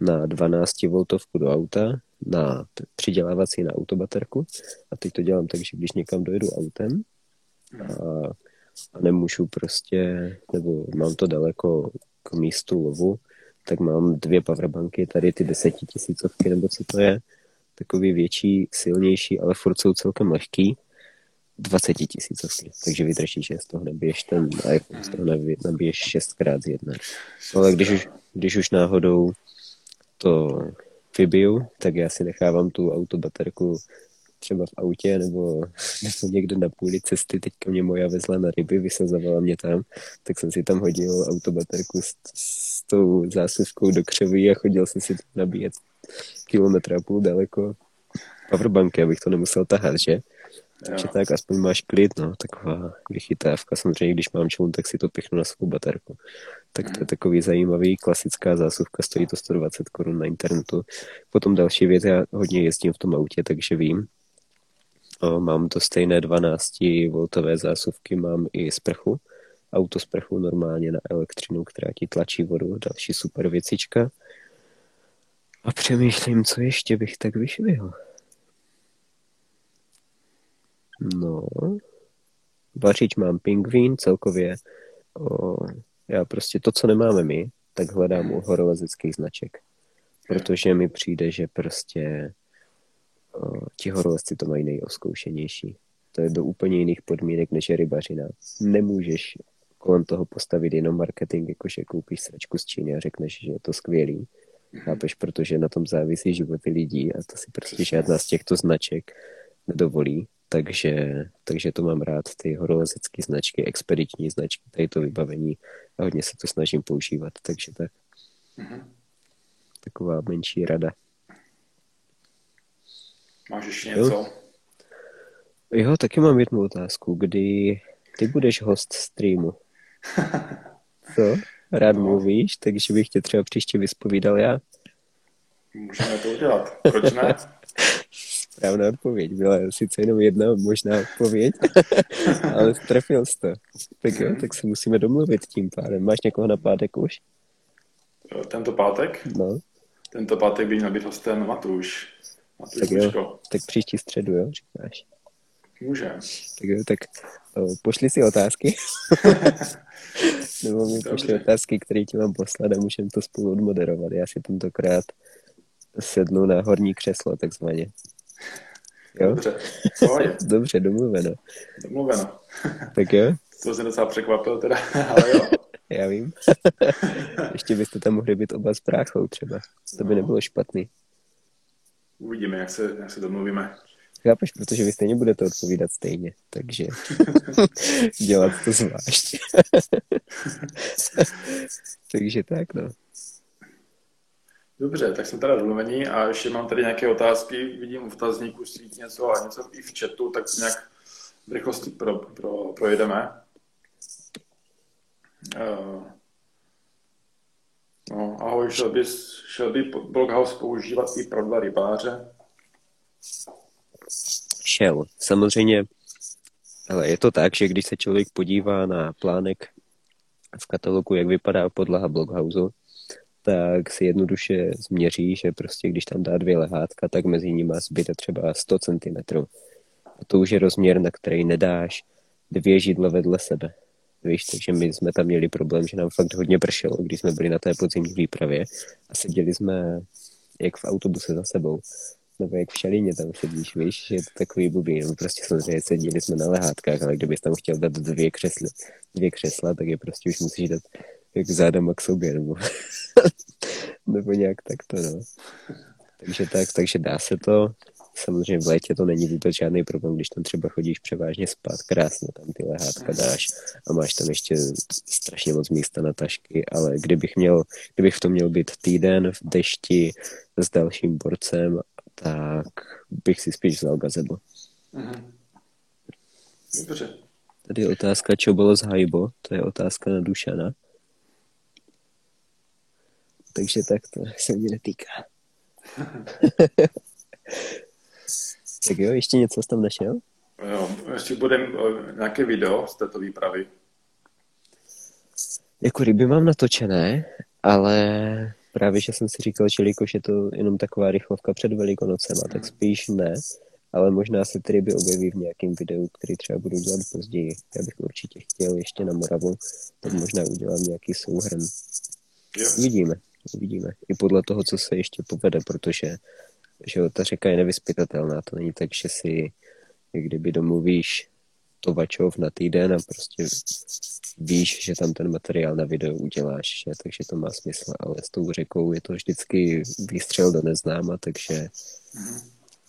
na dvanáct voltovku do auta, na přidělávací na autobaterku a teď to dělám tak, že když někam dojedu autem a, a nemůžu prostě, nebo mám to daleko k místu lovu, tak mám dvě powerbanky, tady ty desetitisícovky, nebo co to je, takový větší, silnější, ale furt jsou celkem lehký, dvacetitisícovky, takže vytračíš, že z toho nabiješ ten iPhone, z toho nabiješ šestkrát z jedné. Ale když už, když už náhodou to vybiju, tak já si nechávám tu autobaterku třeba v autě nebo, nebo někde na půli cesty, teďka mě moja vezla na ryby, vysazovala mě tam, tak jsem si tam hodil autobaterku s, s tou zásuvkou do křoví a chodil jsem si nabíjet kilometr a půl daleko powerbanky, abych to nemusel tahat, že? Takže jo. Tak, aspoň máš klid, no, taková vychytávka. Samozřejmě, když mám člun, tak si to pichnu na svou baterku. Tak to je takový zajímavý, klasická zásuvka, stojí to sto dvacet korun na internetu. Potom další věc, já hodně jezdím v tom autě, takže vím. O, mám to stejné dvanáct voltové zásuvky, mám i sprchu. Auto sprchu normálně na elektřinu, která ti tlačí vodu, další super věcička. A přemýšlím, co ještě bych tak vyšvihl. No, vařič mám pingvín, celkově o, já prostě to, co nemáme my, tak hledám u horolezeckých značek, protože mi přijde, že prostě o, ti horolezci to mají nejozkoušenější. To je do úplně jiných podmínek, než je rybařina. Nemůžeš kolem toho postavit jenom marketing, jakože koupíš sračku z Číny a řekneš, že je to skvělý. Chápeš, protože na tom závisí životy lidí a to si prostě žádná z těchto značek nedovolí. Takže, takže to mám rád, ty horolezecké značky, expediční značky, tady to vybavení a hodně se to snažím používat, takže tak. Mm-hmm. Taková menší rada. Máš ještě něco? Jo, jo, taky mám jednu otázku, kdy ty budeš host streamu. Co? Rád no. mluvíš, takže bych tě třeba příště vyspovídal já. Můžeme to udělat, proč ne? Správná odpověď byla sice jenom jedna možná odpověď, ale strefil jsi to. Tak jo, tak se musíme domluvit tím pádem. Máš někoho na pátek už? Tento pátek? No. Tento pátek by měl být hostem Matouš. Matouš tak Mučko. Jo, tak příští středu, jo, říkáš? Může. Tak jo, tak o, pošli si otázky. Nebo mi pošli otázky, které ti mám poslat a můžeme to spolu odmoderovat. Já si tentokrát sednu na horní křeslo, takzvaně. Jo? Dobře, Dobře, domluveno. Domluveno. Tak jo? To jsem docela překvapil teda, ale jo. Já vím. Ještě byste tam mohli být oba s bráchou třeba. To by no. nebylo špatný. Uvidíme, jak se, jak se domluvíme. Chápeš, protože vy stejně budete odpovídat stejně, takže dělat to zvlášť. Takže tak, no. Dobře, tak jsem teda domluvený a ještě mám tady nějaké otázky, vidím v otazníku svít něco a něco i v chatu, tak to nějak v rychlosti pro, pro, projedeme. Uh, no, ahoj, šel by, šel by Bloghouse používat i pro rybáře? Šel, samozřejmě, ale je to tak, že když se člověk podívá na plánek v katalogu, jak vypadá podlaha Bloghouse, tak si jednoduše změří, že prostě když tam dá dvě lehátka, tak mezi nimi zbyde třeba sto centimetrů. A to už je rozměr, na který nedáš dvě židla vedle sebe. Víš, takže my jsme tam měli problém, že nám fakt hodně pršelo, když jsme byli na té podzimní výpravě a seděli jsme jak v autobuse za sebou. nebo jak v Šalíně tam sedíš, víš, je to takový blbý, no prostě samozřejmě seděli jsme na lehátkách, ale kdybys tam chtěl dát dvě křesla, dvě křesla, tak je prostě už musíš dát jak zádama k sobě, nebo, nebo nějak takto, no. Takže tak, takže dá se to. Samozřejmě v létě to není vůbec žádný problém, když tam třeba chodíš převážně spát, krásně tam ty lehátka dáš a máš tam ještě strašně moc místa na tašky, ale kdybych, měl, kdybych v tom měl být týden v dešti s dalším borcem, tak bych si spíš vzal gazebo. Mhm. Dobře. Tady je otázka, co bylo z Haibo, to je otázka na Dušana. Takže tak to se mě netýká. Tak jo, ještě něco jsi tam našel? Jo, ještě budem nějaké video z této výpravy. Jako ryby mám natočené, ale právě, že jsem si říkal, že jelikož je to jenom taková rychlovka před Velikonocema, hmm. tak spíš ne, ale možná se ty ryby objeví v nějakém videu, který třeba budu dělat později. Já bych určitě chtěl ještě na Moravu, tak možná udělám nějaký souhrn. Jo. Uvidíme, uvidíme. I podle toho, co se ještě povede, protože že ta řeka je nevyspytatelná, to není tak, že si kdyby domluvíš tovačov na týden a prostě víš, že tam ten materiál na video uděláš, že? Takže to má smysl, ale s tou řekou je to vždycky výstřel do neznáma, takže,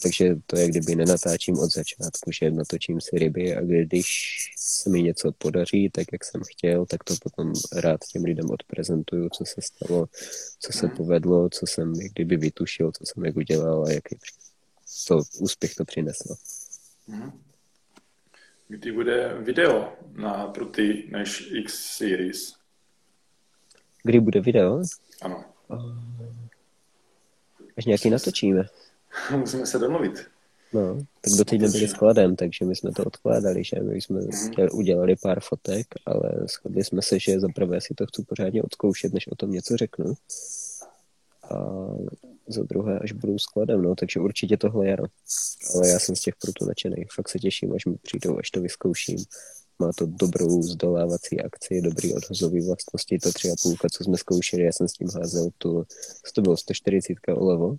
takže to je, kdyby nenatáčím od začátku, že natočím si ryby a když se mi něco podaří, tak jak jsem chtěl, tak to potom rád těm lidem odprezentuju, co se stalo, co se povedlo, co jsem kdyby vytušil, co jsem jak udělal a jaký to úspěch to přineslo. Kdy bude video na pruty než X-Series? Kdy bude video? Ano. Až nějaký natočíme. Musíme se domluvit. No, tak do týdne byli skladem, takže my jsme to odkládali, že my jsme chtěli, udělali pár fotek, ale shodli jsme se, že zaprvé si to chci pořádně odzkoušet, než o tom něco řeknu. A za druhé, až budu skladem, no, takže určitě tohle jaro. Ale já jsem z těch prutů nadšenej, fakt se těším, až mi přijdou, až to vyzkouším. Má to dobrou zdolávací akci, dobrý odhozový vlastnosti, ta tři a půlka, co jsme zkoušeli, já jsem s tím házel tu, to bylo sto čtyřicet olevo.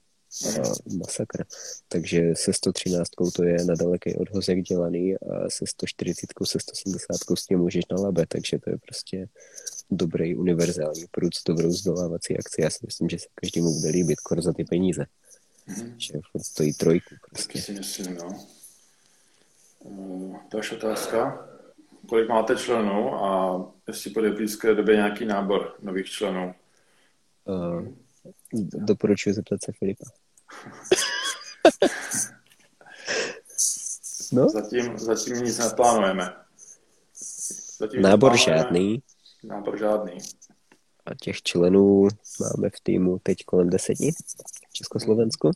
A masakr. Takže se sto třináct to je na daleký odhozek dělaný a se sto čtyřicet, se sto sedmdesát s tím můžeš na Labe, takže to je prostě dobrý univerzální prut s dobrou zdolávací akci. Já si myslím, že se každému bude líbit, kor za ty peníze. Mm-hmm. Že stojí trojku prostě. Tak si myslím, no. Další otázka. Kolik máte členů a jestli bude v blízké době nějaký nábor nových členů? Uh, doporučuji zeptat se Filipa. No? Zatím, zatím nic neplánujeme. Zatím nábor neplánujeme. žádný. Nábor žádný. A těch členů máme v týmu teď kolem deseti v Československu.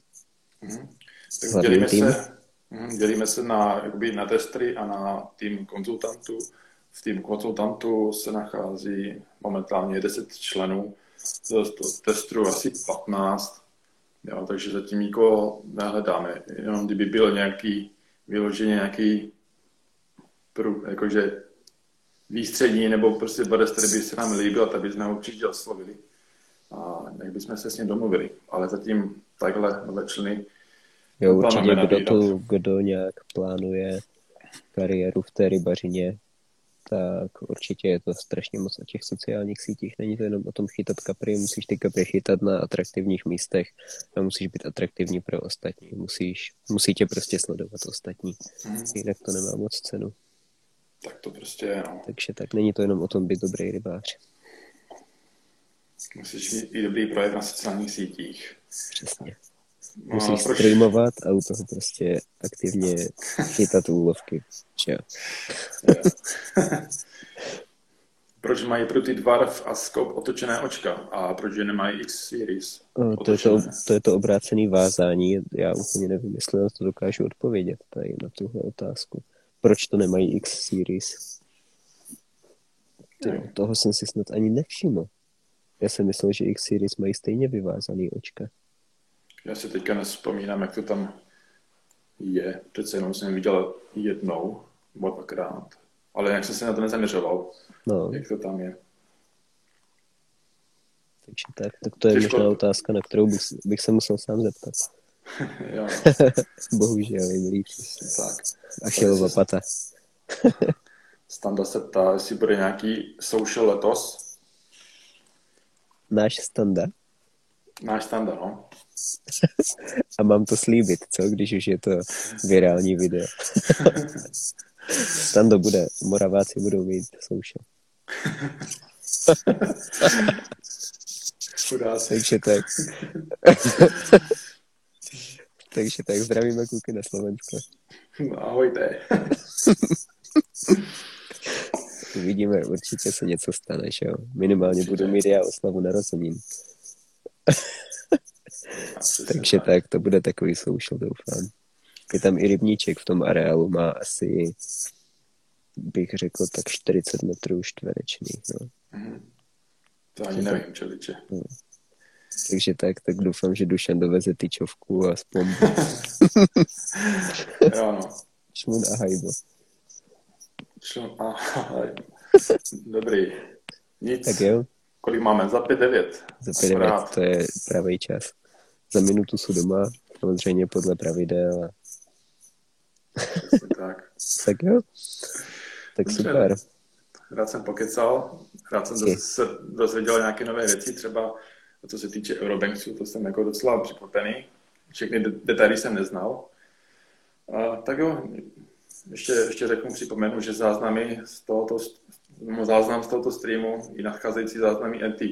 Mm-hmm. Tak dělíme se, dělíme se na, jakoby na testry a na tým konzultantů. V týmu konzultantů se nachází momentálně deset členů. Z testru asi patnáct. Jo, takže zatím nikoho nehledáme. Jenom kdyby byl nějaký vyloženě nějaký prů, jakože výstřední, nebo prostě badestr by se nám líbil, tak bychom ho určitě oslovili. A jak bychom se s ním domluvili. Ale zatím takhle vlečný. Jo, určitě kdo, tu, kdo nějak plánuje kariéru v té rybařině, tak určitě je to strašně moc o těch sociálních sítích. Není to jenom o tom chytat kapry, musíš ty kapry chytat na atraktivních místech a musíš být atraktivní pro ostatní. Musíš, musí tě prostě sledovat ostatní, hmm. jinak to nemá moc cenu. Tak to prostě je, no. Takže tak není to jenom o tom být dobrý rybář. Musíš mít i dobrý projev na sociálních sítích. Přesně. Musíš no, streamovat a u toho prostě aktivně chytat úlovky. Čau. Proč mají pro ty dvarf a skop otočené očka a proč je nemají X-Series? To je to, to je to obrácené vázání. Já úplně nevím, jestli na to dokážu odpovědět tady na tuhle otázku. Proč to nemají X-Series? Tyjo, toho jsem si snad ani nevšiml. Já jsem myslel, že X-Series mají stejně vyvázaný očka. Já si teďka nespomínám, jak to tam je. Přece jenom jsem viděl jednou, nebo dvakrát. Ale jak jsem se na to nezaměřoval, no. Jak to tam je. Takže tak, tak to je těžko... možná otázka, na kterou bych, bych se musel sám zeptat. Jo. Bohužel, je líp. Tak. A šel lopata. Standa se ptá, jestli bude nějaký social letos. Náš Standa. Náš Standa, no. A mám to slíbit, co? Když už je to virální video. Stando bude, Moraváci budou mít social. Chudáci. Takže tak. Takže tak, zdravíme kluky na Slovensko. No, ahojte. Uvidíme, určitě se něco stane, že jo? Minimálně určitě. Budu mít já oslavu narozenin. Takže tak, to bude takový social, doufám. Je tam i rybníček v tom areálu, má asi, bych řekl, tak čtyřicet metrů čtverečných, no. Mm. To ani nevím, čeliče. No. Takže tak, tak doufám, že Dušan doveze tyčovku a spombu. Jo, no. Šmun a hajbo. Šmun a hajbo. Dobrý. Nic. Tak jo. Kolik máme? Za pět devět. Za pět devět, to je pravý čas. Za minutu jsou doma, samozřejmě podle pravidel. A... tak. Tak jo. Tak dobře. Super. Rád jsem pokecal, rád jsem okay. se dozvěděl nějaké nové věci, třeba co se týče Eurobanxu, to jsem jako docela překvapený. Všechny detaily jsem neznal. A tak jo, ještě, ještě řeknu, připomenu, že záznamy z tohoto, záznam z tohoto streamu i nadcházející záznamy en té,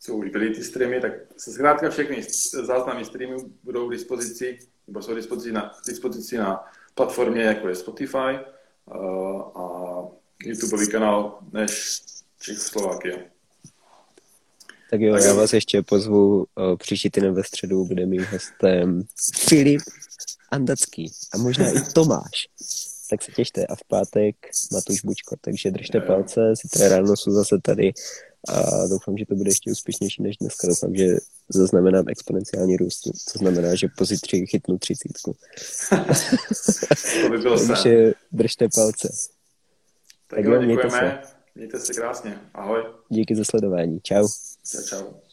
co už byly ty streamy, tak se zkrátka všechny záznamy streamu budou k dispozici, nebo jsou dispozici na, dispozici na platformě, jako je Spotify a, a YouTubeový kanál než Československý. Tak jo, já vás ještě pozvu o, příští týden ve středu, bude mým hostem Filip Andacký a možná i Tomáš. Tak se těšte a v pátek Matuš Bučko, takže držte jo, jo. palce, zítra ráno jsou zase tady a doufám, že to bude ještě úspěšnější než dneska. Doufám, že zaznamenám exponenciální růst, co znamená, že po zítří chytnu třicítku. Takže držte palce. Tak, tak jo, děkujeme. Mějte se. Mějte se krásně. Ahoj. Díky za sledování. Čau. Čau, čau.